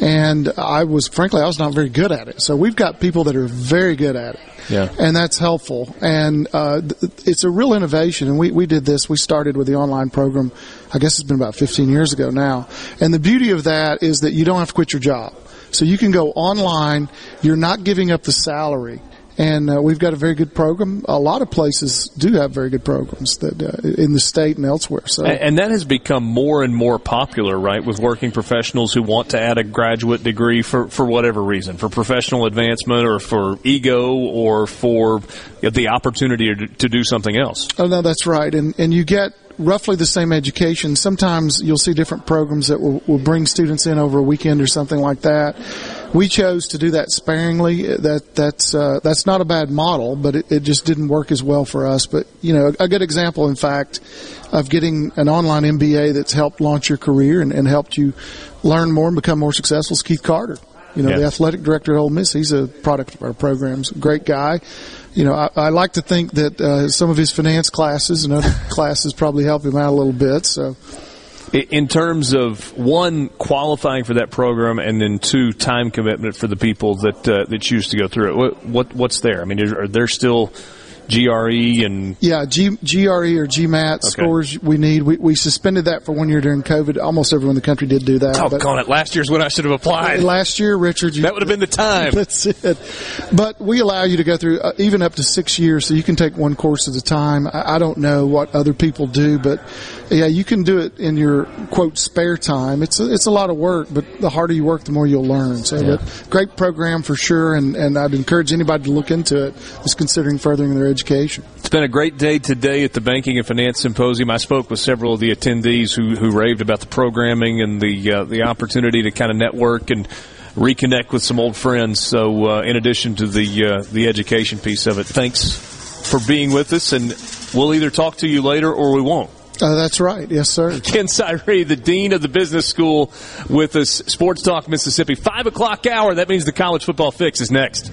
and I was frankly I was not very good at it. So we've got people that are very good at it, yeah, and that's helpful. And uh, it's a real innovation. And we we did this. We started with the online program. I guess it's been about fifteen years ago now. And the beauty of that is that you don't have to quit your job. So you can go online. You're not giving up the salary. And uh, we've got a very good program. A lot of places do have very good programs that uh, in the state and elsewhere. So, and, and that has become more and more popular, right, with working professionals who want to add a graduate degree for, for whatever reason, for professional advancement or for ego or for the opportunity to do something else. Oh, no, that's right. And, and you get roughly the same education. Sometimes you'll see different programs that will, will bring students in over a weekend or something like that. We chose to do that sparingly. That that's uh, that's not a bad model, but it, it just didn't work as well for us. But you know, a good example, in fact, of getting an online M B A that's helped launch your career and, and helped you learn more and become more successful is Keith Carter. You know, yeah. The athletic director at Ole Miss, he's a product of our programs, great guy. You know, I, I like to think that uh, some of his finance classes and other classes probably help him out a little bit. So, in terms of, one, qualifying for that program, and then, two, time commitment for the people that uh, that choose to go through it, what, what what's there? I mean, are, are there still G R E and yeah, G, GRE or GMAT okay. scores we need. We we suspended that for one year during COVID. Almost everyone in the country did do that. Oh, but on it. Last year's when I should have applied. Last year, Richard, you, that would have been the time. That's it. But we allow you to go through uh, even up to six years, so you can take one course at a time. I, I don't know what other people do, but yeah, you can do it in your quote spare time. It's a, it's a lot of work, but the harder you work, the more you'll learn. So, yeah. But great program for sure, and and I'd encourage anybody to look into it, just considering furthering their education. Education. It's been a great day today at the Banking and Finance Symposium. I spoke with several of the attendees who, who raved about the programming and the uh, the opportunity to kind of network and reconnect with some old friends. So, uh, in addition to the uh, the education piece of it, thanks for being with us, and we'll either talk to you later or we won't. Uh, that's right. Yes, sir. Ken Cyree, the Dean of the Business School, with us. Sports Talk Mississippi, five o'clock hour. That means the College Football Fix is next.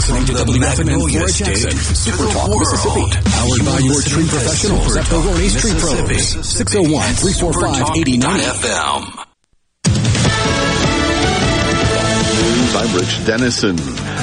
Listening to W F M N Forest Jackson, Super Talk Mississippi, powered by your tree professionals at Pagoni's Tree Pros, six oh one, three four five, eight nine F M. I'm Rich Dennison.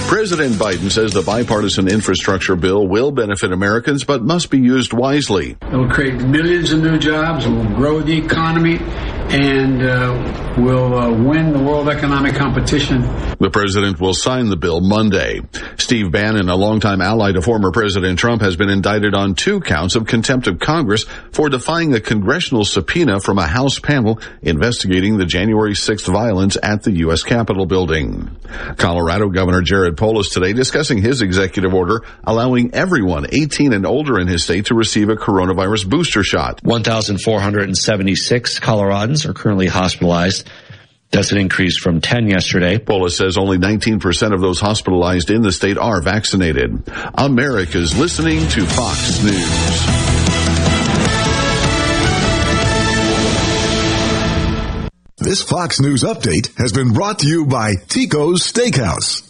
President Biden says the bipartisan infrastructure bill will benefit Americans but must be used wisely. It will create millions of new jobs, it will grow the economy, and uh, will uh, win the world economic competition. The president will sign the bill Monday. Steve Bannon, a longtime ally to former President Trump, has been indicted on two counts of contempt of Congress for defying a congressional subpoena from a House panel investigating the January sixth violence at the U S Capitol building. Colorado Governor Jared Polis today discussing his executive order allowing everyone eighteen and older in his state to receive a coronavirus booster shot. one thousand four hundred seventy-six Coloradans are currently hospitalized. That's an increase from ten yesterday. Polis says only nineteen percent of those hospitalized in the state are vaccinated. America's listening to Fox News. This Fox News update has been brought to you by Tico's Steakhouse.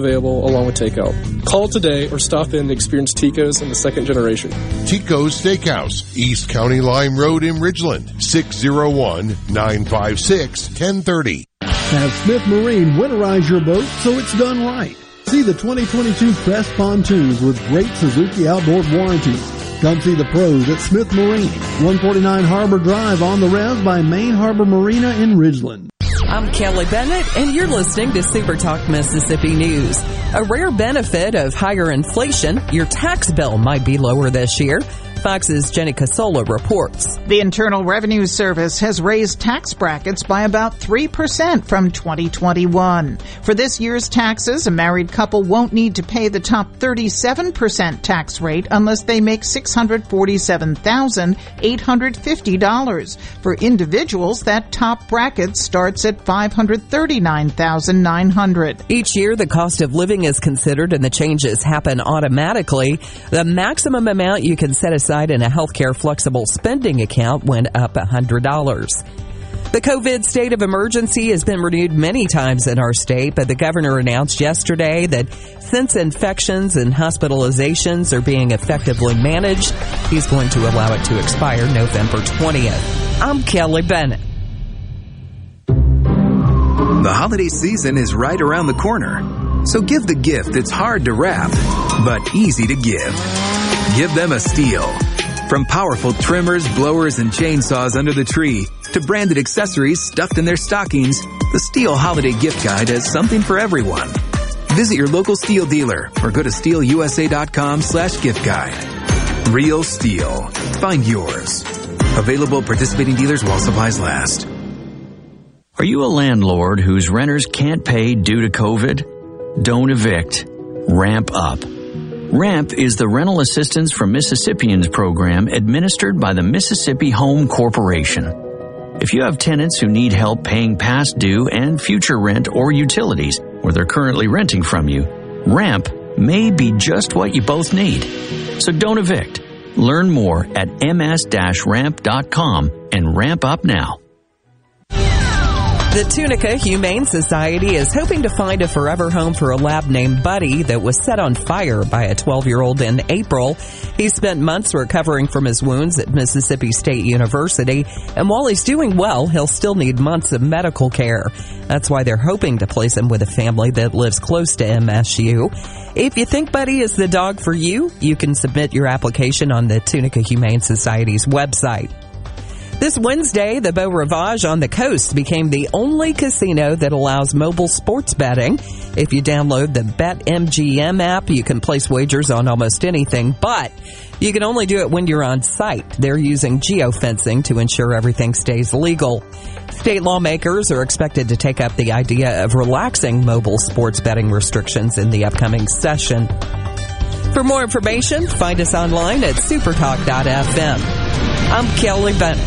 available along with takeout. Call today or stop in to experience Tico's in the second generation. Tico's Steakhouse, East County Lime Road in Ridgeland, six oh one, nine five six, one oh three oh. Have Smith Marine winterize your boat so it's done right. See the twenty twenty-two Crest pontoons with great Suzuki outboard warranties. Come see the pros at Smith Marine, one forty-nine Harbor Drive on the Rev by Main Harbor Marina in Ridgeland. I'm Kelly Bennett, and you're listening to Super Talk Mississippi News. A rare benefit of higher inflation, your tax bill might be lower this year. Fox's Jenny Casola reports. The Internal Revenue Service has raised tax brackets by about three percent from twenty twenty-one. For this year's taxes, a married couple won't need to pay the top thirty-seven percent tax rate unless they make six hundred forty-seven thousand eight hundred fifty dollars. For individuals, that top bracket starts at five hundred thirty-nine thousand nine hundred dollars. Each year, the cost of living is considered and the changes happen automatically. The maximum amount you can set aside in a healthcare flexible spending account went up one hundred dollars. The COVID state of emergency has been renewed many times in our state, but the governor announced yesterday that since infections and hospitalizations are being effectively managed, he's going to allow it to expire November twentieth. I'm Kelly Bennett. The holiday season is right around the corner, so give the gift that's hard to wrap, but easy to give. Give them a steal. From powerful trimmers, blowers, and chainsaws under the tree to branded accessories stuffed in their stockings, the Steel Holiday Gift Guide has something for everyone. Visit your local Steel dealer or go to steelusa.com slash gift guide. Real Steel. Find yours. Available at participating dealers while supplies last. Are you a landlord whose renters can't pay due to COVID? Don't evict. Ramp up. RAMP is the Rental Assistance for Mississippians program administered by the Mississippi Home Corporation. If you have tenants who need help paying past due and future rent or utilities where they're currently renting from you, RAMP may be just what you both need. So don't evict. Learn more at m s dash ramp dot com and ramp up now. The Tunica Humane Society is hoping to find a forever home for a lab named Buddy that was set on fire by a twelve-year-old in April. He spent months recovering from his wounds at Mississippi State University, and while he's doing well, he'll still need months of medical care. That's why they're hoping to place him with a family that lives close to M S U. If you think Buddy is the dog for you, you can submit your application on the Tunica Humane Society's website. This Wednesday, the Beau Rivage on the Coast became the only casino that allows mobile sports betting. If you download the BetMGM app, you can place wagers on almost anything, but you can only do it when you're on site. They're using geofencing to ensure everything stays legal. State lawmakers are expected to take up the idea of relaxing mobile sports betting restrictions in the upcoming session. For more information, find us online at supertalk dot f m. I'm Kelly Bennett.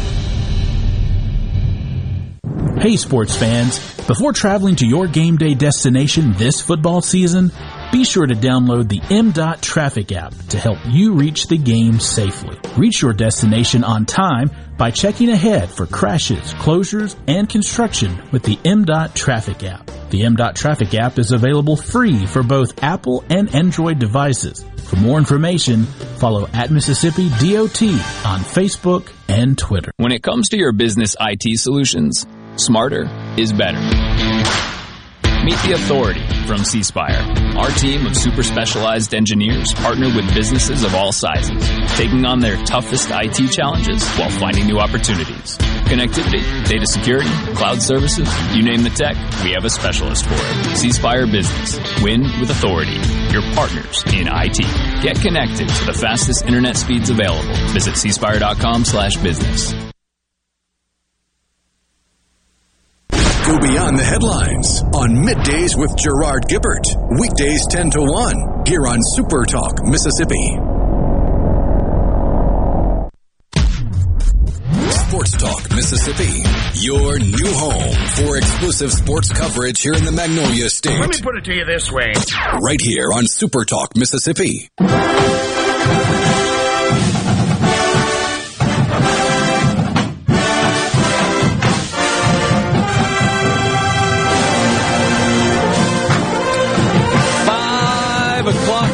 Hey sports fans, before traveling to your game day destination this football season, be sure to download the M DOT Traffic app to help you reach the game safely. Reach your destination on time by checking ahead for crashes, closures, and construction with the M DOT Traffic app. The M DOT Traffic app is available free for both Apple and Android devices. For more information, follow at Mississippi D O T on Facebook and Twitter. When it comes to your business I T solutions, smarter is better. Meet the authority from CSpire. Our team of super specialized engineers partner with businesses of all sizes, taking on their toughest I T challenges while finding new opportunities. Connectivity, data security, cloud services, you name the tech, we have a specialist for it. CSpire Business. Win with authority. Your partners in I T. Get connected to the fastest internet speeds available. Visit cspire.com slash business. Go beyond the headlines on Middays with Gerard Gibbert. Weekdays ten to one here on Super Talk, Mississippi. Sports Talk, Mississippi, your new home for exclusive sports coverage here in the Magnolia State. Let me put it to you this way. Right here on Super Talk, Mississippi.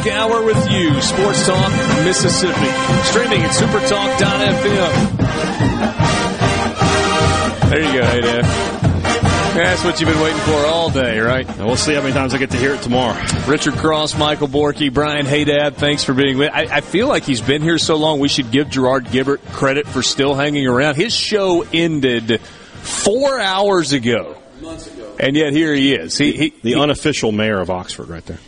Hour with you, Sports Talk Mississippi, streaming at supertalk dot f m. There you go, hey there. That's what you've been waiting for all day, right? And we'll see how many times I get to hear it tomorrow. Richard Cross, Michael Borky, Brian Haydad, thanks for being with. I, I feel like he's been here so long, we should give Gerard Gibbert credit for still hanging around. His show ended four hours ago, months ago, and yet here he is. He, he, the he, unofficial mayor of Oxford right there.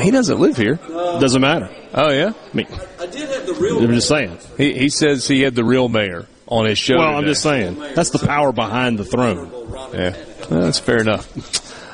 He doesn't live here. Uh, Doesn't matter. Oh, yeah? I mean, I did have the real I'm just saying. He, he says he had the real mayor on his show. Well, today. I'm just saying. That's the power behind the throne. Yeah. Well, that's fair enough.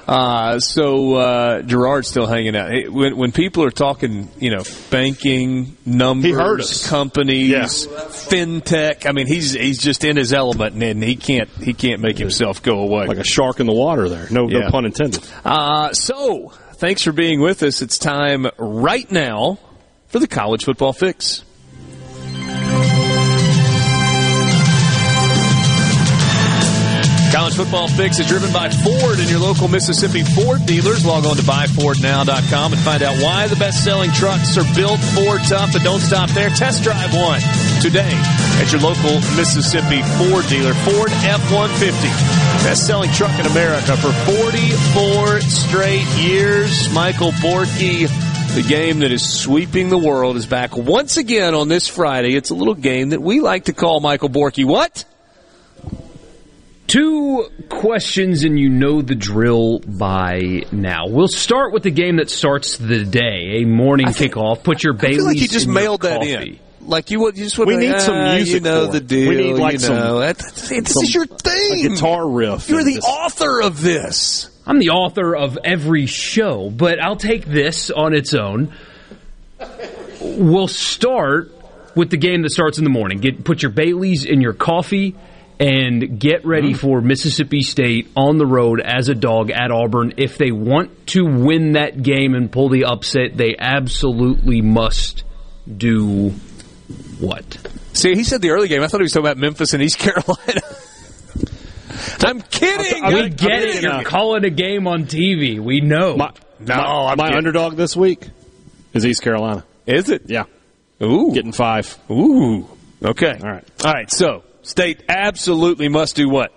Uh, so, uh, Gerard's still hanging out. It, when, when people are talking, you know, banking, numbers, companies, yeah. fintech, I mean, he's he's just in his element, and he can't he can't make himself go away. Like a shark in the water there. No, yeah. no pun intended. Uh, so, thanks for being with us. It's time right now for the College Football Fix. College Football Fix is driven by Ford and your local Mississippi Ford dealers. Log on to buy ford now dot com and find out why the best-selling trucks are built Ford tough. But don't stop there. Test drive one today at your local Mississippi Ford dealer. Ford F one fifty, best-selling truck in America for forty-four straight years. Michael Borky, the game that is sweeping the world, is back once again on this Friday. It's a little game that we like to call, Michael Borky, what? Two questions, and you know the drill by now. We'll start with the game that starts the day, a morning think, kickoff. Put your Baileys in your coffee. I feel like you just mailed that in. Like you, you just would. We like, need some music. Ah, you know for the deal. We need like you know, some. This some, is your thing. A guitar riff. You're the this. author of this. I'm the author of every show, but I'll take this on its own. We'll start with the game that starts in the morning. Get put your Baileys in your coffee. And get ready for Mississippi State on the road as a dog at Auburn. If they want to win that game and pull the upset, they absolutely must do what? See, he said the early game. I thought he was talking about Memphis and East Carolina. I'm kidding. I mean, we get I mean, it. You're calling a game on T V. We know. My, no, my, my underdog this week is East Carolina. Is it? Yeah. Ooh. Getting five. Ooh. Okay. All right. All right, so. State absolutely must do what?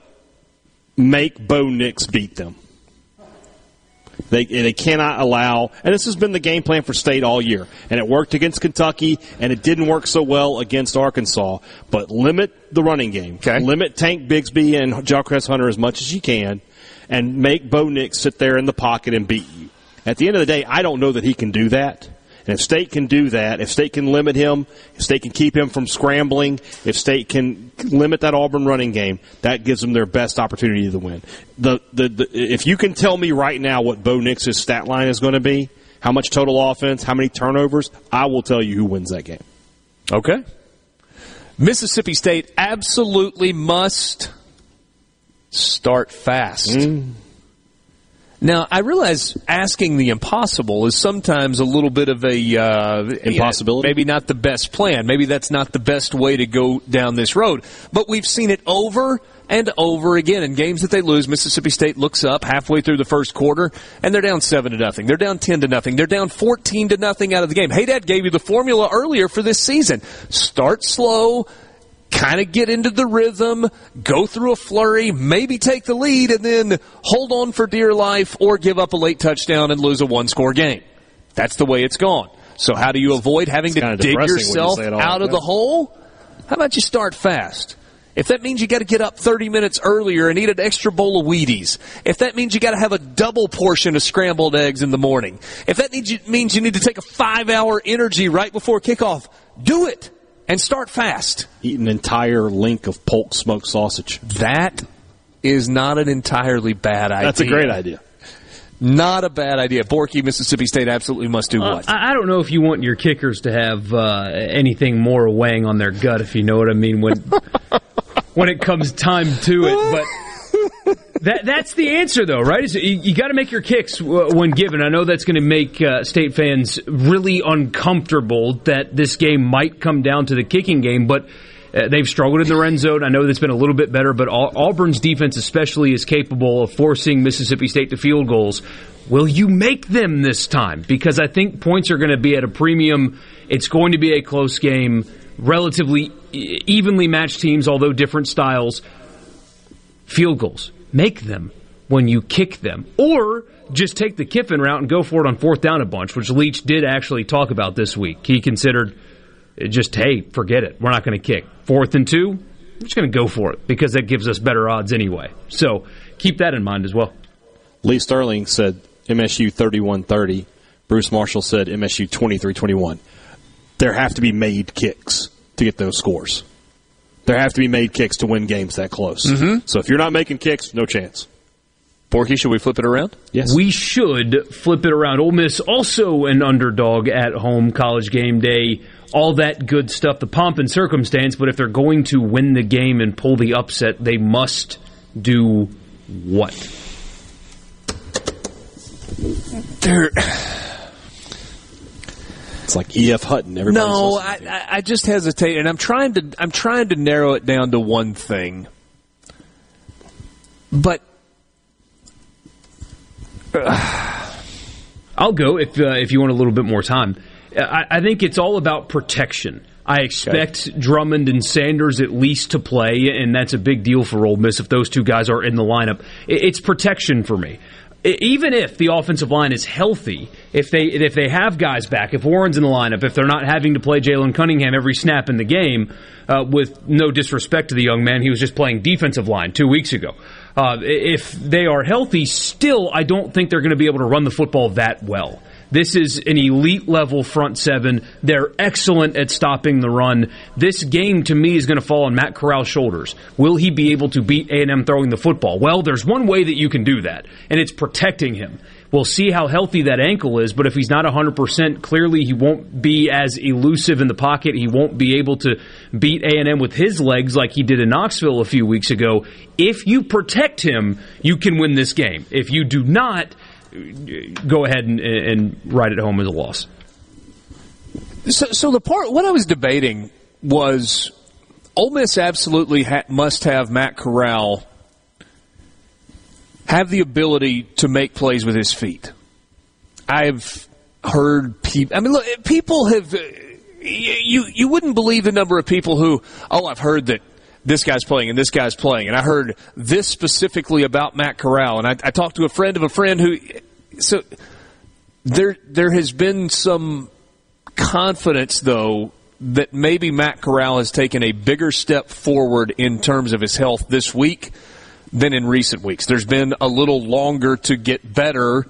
Make Bo Nix beat them. They they cannot allow, and this has been the game plan for State all year. And it worked against Kentucky, and it didn't work so well against Arkansas. But limit the running game. Okay. Limit Tank Bigsby and Jacquez Hunter as much as you can, and make Bo Nix sit there in the pocket and beat you. At the end of the day, I don't know that he can do that. And if State can do that, if State can limit him, if State can keep him from scrambling, if State can limit that Auburn running game, that gives them their best opportunity to win. The, the, the, if you can tell me right now what Bo Nix's stat line is going to be, how much total offense, how many turnovers, I will tell you who wins that game. Okay. Mississippi State absolutely must start fast. Mm. Now, I realize asking the impossible is sometimes a little bit of a uh, impossibility. You know, maybe not the best plan. Maybe that's not the best way to go down this road. But we've seen it over and over again. In games that they lose, Mississippi State looks up halfway through the first quarter, and they're down seven to nothing. They're down ten to nothing. They're down fourteen to nothing out of the game. Hey, Dad gave you the formula earlier for this season. Start slow. Kind of get into the rhythm, go through a flurry, maybe take the lead, and then hold on for dear life or give up a late touchdown and lose a one-score game. That's the way it's gone. So how do you avoid having it's to dig yourself you out of yeah. the hole? How about you start fast? If that means you got to get up thirty minutes earlier and eat an extra bowl of Wheaties, if that means you got to have a double portion of scrambled eggs in the morning, if that means you need to take a five-hour energy right before kickoff, do it. And start fast. Eat an entire link of Polk smoked sausage. That is not an entirely bad idea. That's a great idea. Not a bad idea. Borky, Mississippi State absolutely must do what? Uh, I don't know if you want your kickers to have uh, anything more weighing on their gut, if you know what I mean, when when it comes time to it. But that that's the answer, though, right? Is you you got to make your kicks w- when given. I know that's going to make uh, State fans really uncomfortable that this game might come down to the kicking game, but uh, they've struggled in the red zone. I know that's been a little bit better, but all- Auburn's defense especially is capable of forcing Mississippi State to field goals. Will you make them this time? Because I think points are going to be at a premium. It's going to be a close game, relatively e- evenly matched teams, although different styles. Field goals. Make them when you kick them. Or just take the Kiffin route and go for it on fourth down a bunch, which Leach did actually talk about this week. He considered just, hey, forget it. We're not going to kick. Fourth and two, we're just going to go for it because that gives us better odds anyway. So keep that in mind as well. Lee Sterling said M S U thirty-one thirty, Bruce Marshall said M S U twenty-three twenty-one. There have to be made kicks to get those scores. There have to be made kicks to win games that close. Mm-hmm. So if you're not making kicks, no chance. Borky, should we flip it around? Yes. We should flip it around. Ole Miss also an underdog at home, College Game Day, all that good stuff, the pomp and circumstance, but if they're going to win the game and pull the upset, they must do what? They're... It's like E F. Hutton. Everybody's no, I, I just hesitate, and I'm trying to I'm trying to narrow it down to one thing. But uh, I'll go if uh, if you want a little bit more time. I, I think it's all about protection. I expect okay. Drummond and Sanders at least to play, and that's a big deal for Ole Miss if those two guys are in the lineup. It, it's protection for me. Even if the offensive line is healthy, if they if they have guys back, if Warren's in the lineup, if they're not having to play Jalen Cunningham every snap in the game, uh, with no disrespect to the young man, he was just playing defensive line two weeks ago. Uh, if they are healthy, still, I don't think they're going to be able to run the football that well. This is an elite-level front seven. They're excellent at stopping the run. This game, to me, is going to fall on Matt Corral's shoulders. Will he be able to beat A and M throwing the football? Well, there's one way that you can do that, and it's protecting him. We'll see how healthy that ankle is, but if he's not one hundred percent, clearly he won't be as elusive in the pocket. He won't be able to beat A and M with his legs like he did in Knoxville a few weeks ago. If you protect him, you can win this game. If you do not, go ahead and, and write it home as a loss. So, so the part, what I was debating was Ole Miss absolutely ha- must have Matt Corral have the ability to make plays with his feet. I've heard people, I mean, look, people have, you, you wouldn't believe the number of people who, oh, I've heard that this guy's playing and this guy's playing. And I heard this specifically about Matt Corral. And I, I talked to a friend of a friend who – so there there has been some confidence, though, that maybe Matt Corral has taken a bigger step forward in terms of his health this week than in recent weeks. There's been a little longer to get better,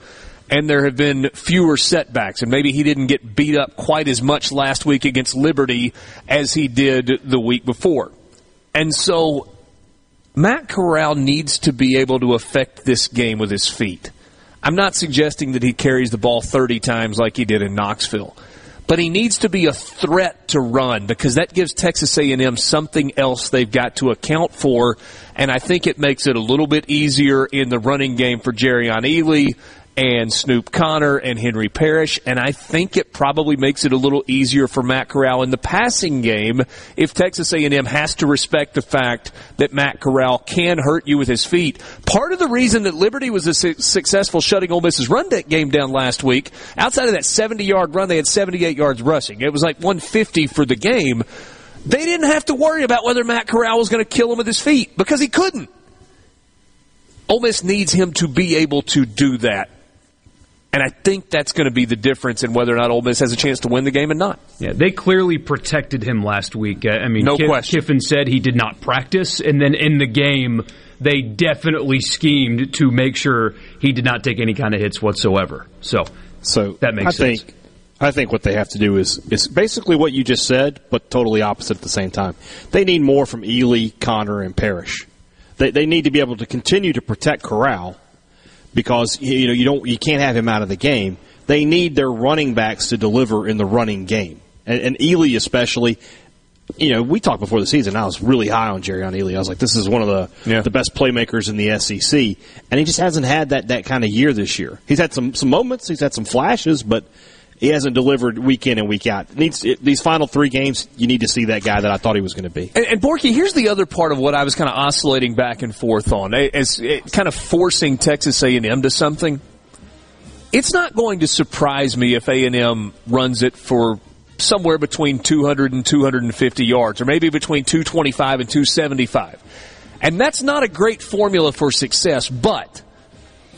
and there have been fewer setbacks. And maybe he didn't get beat up quite as much last week against Liberty as he did the week before. And so Matt Corral needs to be able to affect this game with his feet. I'm not suggesting that he carries the ball thirty times like he did in Knoxville. But he needs to be a threat to run because that gives Texas A and M something else they've got to account for. And I think it makes it a little bit easier in the running game for Jerrion Ealy and Snoop Connor and Henry Parrish, and I think it probably makes it a little easier for Matt Corral in the passing game if Texas A and M has to respect the fact that Matt Corral can hurt you with his feet. Part of the reason that Liberty was a su- successful shutting Ole Miss's run game down last week, outside of that seventy-yard run, they had seventy-eight yards rushing. It was like one hundred fifty for the game. They didn't have to worry about whether Matt Corral was going to kill him with his feet because he couldn't. Ole Miss needs him to be able to do that. And I think that's going to be the difference in whether or not Ole Miss has a chance to win the game and not. Yeah, they clearly protected him last week. I mean, no Kiff- question. Kiffin said he did not practice, and then in the game, they definitely schemed to make sure he did not take any kind of hits whatsoever. So, so that makes I sense. Think, I think what they have to do is, is basically what you just said, but totally opposite at the same time. They need more from Ealy, Connor, and Parrish. They, they need to be able to continue to protect Corral, because you know you don't you can't have him out of the game. They need their running backs to deliver in the running game, and, and Ealy especially. You know, we talked before the season. I was really high on Jerrion Ealy. I was like, this is one of the yeah. the best playmakers in the S E C, and he just hasn't had that that kind of year this year. He's had some some moments, he's had some flashes, but he hasn't delivered week in and week out. It needs it, these final three games, you need to see that guy that I thought he was going to be. And, and Borky, here's the other part of what I was kind of oscillating back and forth on, as it, kind of forcing Texas A and M to something. It's not going to surprise me if A and M runs it for somewhere between two hundred and two hundred fifty yards, or maybe between two twenty-five and two seventy-five. And that's not a great formula for success, but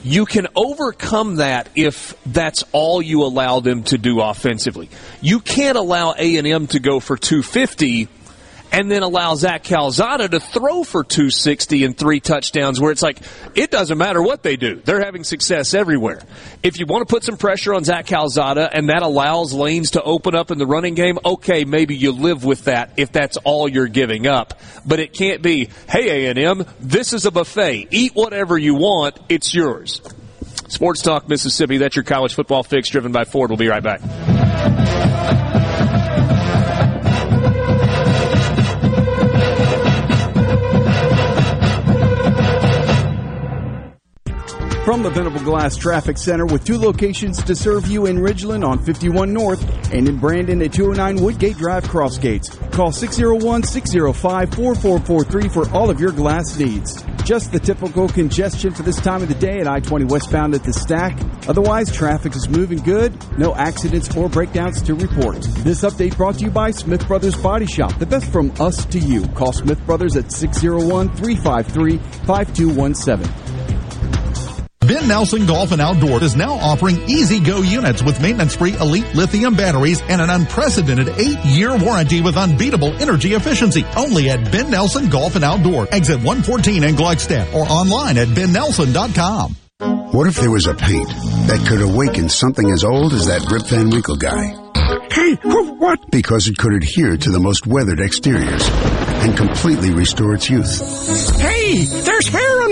you can overcome that if that's all you allow them to do offensively. You can't allow A and M to go for two fifty and then allow Zach Calzada to throw for two sixty and three touchdowns, where it's like, it doesn't matter what they do. They're having success everywhere. If you want to put some pressure on Zach Calzada and that allows lanes to open up in the running game, okay, maybe you live with that if that's all you're giving up. But it can't be, hey, A and M, this is a buffet. Eat whatever you want. It's yours. Sports Talk Mississippi, that's your college football fix, driven by Ford. We'll be right back. From the Venable Glass Traffic Center, with two locations to serve you in Ridgeland on fifty-one North and in Brandon at two oh nine Woodgate Drive, Crossgates. Call six oh one, six oh five, four four four three for all of your glass needs. Just the typical congestion for this time of the day at I twenty westbound at the Stack. Otherwise, traffic is moving good. No accidents or breakdowns to report. This update brought to you by Smith Brothers Body Shop. The best from us to you. Call Smith Brothers at six oh one, three five three, five two one seven. Ben Nelson Golf and Outdoor is now offering Easy Go units with maintenance-free Elite Lithium batteries and an unprecedented eight-year warranty with unbeatable energy efficiency. Only at Ben Nelson Golf and Outdoor, exit one fourteen in Gluckstadt, or online at ben nelson dot com. What if there was a paint that could awaken something as old as that Rip Van Winkle guy? Hey, what? Because it could adhere to the most weathered exteriors and completely restore its youth. Hey, there's hair on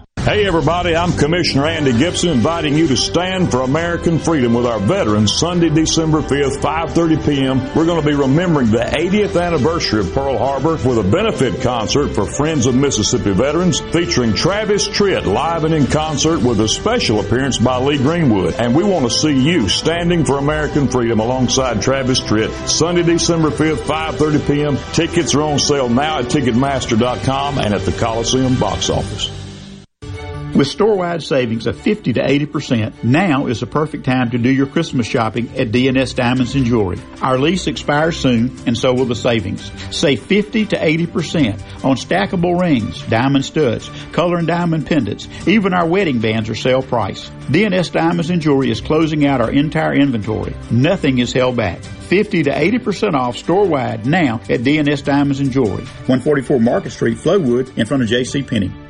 Hey everybody, I'm Commissioner Andy Gibson, inviting you to Stand for American Freedom with our veterans Sunday, December fifth, five thirty p.m. We're going to be remembering the eightieth anniversary of Pearl Harbor with a benefit concert for Friends of Mississippi Veterans featuring Travis Tritt live and in concert with a special appearance by Lee Greenwood. And we want to see you standing for American freedom alongside Travis Tritt Sunday, December fifth, five thirty p.m. Tickets are on sale now at ticketmaster dot com and at the Coliseum box office. With store-wide savings of fifty to eighty percent, now is the perfect time to do your Christmas shopping at D and S Diamonds and Jewelry. Our lease expires soon, and so will the savings. Save fifty to eighty percent on stackable rings, diamond studs, color and diamond pendants. Even our wedding bands are sale price. D and S Diamonds and Jewelry is closing out our entire inventory. Nothing is held back. fifty to eighty percent off store-wide now at D and S Diamonds and Jewelry. one forty-four Market Street, Flowood, in front of JCPenney.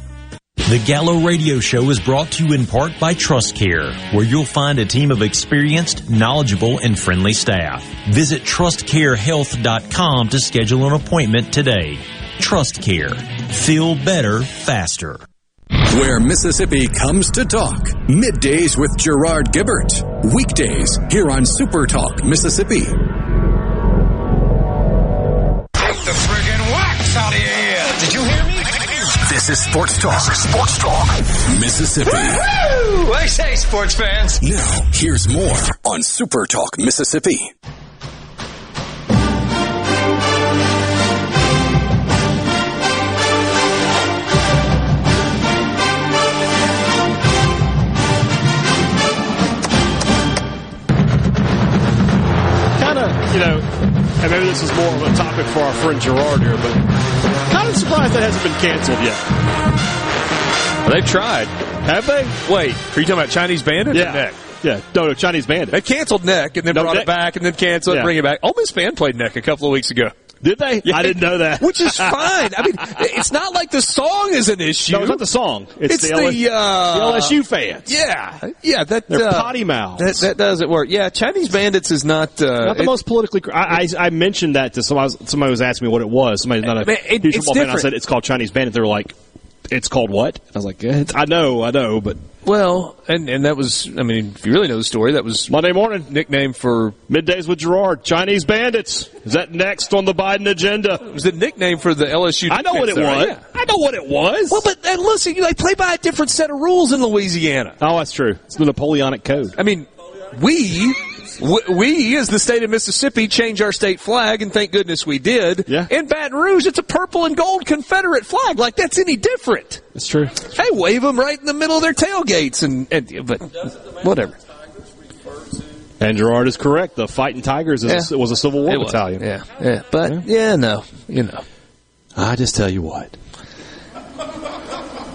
The Gallo Radio Show is brought to you in part by TrustCare, where you'll find a team of experienced, knowledgeable, and friendly staff. Visit trust care health dot com to schedule an appointment today. TrustCare. Feel better, faster. Where Mississippi comes to talk. Middays with Gerard Gibbert. Weekdays here on Super Talk Mississippi. This is Sports Talk. This is Sports Talk Mississippi. Woo-hoo! I say, sports fans. Now, here's more on Super Talk Mississippi. Kind of, you know, and maybe this is more of a topic for our friend Gerard here, but kind of surprised that hasn't been canceled yet. Well, they've tried. Have they? Wait, are you talking about Chinese Bandit yeah. or Neck? Yeah, no, no, Chinese Bandit. They canceled Neck and then no, brought Neck. It back and then canceled yeah. and bring it back. Ole Miss fan played Neck a couple of weeks ago. Did they? Yeah. I didn't know that. Which is fine. I mean, it's not like the song is an issue. No, it's not the song. It's, it's the, the, uh, the L S U fans. Yeah. Yeah. That, They're uh, potty mouths. That, that doesn't work. Yeah, Chinese Bandits is not... Uh, not the it, most politically... I, I I mentioned that to someone. Somebody was asking me what it was. Somebody's not a I mean, it, huge football fan. I said, it's called Chinese Bandit. They were like, it's called what? I was like, yeah, it's, I know, I know, but... Well, and, and that was, I mean, if you really know the story, that was Monday morning nickname for Middays with Gerard, Chinese Bandits. Is that next on the Biden agenda? It was the nickname for the L S U defense. I know what it was. Yeah. I know what it was. Well, but and listen, you know, they play by a different set of rules in Louisiana. Oh, that's true. It's the Napoleonic Code. I mean, we... We, as the state of Mississippi, change our state flag, and thank goodness we did. Yeah. In Baton Rouge, it's a purple and gold Confederate flag. Like, that's any different. It's true. They wave them right in the middle of their tailgates, and, and but whatever. And Gerard is correct. The Fighting Tigers is yeah. a, was a Civil War battalion. Yeah, yeah. But, yeah. yeah, no, you know. I just tell you what.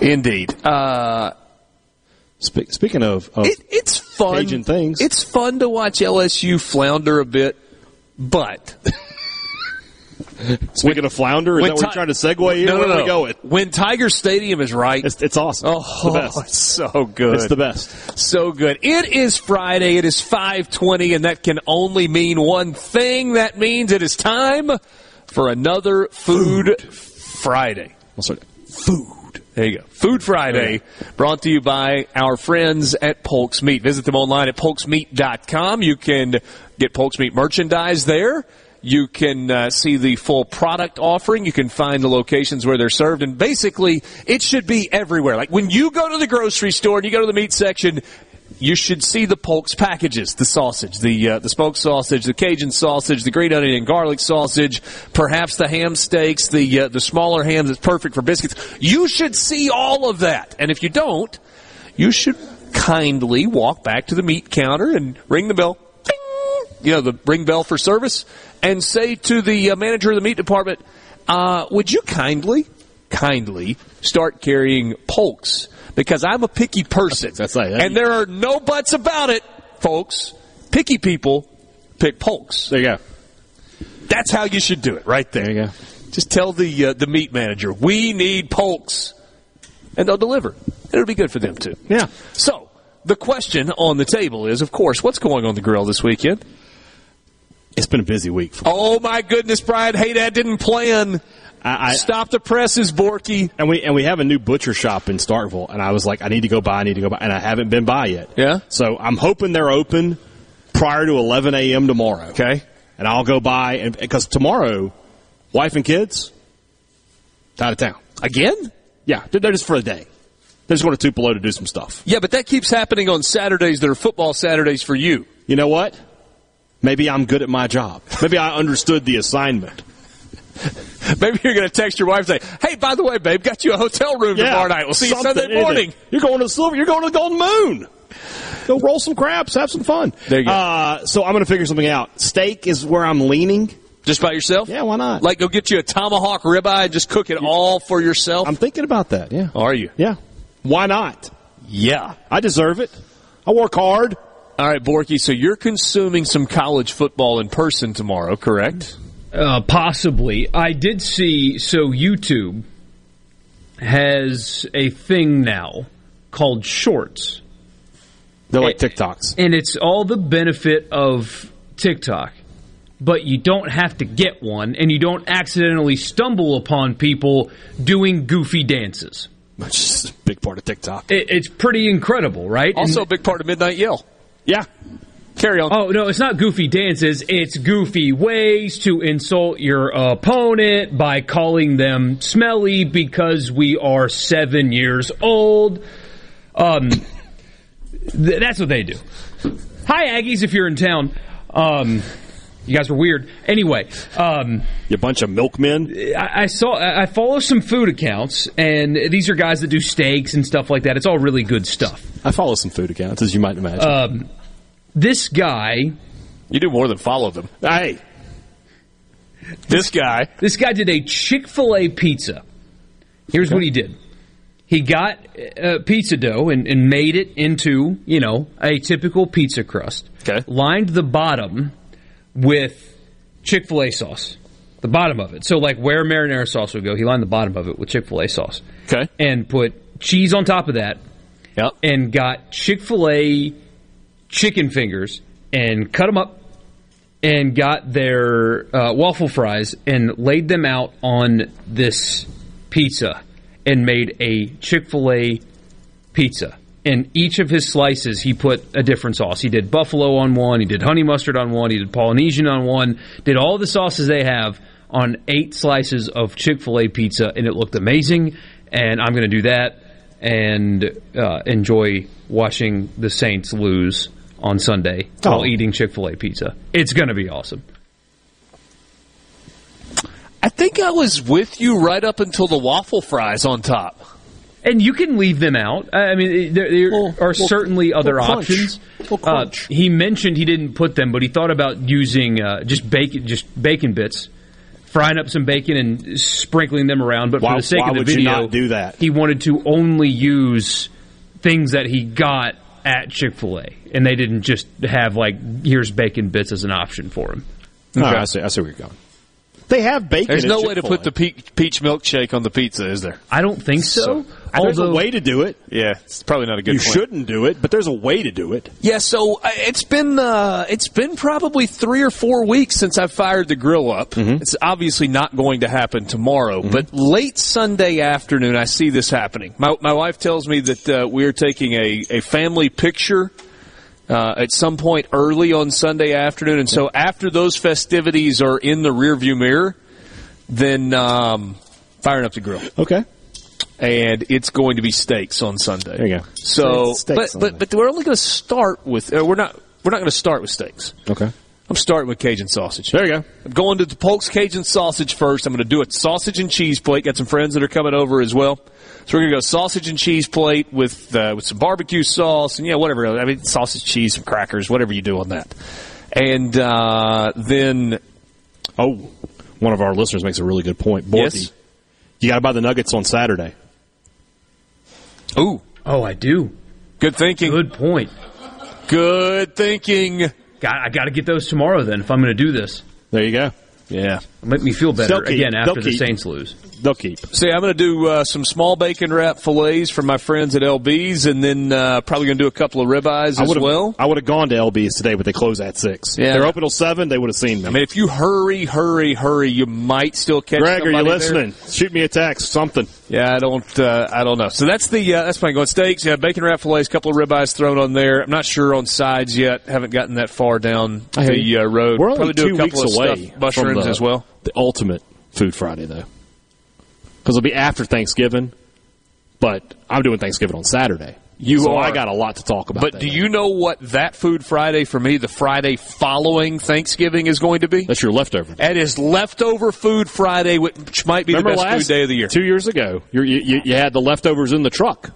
Indeed. Uh... Spe- speaking of, of it, it's fun. Cajun things, it's fun to watch L S U flounder a bit, but speaking when, of flounder, is that what ti- you're trying to segue in? No, no, no. We going? When Tiger Stadium is right, it's, it's awesome. Oh, it's the best. It's so good. It's the best. So good. It is Friday. It is five twenty, and that can only mean one thing. That means it is time for another Food, Food. Friday. Well, sorry. Food. There you go. Food Friday, brought to you by our friends at Polk's Meat. Visit them online at polks meat dot com. You can get Polk's Meat merchandise there. You can uh, see the full product offering. You can find the locations where they're served. And basically, it should be everywhere. Like when you go to the grocery store and you go to the meat section, you should see the Polk's packages, the sausage, the uh, the smoked sausage, the Cajun sausage, the green onion and garlic sausage, perhaps the ham steaks, the uh, the smaller hams that's perfect for biscuits. You should see all of that. And if you don't, you should kindly walk back to the meat counter and ring the bell, ding, you know, the ring bell for service, and say to the uh, manager of the meat department, uh, would you kindly, kindly start carrying Polk's? Because I'm a picky person, that's right. And there are no buts about it, folks. Picky people pick Polk's. There you go. That's how you should do it, right there. There you go. Just tell the uh, the meat manager, we need Polk's, and they'll deliver. It'll be good for them, too. Yeah. So, the question on the table is, of course, what's going on the grill this weekend? It's been a busy week. For oh, my goodness, Brian. Hey, Dad didn't plan. I, I, Stop the presses, Borky. And we and we have a new butcher shop in Starkville, and I was like, I need to go by, I need to go by, and I haven't been by yet. Yeah? So I'm hoping they're open prior to eleven a.m. tomorrow. Okay. And I'll go by, and because tomorrow, wife and kids, out of town. Again? Yeah, they're just for a day. They're just going to Tupelo to do some stuff. Yeah, but that keeps happening on Saturdays that are football Saturdays for you. You know what? Maybe I'm good at my job. Maybe I understood the assignment. Maybe you're going to text your wife and say, hey, by the way, babe, got you a hotel room yeah, tomorrow night. We'll see you Sunday morning. Anything. You're going to the Silver. You're going to the Golden Moon. Go roll some craps. Have some fun. There you go. Uh, so I'm going to figure something out. Steak is where I'm leaning. Just by yourself? Yeah, why not? Like go get you a tomahawk ribeye and just cook it you, all for yourself? I'm thinking about that, yeah. Are you? Yeah. Why not? Yeah. I deserve it. I work hard. All right, Borky, so you're consuming some college football in person tomorrow, correct? Uh, possibly. I did see, so YouTube has a thing now called Shorts. They're like and, TikToks. And it's all the benefit of TikTok. But you don't have to get one, and you don't accidentally stumble upon people doing goofy dances. Which is a big part of TikTok. It, it's pretty incredible, right? Also and, a big part of Midnight Yell. Yeah. Carry on. Oh, no, it's not goofy dances. It's goofy ways to insult your opponent by calling them smelly because we are seven years old. Um, th- that's what they do. Hi, Aggies, if you're in town. Um, you guys were weird. Anyway. Um, you bunch of milkmen. I-, I saw. I-, I follow some food accounts, and these are guys that do steaks and stuff like that. It's all really good stuff. I follow some food accounts, as you might imagine. Um, This guy... You do more than follow them. Hey. This guy... This guy did a Chick-fil-A pizza. Here's okay. what he did. He got uh, pizza dough and, and made it into, you know, a typical pizza crust. Okay. Lined the bottom with Chick-fil-A sauce. The bottom of it. So, like, where marinara sauce would go, he lined the bottom of it with Chick-fil-A sauce. Okay. And put cheese on top of that. Yep. And got Chick-fil-A... chicken fingers and cut them up and got their uh, waffle fries and laid them out on this pizza and made a Chick-fil-A pizza. in each of his slices, he put a different sauce. He did buffalo on one, he did honey mustard on one, he did Polynesian on one, did all the sauces they have on eight slices of Chick-fil-A pizza, and it looked amazing, and I'm going to do that and uh, enjoy watching the Saints lose on Sunday oh. while eating Chick-fil-A pizza. It's going to be awesome. I think I was with you right up until the waffle fries on top. And you can leave them out. I mean, there, there well, are well, certainly other well, options. Well, uh, he mentioned he didn't put them, but he thought about using uh, just bacon, just bacon bits, frying up some bacon and sprinkling them around. But why, for the sake of the video, why would you not do that? He wanted to only use things that he got at Chick-fil-A, and they didn't just have like here's bacon bits as an option for him. Okay. Oh, I see. I see where you're going. They have bacon. There's no way to put the peach milkshake on the pizza, is there? I don't think so. so There's Although, a way to do it. Yeah, it's probably not a good you point. You shouldn't do it, but there's a way to do it. Yeah, so it's been uh, it's been probably three or four weeks since I fired the grill up. Mm-hmm. It's obviously not going to happen tomorrow, mm-hmm. but late Sunday afternoon I see this happening. My my wife tells me that uh, we are taking a, a family picture Uh, at some point early on Sunday afternoon. And so after those festivities are in the rearview mirror, then um, firing up the grill. Okay. And it's going to be steaks on Sunday. There you go. So, but, but but we're only going to start with uh, – we're not we're not going to start with steaks. Okay. I'm starting with Cajun sausage. There you go. I'm going to the Polk's Cajun sausage first. I'm going to do a sausage and cheese plate. Got some friends that are coming over as well. So we're going to go sausage and cheese plate with uh, with some barbecue sauce and, yeah, whatever. I mean, sausage, cheese, some crackers, whatever you do on that. And uh, then, oh, one of our listeners makes a really good point. Borky, yes? You got to buy the nuggets on Saturday. Oh. Oh, I do. Good thinking. Good point. Good thinking. God, I got to get those tomorrow then if I'm going to do this. There you go. Yeah. It'll make me feel better keep, again after the Saints lose. They'll keep. See, I'm going to do uh, some small bacon wrap fillets from my friends at L B's and then uh, probably going to do a couple of ribeyes as well. I would have gone to L B's today, but they close at six. Yeah. They're open till seven. They would have seen them. I mean, if you hurry, hurry, hurry, you might still catch Greg, somebody. Greg, are you listening? There. Shoot me a text, something. Yeah, I don't uh, I don't know. So that's the uh, that's my going steaks. Yeah, bacon wrap fillets, a couple of ribeyes thrown on there. I'm not sure on sides yet. Haven't gotten that far down the uh, road. We're only probably two do a couple weeks of away. Stuff, mushrooms the, as well. The ultimate Food Friday, though. Because it'll be after Thanksgiving, but I'm doing Thanksgiving on Saturday. You so are. I got a lot to talk about. But do you know what that Food Friday for me, the Friday following Thanksgiving, is going to be? That's your leftover. It is leftover Food Friday, which might be Remember the best last, food day of the year. Two years ago, you, you, you had the leftovers in the truck.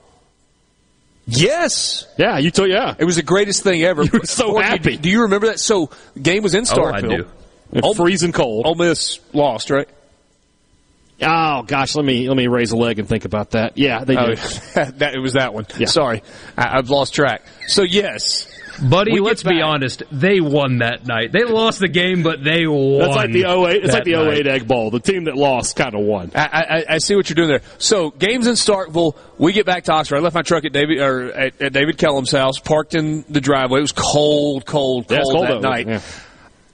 Yes. Yeah, you told yeah. It was the greatest thing ever. You were so or happy. You, do you remember that? So the game was in Starkville. Oh, I do. Freezing cold. Ole Miss lost, right? Oh gosh, let me let me raise a leg and think about that. Yeah, they did. Oh, that, it was that one. Yeah. Sorry, I, I've lost track. So yes, buddy, let's back. be honest. They won that night. They lost the game, but they won. That's like the oh eight. It's like the oh eight Egg Bowl. The team that lost kind of won. I, I, I see what you're doing there. So games in Starkville. We get back to Oxford. I left my truck at David or at, at David Kellum's house, parked in the driveway. It was cold, cold, cold, yeah, cold that over. night. Yeah.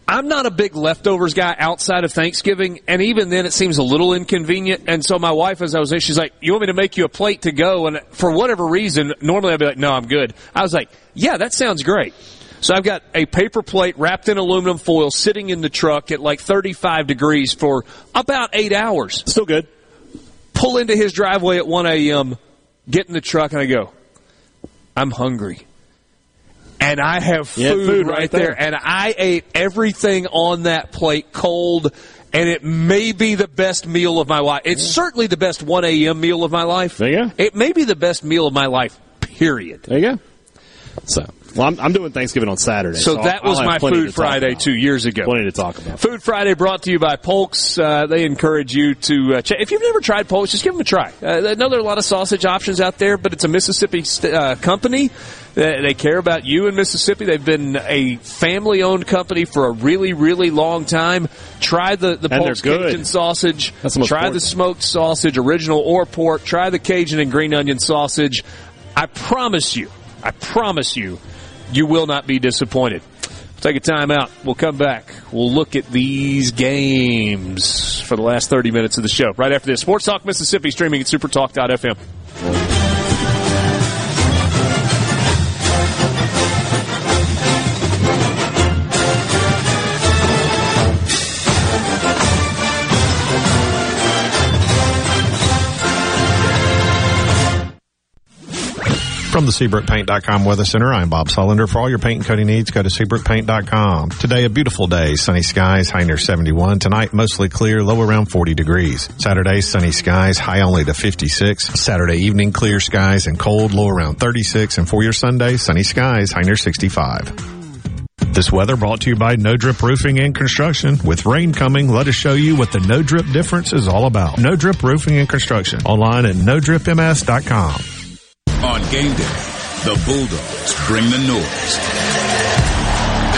I'm not a big leftovers guy outside of Thanksgiving, and even then it seems a little inconvenient. And so my wife, as I was there, she's like, you want me to make you a plate to go? And for whatever reason, normally I'd be like, no, I'm good. I was like, yeah, that sounds great. So I've got a paper plate wrapped in aluminum foil sitting in the truck at like thirty-five degrees for about eight hours. Still good. Pull into his driveway at one a.m., get in the truck, and I go, I'm hungry. And I have food, yeah, food right, right there. there. And I ate everything on that plate cold, and it may be the best meal of my life. It's yeah. certainly the best one a.m. meal of my life. There you go. It may be the best meal of my life, period. There you go. So, well, I'm, I'm doing Thanksgiving on Saturday. So, so that I'll, was I'll my Food Friday two years ago. Plenty to talk about. Food Friday brought to you by Polk's. Uh, they encourage you to uh, check. If you've never tried Polk's, just give them a try. Uh, I know there are a lot of sausage options out there, but it's a Mississippi st- uh, company. They care about you in Mississippi. They've been a family-owned company for a really, really long time. Try the, the Polk's Cajun sausage. That's the most Try important. the smoked sausage, original or pork. Try the Cajun and green onion sausage. I promise you, I promise you, you will not be disappointed. We'll take a time out. We'll come back. We'll look at these games for the last thirty minutes of the show. Right after this, Sports Talk Mississippi, streaming at supertalk dot f m. From the Seabrook Paint dot com Weather Center, I'm Bob Sullender. For all your paint and coating needs, go to Seabrook Paint dot com. Today, a beautiful day. Sunny skies, high near seventy-one. Tonight, mostly clear, low around forty degrees. Saturday, sunny skies, high only to fifty-six. Saturday evening, clear skies and cold, low around thirty-six. And for your Sunday, sunny skies, high near sixty-five. This weather brought to you by No Drip Roofing and Construction. With rain coming, let us show you what the No Drip difference is all about. No Drip Roofing and Construction. Online at no drip m s dot com. On game day, the Bulldogs bring the noise.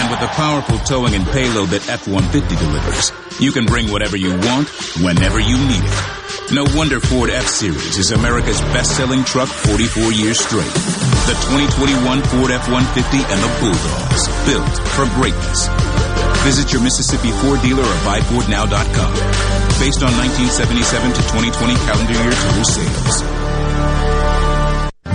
And with the powerful towing and payload that F one fifty delivers, you can bring whatever you want, whenever you need it. No wonder Ford F-Series is America's best-selling truck forty-four years straight. The twenty twenty-one Ford F one fifty and the Bulldogs, built for greatness. Visit your Mississippi Ford dealer or buy ford now dot com. Based on nineteen seventy-seven to twenty twenty calendar year total sales.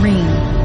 Rheem,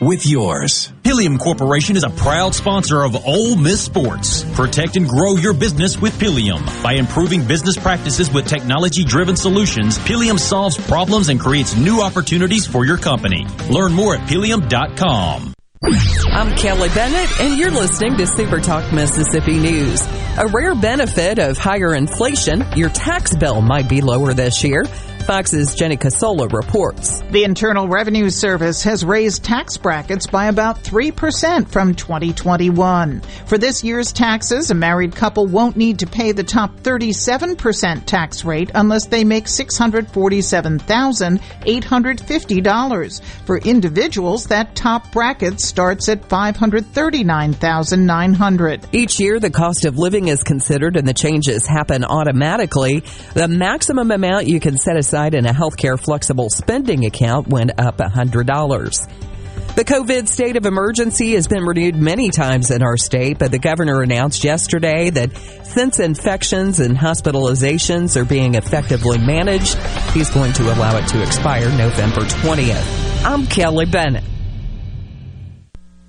with yours. Pilium Corporation is a proud sponsor of Ole Miss Sports. Protect and grow your business with Pilium. By improving business practices with technology-driven solutions, Pilium solves problems and creates new opportunities for your company. Learn more at pilium dot com. I'm Kelly Bennett, and you're listening to Super Talk Mississippi News. A rare benefit of higher inflation, your tax bill might be lower this year. Fox's Jenny Casola reports. The Internal Revenue Service has raised tax brackets by about three percent from twenty twenty-one. For this year's taxes, a married couple won't need to pay the top thirty-seven percent tax rate unless they make six hundred forty-seven thousand eight hundred fifty dollars. For individuals, that top bracket starts at five hundred thirty-nine thousand nine hundred dollars. Each year, the cost of living is considered and the changes happen automatically. The maximum amount you can set aside in a healthcare flexible spending account went up one hundred dollars. The COVID state of emergency has been renewed many times in our state, but the governor announced yesterday that since infections and hospitalizations are being effectively managed, he's going to allow it to expire November twentieth. I'm Kelly Bennett.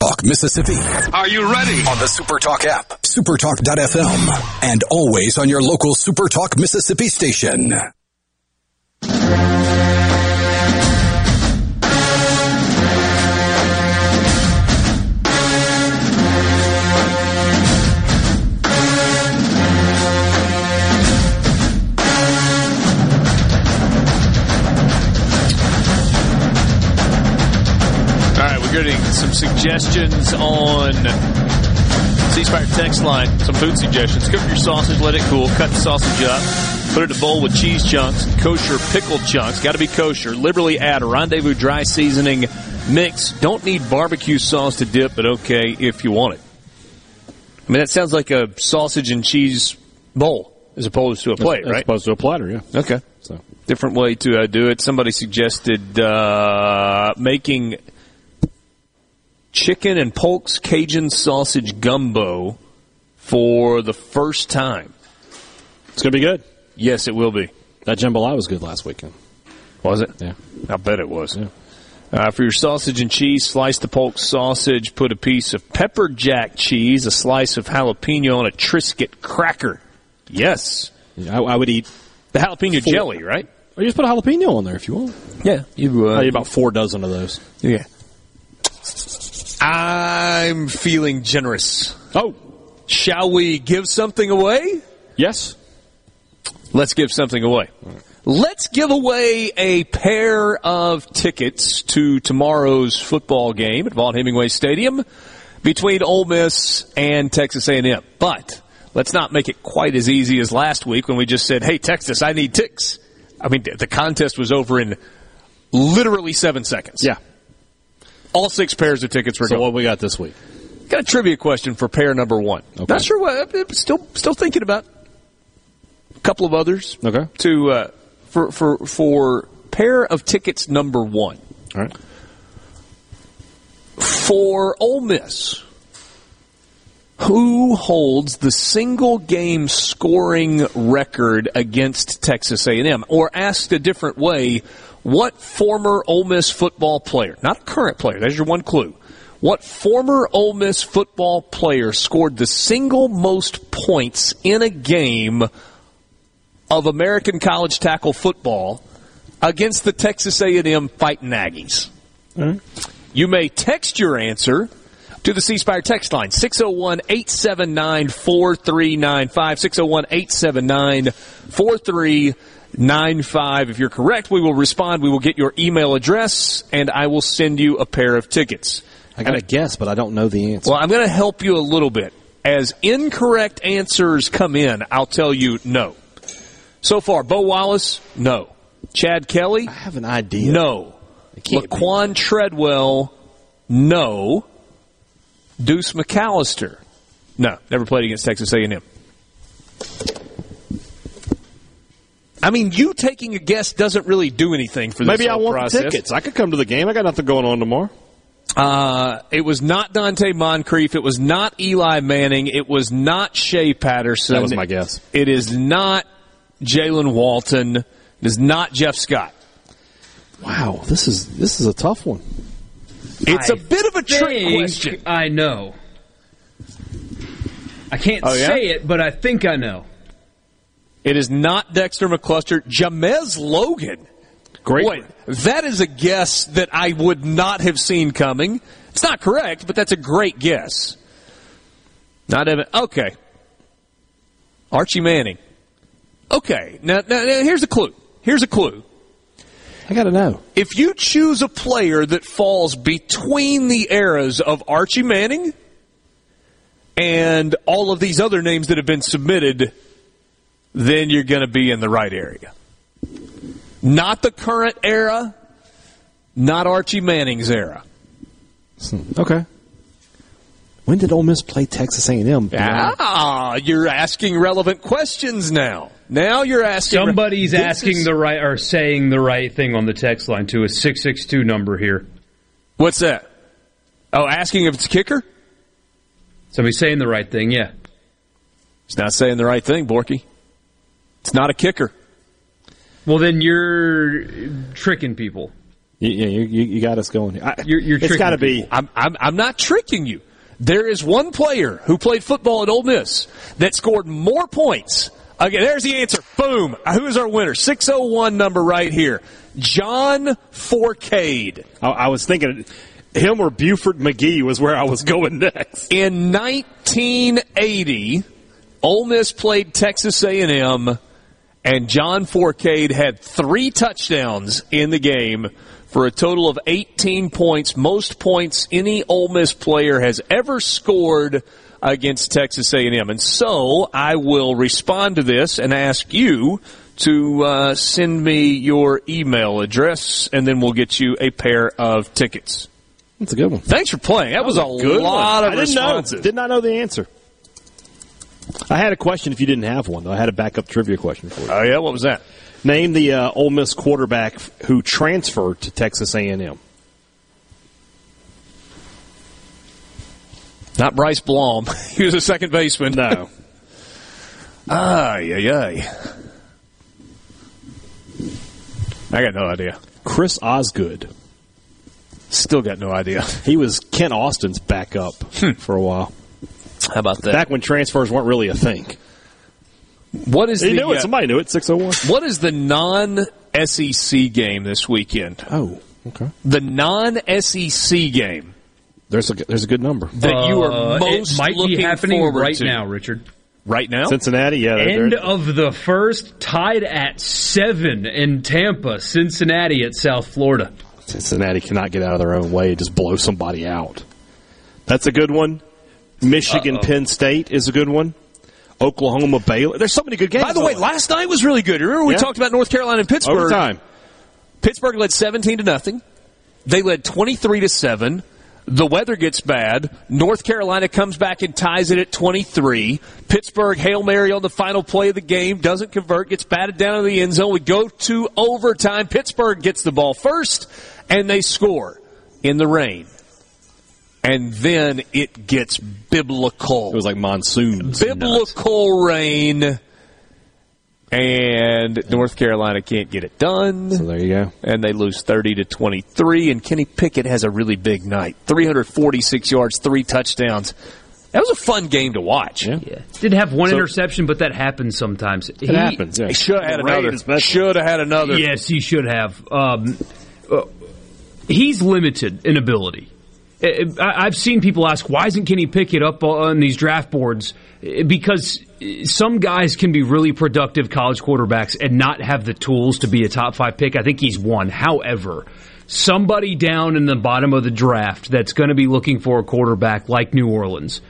Talk Mississippi. Are you ready? On the SuperTalk app, supertalk dot f m, and always on your local SuperTalk Mississippi station. Getting some suggestions on C-Spire text line, some food suggestions. Cook your sausage, let it cool, cut the sausage up, put it in a bowl with cheese chunks, kosher pickled chunks, got to be kosher, liberally add a rendezvous dry seasoning mix. Don't need barbecue sauce to dip, but okay if you want it. I mean, that sounds like a sausage and cheese bowl as opposed to a plate, as, right? As opposed to a platter, yeah. Okay. So different way to uh, do it. Somebody suggested uh, making chicken and Polk's Cajun sausage gumbo for the first time. It's going to be good. Yes, it will be. That jambalaya was good last weekend. Was it? Yeah. I bet it was. Yeah. Uh, for your sausage and cheese, slice the Polk's sausage, put a piece of pepper jack cheese, a slice of jalapeno, and a Triscuit cracker. Yes. I, I would eat the jalapeno four. Jelly, right? Or you just put a jalapeno on there if you want. Yeah. You, uh, I eat about four dozen of those. Yeah. I'm feeling generous. Oh. Shall we give something away? Yes. Let's give something away. Right. Let's give away a pair of tickets to tomorrow's football game at Vaughn Hemingway Stadium between Ole Miss and Texas A and M. But let's not make it quite as easy as last week when we just said, hey, Texas, I need ticks. I mean, the contest was over in literally seven seconds. Yeah. All six pairs of tickets were so going. What we got this week? Got a trivia question for pair number one. Okay. Not sure what. I'm still still thinking about a couple of others. Okay. To uh, for for for pair of tickets number one. All right. For Ole Miss, who holds the single game scoring record against Texas A and M? Or asked a different way. What former Ole Miss football player, not a current player, there's your one clue. What former Ole Miss football player scored the single most points in a game of American college tackle football against the Texas A and M Fighting Aggies? Mm-hmm. You may text your answer to the C-Spire text line, six oh one, eight seven nine, four three nine five, six oh one, eight seven nine, four three nine five. nine five. If you're correct, we will respond. We will get your email address, and I will send you a pair of tickets. I got a guess, but I don't know the answer. Well, I'm going to help you a little bit. As incorrect answers come in, I'll tell you no. So far, Bo Wallace, no. Chad Kelly? I have an idea. No. Laquan Treadwell, no. Deuce McAllister? No. Never played against Texas A and M. I mean, you taking a guess doesn't really do anything for this process. Maybe I want tickets. I could come to the game. I got nothing going on tomorrow. Uh, it was not Dante Moncrief. It was not Eli Manning. It was not Shea Patterson. That was my guess. It is not Jalen Walton. It is not Jeff Scott. Wow, this is this is a tough one. It's I a bit of a trick question. I know. I can't oh, yeah? say it, but I think I know. It is not Dexter McCluster. Jamez Logan. Great. Boy, that is a guess that I would not have seen coming. It's not correct, but that's a great guess. Not even. Okay. Archie Manning. Okay. Now, now, now here's a clue. Here's a clue. I got to know. If you choose a player that falls between the eras of Archie Manning and all of these other names that have been submitted, then you're going to be in the right area. Not the current era, not Archie Manning's era. Okay. When did Ole Miss play Texas A and M? Ah, you're asking relevant questions now. Now you're asking. Somebody's re- asking is- the right or saying the right thing on the text line too. A six six two number here. What's that? Oh, asking if it's a kicker? Somebody's saying the right thing, yeah. It's not saying the right thing, Borky. It's not a kicker. Well, then you're tricking people. Yeah, you, you, you got us going. I, you're, you're it's got to be. I'm, I'm, I'm not tricking you. There is one player who played football at Ole Miss that scored more points. Okay, there's the answer. Boom. Who is our winner? six oh one number right here. John Forcade. I, I was thinking him or Buford McGee was where I was going next. In nineteen eighty, Ole Miss played Texas A and M, and John Forcade had three touchdowns in the game for a total of eighteen points, most points any Ole Miss player has ever scored against Texas A and M. And so I will respond to this and ask you to uh, send me your email address, and then we'll get you a pair of tickets. That's a good one. Thanks for playing. That, that was, was a good lot one. of I responses. Didn't know. Did not know the answer. I had a question if you didn't have one, though. I had a backup trivia question for you. Oh, yeah? What was that? Name the uh, Ole Miss quarterback who transferred to Texas A and M. Not Bryce Blom. He was a second baseman. No. Ay, ay, ay. I got no idea. Chris Osgood. Still got no idea. He was Ken Austin's backup hmm. for a while. How about that? Back when transfers weren't really a thing. What is you the, knew it. Uh, Somebody knew it. six oh one. What is the non S E C game this weekend? Oh, okay. The non S E C game. There's a there's a good number that uh, you are most looking forward to. It might be happening right to. now, Richard. Right now, Cincinnati. Yeah. End of the first, tied at seven in Tampa. Cincinnati at South Florida. Cincinnati cannot get out of their own way and just blow somebody out. That's a good one. Michigan, Uh-oh. Penn State is a good one. Oklahoma, Baylor. There's so many good games. By the way, last night was really good. Remember we yeah. talked about North Carolina and Pittsburgh. Overtime. Pittsburgh led seventeen to nothing. They led twenty-three to seven. The weather gets bad. North Carolina comes back and ties it at twenty-three. Pittsburgh, Hail Mary on the final play of the game. Doesn't convert. Gets batted down in the end zone. We go to overtime. Pittsburgh gets the ball first, and they score in the rain. And then it gets biblical. It was like monsoon. Biblical nuts. Rain. And North Carolina can't get it done. So there you go. And they lose thirty to twenty-three. And Kenny Pickett has a really big night. three hundred forty-six yards, three touchdowns. That was a fun game to watch. Yeah. yeah. Did have one so, interception, but that happens sometimes. It he, happens. Yeah. He should have had another. Should have had another. Yes, he should have. Um, uh, he's limited in ability. I've seen people ask, why isn't Kenny Pickett up on these draft boards? Because some guys can be really productive college quarterbacks and not have the tools to be a top five pick. I think he's one. However, somebody down in the bottom of the draft that's going to be looking for a quarterback like New Orleans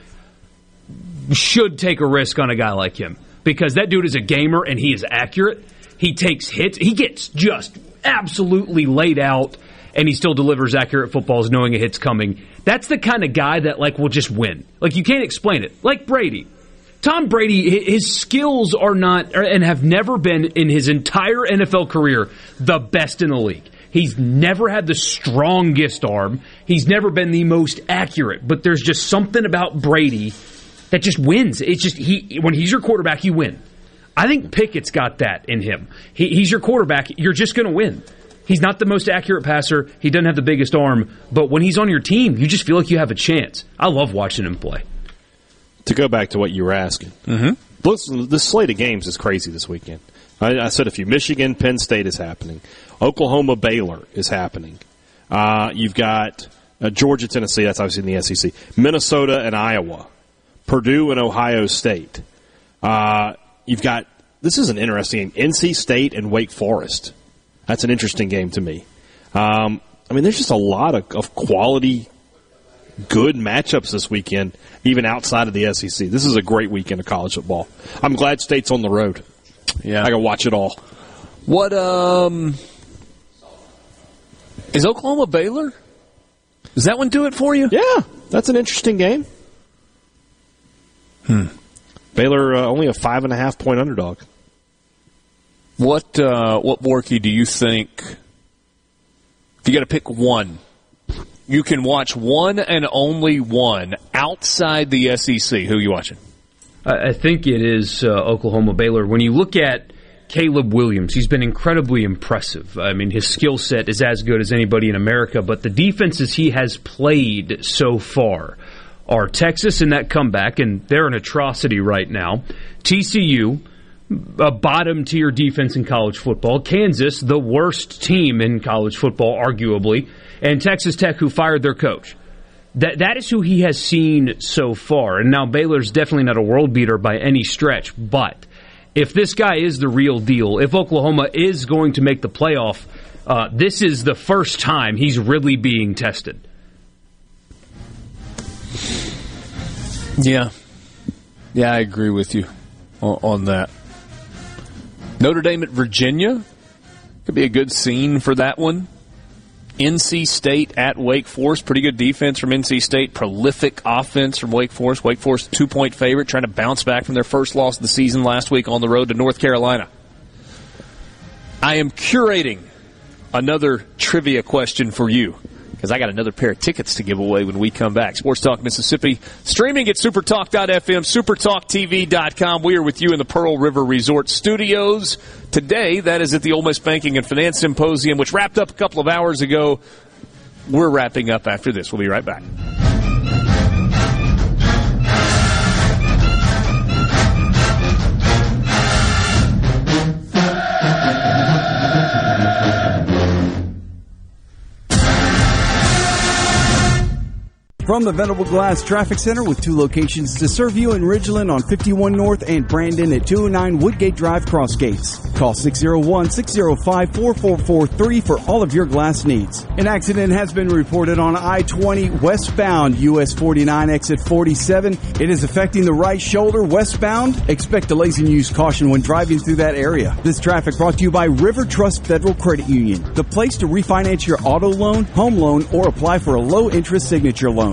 should take a risk on a guy like him. Because that dude is a gamer and he is accurate. He takes hits. He gets just absolutely laid out. And he still delivers accurate footballs knowing a hit's coming. That's the kind of guy that, like, will just win. Like, you can't explain it. Like Brady. Tom Brady, his skills are not, and have never been in his entire N F L career, the best in the league. He's never had the strongest arm. He's never been the most accurate. But there's just something about Brady that just wins. It's just, he when he's your quarterback, you win. I think Pickett's got that in him. He, he's your quarterback. You're just going to win. He's not the most accurate passer. He doesn't have the biggest arm. But when he's on your team, you just feel like you have a chance. I love watching him play. To go back to what you were asking, mm-hmm. listen, the slate of games is crazy this weekend. I, I said a few. Michigan, Penn State is happening. Oklahoma, Baylor is happening. Uh, you've got uh, Georgia, Tennessee. That's obviously in the S E C. Minnesota and Iowa. Purdue and Ohio State. Uh, you've got, this is an interesting game, N C State and Wake Forest. That's an interesting game to me. Um, I mean, there's just a lot of, of quality, good matchups this weekend, even outside of the S E C. This is a great weekend of college football. I'm glad State's on the road. Yeah, I can watch it all. What um, is Oklahoma Baylor? Does that one do it for you? Yeah, that's an interesting game. Hmm. Baylor uh, only a five and a half point underdog. What uh, what Borky do you think? If you got to pick one, you can watch one and only one outside the S E C. Who are you watching? I think it is uh, Oklahoma Baylor. When you look at Caleb Williams, he's been incredibly impressive. I mean, his skill set is as good as anybody in America, but the defenses he has played so far are Texas in that comeback, and they're an atrocity right now. T C U, a bottom-tier defense in college football. Kansas, the worst team in college football, arguably. And Texas Tech, who fired their coach. That That is who he has seen so far. And now Baylor's definitely not a world beater by any stretch. But if this guy is the real deal, if Oklahoma is going to make the playoff, uh, this is the first time he's really being tested. Yeah. Yeah, I agree with you on, on that. Notre Dame at Virginia. Could be a good scene for that one. N C State at Wake Forest. Pretty good defense from N C State. Prolific offense from Wake Forest. Wake Forest, two-point favorite, trying to bounce back from their first loss of the season last week on the road to North Carolina. I am curating another trivia question for you, because I got another pair of tickets to give away when we come back. Sports Talk Mississippi, streaming at supertalk dot f m, supertalk t v dot com. We are with you in the Pearl River Resort Studios today. That is at the Ole Miss Banking and Finance Symposium, which wrapped up a couple of hours ago. We're wrapping up after this. We'll be right back. From the Venable Glass Traffic Center with two locations to serve you in Ridgeland on fifty-one North and Brandon at two oh nine Woodgate Drive Crossgates. Call six oh one, six oh five, four four four three for all of your glass needs. An accident has been reported on I twenty westbound, U S forty-nine exit forty-seven. It is affecting the right shoulder westbound. Expect delays and use caution when driving through that area. This traffic brought to you by River Trust Federal Credit Union, the place to refinance your auto loan, home loan, or apply for a low-interest signature loan.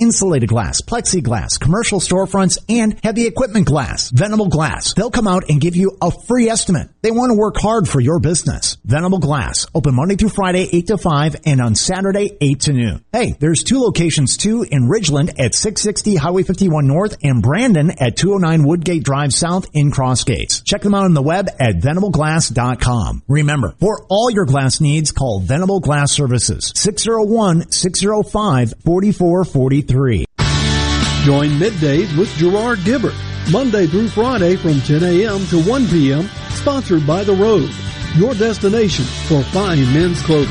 insulated glass, plexiglass, commercial storefronts, and heavy equipment glass. Venable Glass. They'll come out and give you a free estimate. They want to work hard for your business. Venable Glass. Open Monday through Friday, eight to five, and on Saturday, eight to noon. Hey, there's two locations, too, in Ridgeland at six sixty Highway fifty-one North and Brandon at two oh nine Woodgate Drive South in Crossgates. Check them out on the web at venable glass dot com. Remember, for all your glass needs, call Venable Glass Services, six oh one, six oh five, four four four zero. Join Middays with Gerard Gibbert, Monday through Friday from ten a m to one p m, sponsored by The Road, your destination for fine men's clothing.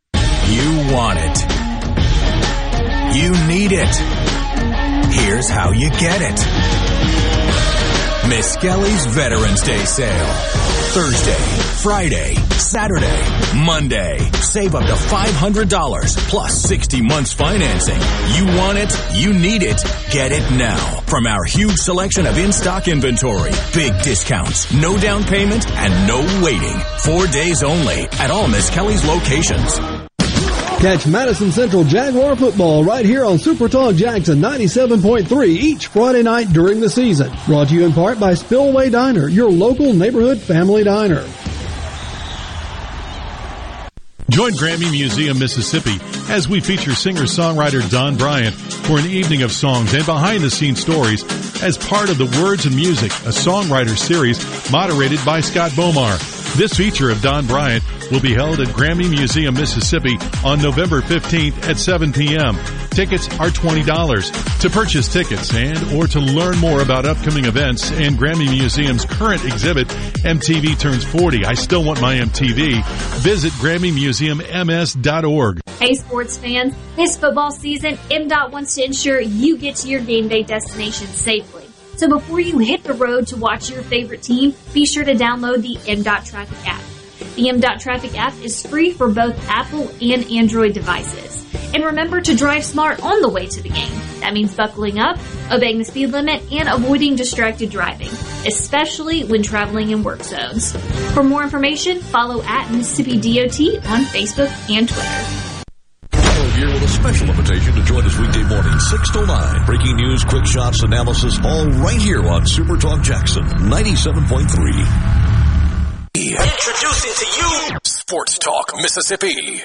You want it. You need it. Here's how you get it. Miss Kelly's Veterans Day Sale. Thursday, Friday, Saturday, Monday. Save up to five hundred dollars plus sixty months financing. You want it. You need it. Get it now. From our huge selection of in-stock inventory, big discounts, no down payment, and no waiting. Four days only at all Miss Kelly's locations. Catch Madison Central Jaguar football right here on Super Talk Jackson ninety-seven point three each Friday night during the season. Brought to you in part by Spillway Diner, your local neighborhood family diner. Join Grammy Museum Mississippi as we feature singer-songwriter Don Bryant for an evening of songs and behind-the-scenes stories as part of the Words and Music, a songwriter series moderated by Scott Bomar. This feature of Don Bryant will be held at Grammy Museum Mississippi on November fifteenth at seven p.m. Tickets are twenty dollars. To purchase tickets and or to learn more about upcoming events and Grammy Museum's current exhibit, M T V Turns forty, I Still Want My M T V, visit Grammy Museum M S dot org. Hey, sports fans, this football season, M DOT wants to ensure you get to your game day destination safely. So before you hit the road to watch your favorite team, be sure to download the M DOT Traffic app. The M DOT Traffic app is free for both Apple and Android devices. And remember to drive smart on the way to the game. That means buckling up, obeying the speed limit, and avoiding distracted driving, especially when traveling in work zones. For more information, follow at Mississippi D O T on Facebook and Twitter. With a special invitation to join us weekday morning, six to nine. Breaking news, quick shots, analysis, all right here on Super Talk Jackson ninety-seven point three. Introducing to you Sports Talk Mississippi.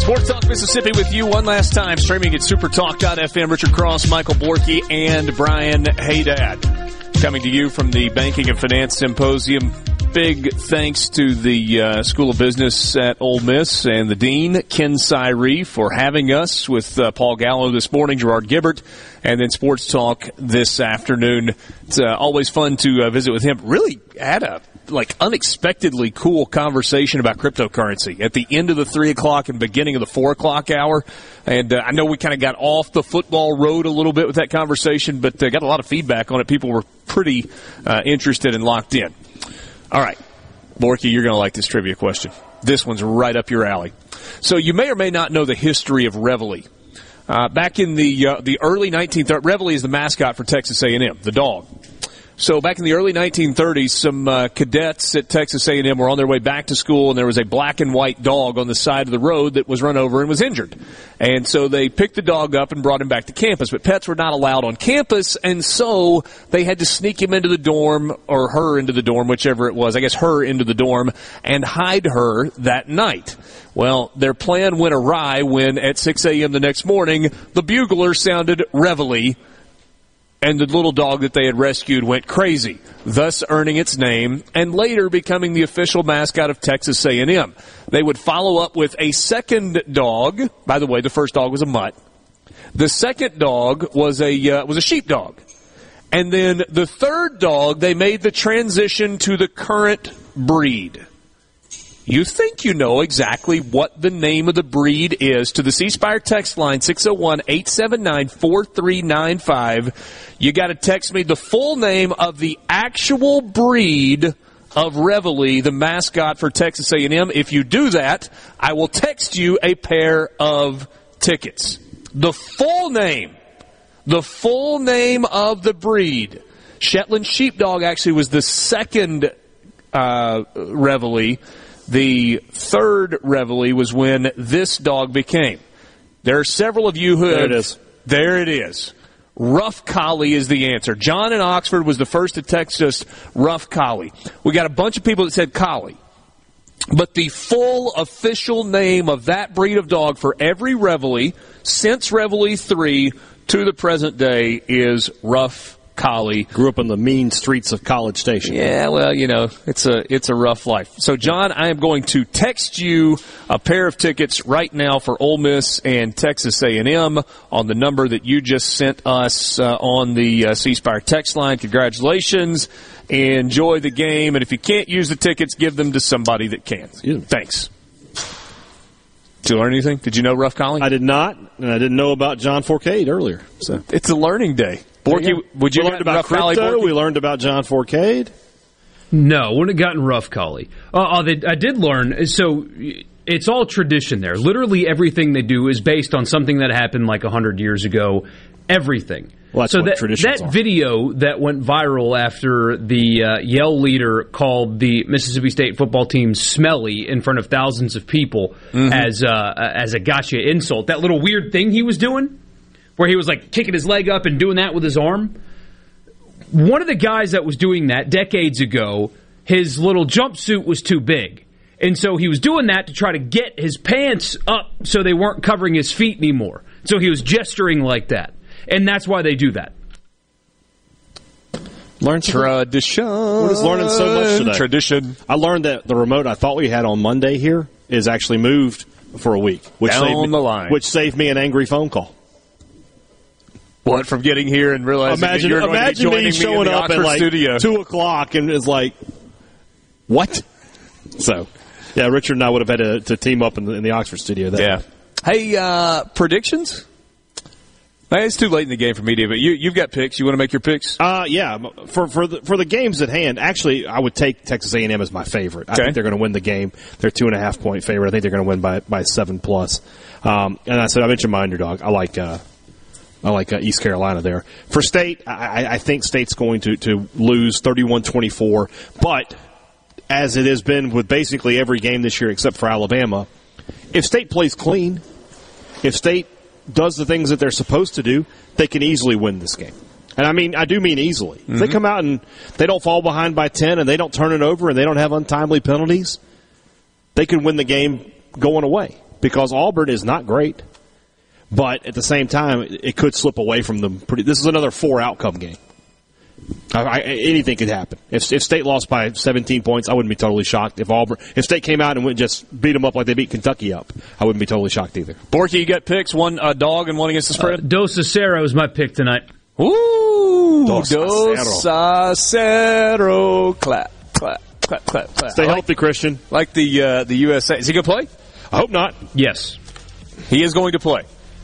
Sports Talk Mississippi with you one last time, streaming at supertalk dot f m. Richard Cross, Michael Borky, and Brian Haydad. Coming to you from the Banking and Finance Symposium. Big thanks to the uh, School of Business at Ole Miss and the Dean, Ken Cyree, for having us with uh, Paul Gallo this morning, Gerard Gibbert, and then Sports Talk this afternoon. It's uh, always fun to uh, visit with him. Really add up. Like unexpectedly cool conversation about cryptocurrency at the end of the three o'clock and beginning of the four o'clock hour. And uh, I know we kind of got off the football road a little bit with that conversation, but uh, got a lot of feedback on it. People were pretty uh, interested and locked in. All right, Borky, you're going to like this trivia question. This one's right up your alley. So you may or may not know the history of Reveille. Uh, back in the uh, the early nineteen thirties, Reveille is the mascot for Texas A and M, the dog. So back in the early nineteen thirties, some uh, cadets at Texas A and M were on their way back to school, and there was a black and white dog on the side of the road that was run over and was injured. And so they picked the dog up and brought him back to campus. But pets were not allowed on campus, and so they had to sneak him into the dorm, or her into the dorm, whichever it was. I guess her into the dorm, and hide her that night. Well, their plan went awry when at six a.m. the next morning, the bugler sounded Reveille, and the little dog that they had rescued went crazy, thus earning its name and later becoming the official mascot of Texas A and M. They would follow up with a second dog. By the way, the first dog was a mutt. The second dog was a uh, was a sheepdog. And then the third dog, they made the transition to the current breed. You think you know exactly what the name of the breed is. To the C Spire text line, six oh one, eight seven nine, four three nine five. You got to text me the full name of the actual breed of Reveille, the mascot for Texas A and M. If you do that, I will text you a pair of tickets. The full name. The full name of the breed. Shetland Sheepdog actually was the second uh, Reveille. The third Reveille was when this dog became. There are several of you who... There it is. There it is. Rough Collie is the answer. John in Oxford was the first to text us Rough Collie. We got a bunch of people that said Collie. But the full official name of that breed of dog for every Reveille, since Reveille three to the present day, is Rough Collie. Grew up in the mean streets of College Station. Yeah, well, you know, it's a it's a rough life. So, John, I am going to text you a pair of tickets right now for Ole Miss and Texas A and M on the number that you just sent us uh, on the uh, C Spire text line. Congratulations. Enjoy the game. And if you can't use the tickets, give them to somebody that can. Thanks. Did you learn anything? Did you know Rough Collie? I did not, and I didn't know about John Fourcade earlier. So it's a learning day. Borky, would you we learned about crypto. Collie, we learned about John Fourcade. No, wouldn't have gotten Rough Collie. Uh, I did learn. So It's all tradition there. Literally everything they do is based on something that happened like one hundred years ago. Everything. Well, that's so what that, that are. video that went viral after the uh, Yale leader called the Mississippi State football team smelly in front of thousands of people mm-hmm. as uh, as a gotcha insult. That little weird thing he was doing, where he was like kicking his leg up and doing that with his arm. One of the guys that was doing that decades ago, his little jumpsuit was too big. And so he was doing that to try to get his pants up so they weren't covering his feet anymore. So he was gesturing like that. And that's why they do that. Learn tradition. We're just learning so much today. Tradition. I learned that the remote I thought we had on Monday here is actually moved for a week. Which Down saved me, the line. Which saved me an angry phone call. What, from getting here and realizing imagine, that you're imagine going to be joining me, showing me in the Oxford up at studio. Like two o'clock and it's like, what? So, yeah, Richard and I would have had to, to team up in the, in the Oxford studio. That yeah. Hey, uh, predictions? Man, it's too late in the game for media, but you, you've got picks. You want to make your picks? Uh, yeah. For for the, for the games at hand, actually, I would take Texas A and M as my favorite. Okay. I think they're going to win the game. They're two and a half point favorite. I think they're going to win by, by seven plus. Um, and I said I mentioned my underdog. I like uh, I like uh, East Carolina there. For State, I, I think State's going to, to lose thirty-one twenty-four, but as it has been with basically every game this year except for Alabama, if State plays clean, if State does the things that they're supposed to do, they can easily win this game. And I mean, I do mean easily. Mm-hmm. If they come out and they don't fall behind by ten and they don't turn it over and they don't have untimely penalties, they can win the game going away because Auburn is not great. But at the same time, it could slip away from them. Pretty. This is another four-outcome game. I, I, anything could happen. If, if State lost by seventeen points, I wouldn't be totally shocked. If Auburn, if State came out and went just beat them up like they beat Kentucky up, I wouldn't be totally shocked either. Borky, you got picks, one uh, dog and one against the spread? Uh, Dos Acero is my pick tonight. Ooh, Dos, Dos Acero. Acero. Clap, clap, clap, clap, clap. Stay healthy, like, Christian. Like the uh, the U S A. Is he going to play? I hope not. Yes. He is going to play.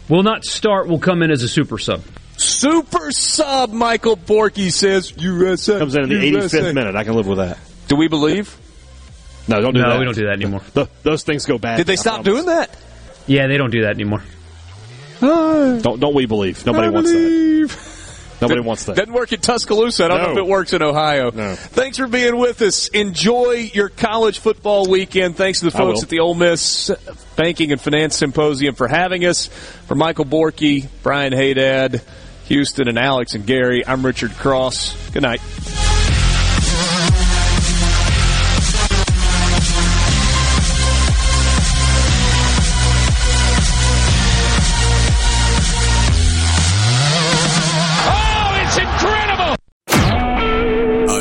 Will not start. Will come in as a super sub. Super sub, Michael Borky says, U S A. Comes in in the U S A. eighty-fifth minute. I can live with that. Do we believe? No, don't do no, that. No, we don't do that anymore. The, those things go bad. Did they stop doing that? Yeah, they don't do that anymore. Uh, don't don't we believe. Nobody I wants believe. that. Nobody doesn't, wants that. Doesn't work in Tuscaloosa. I don't no. know if it works in Ohio. No. Thanks for being with us. Enjoy your college football weekend. Thanks to the folks at the Ole Miss Banking and Finance Symposium for having us. For Michael Borky, Brian Haydad, Houston and Alex and Gary, I'm Richard Cross. Good night. Oh, it's incredible! A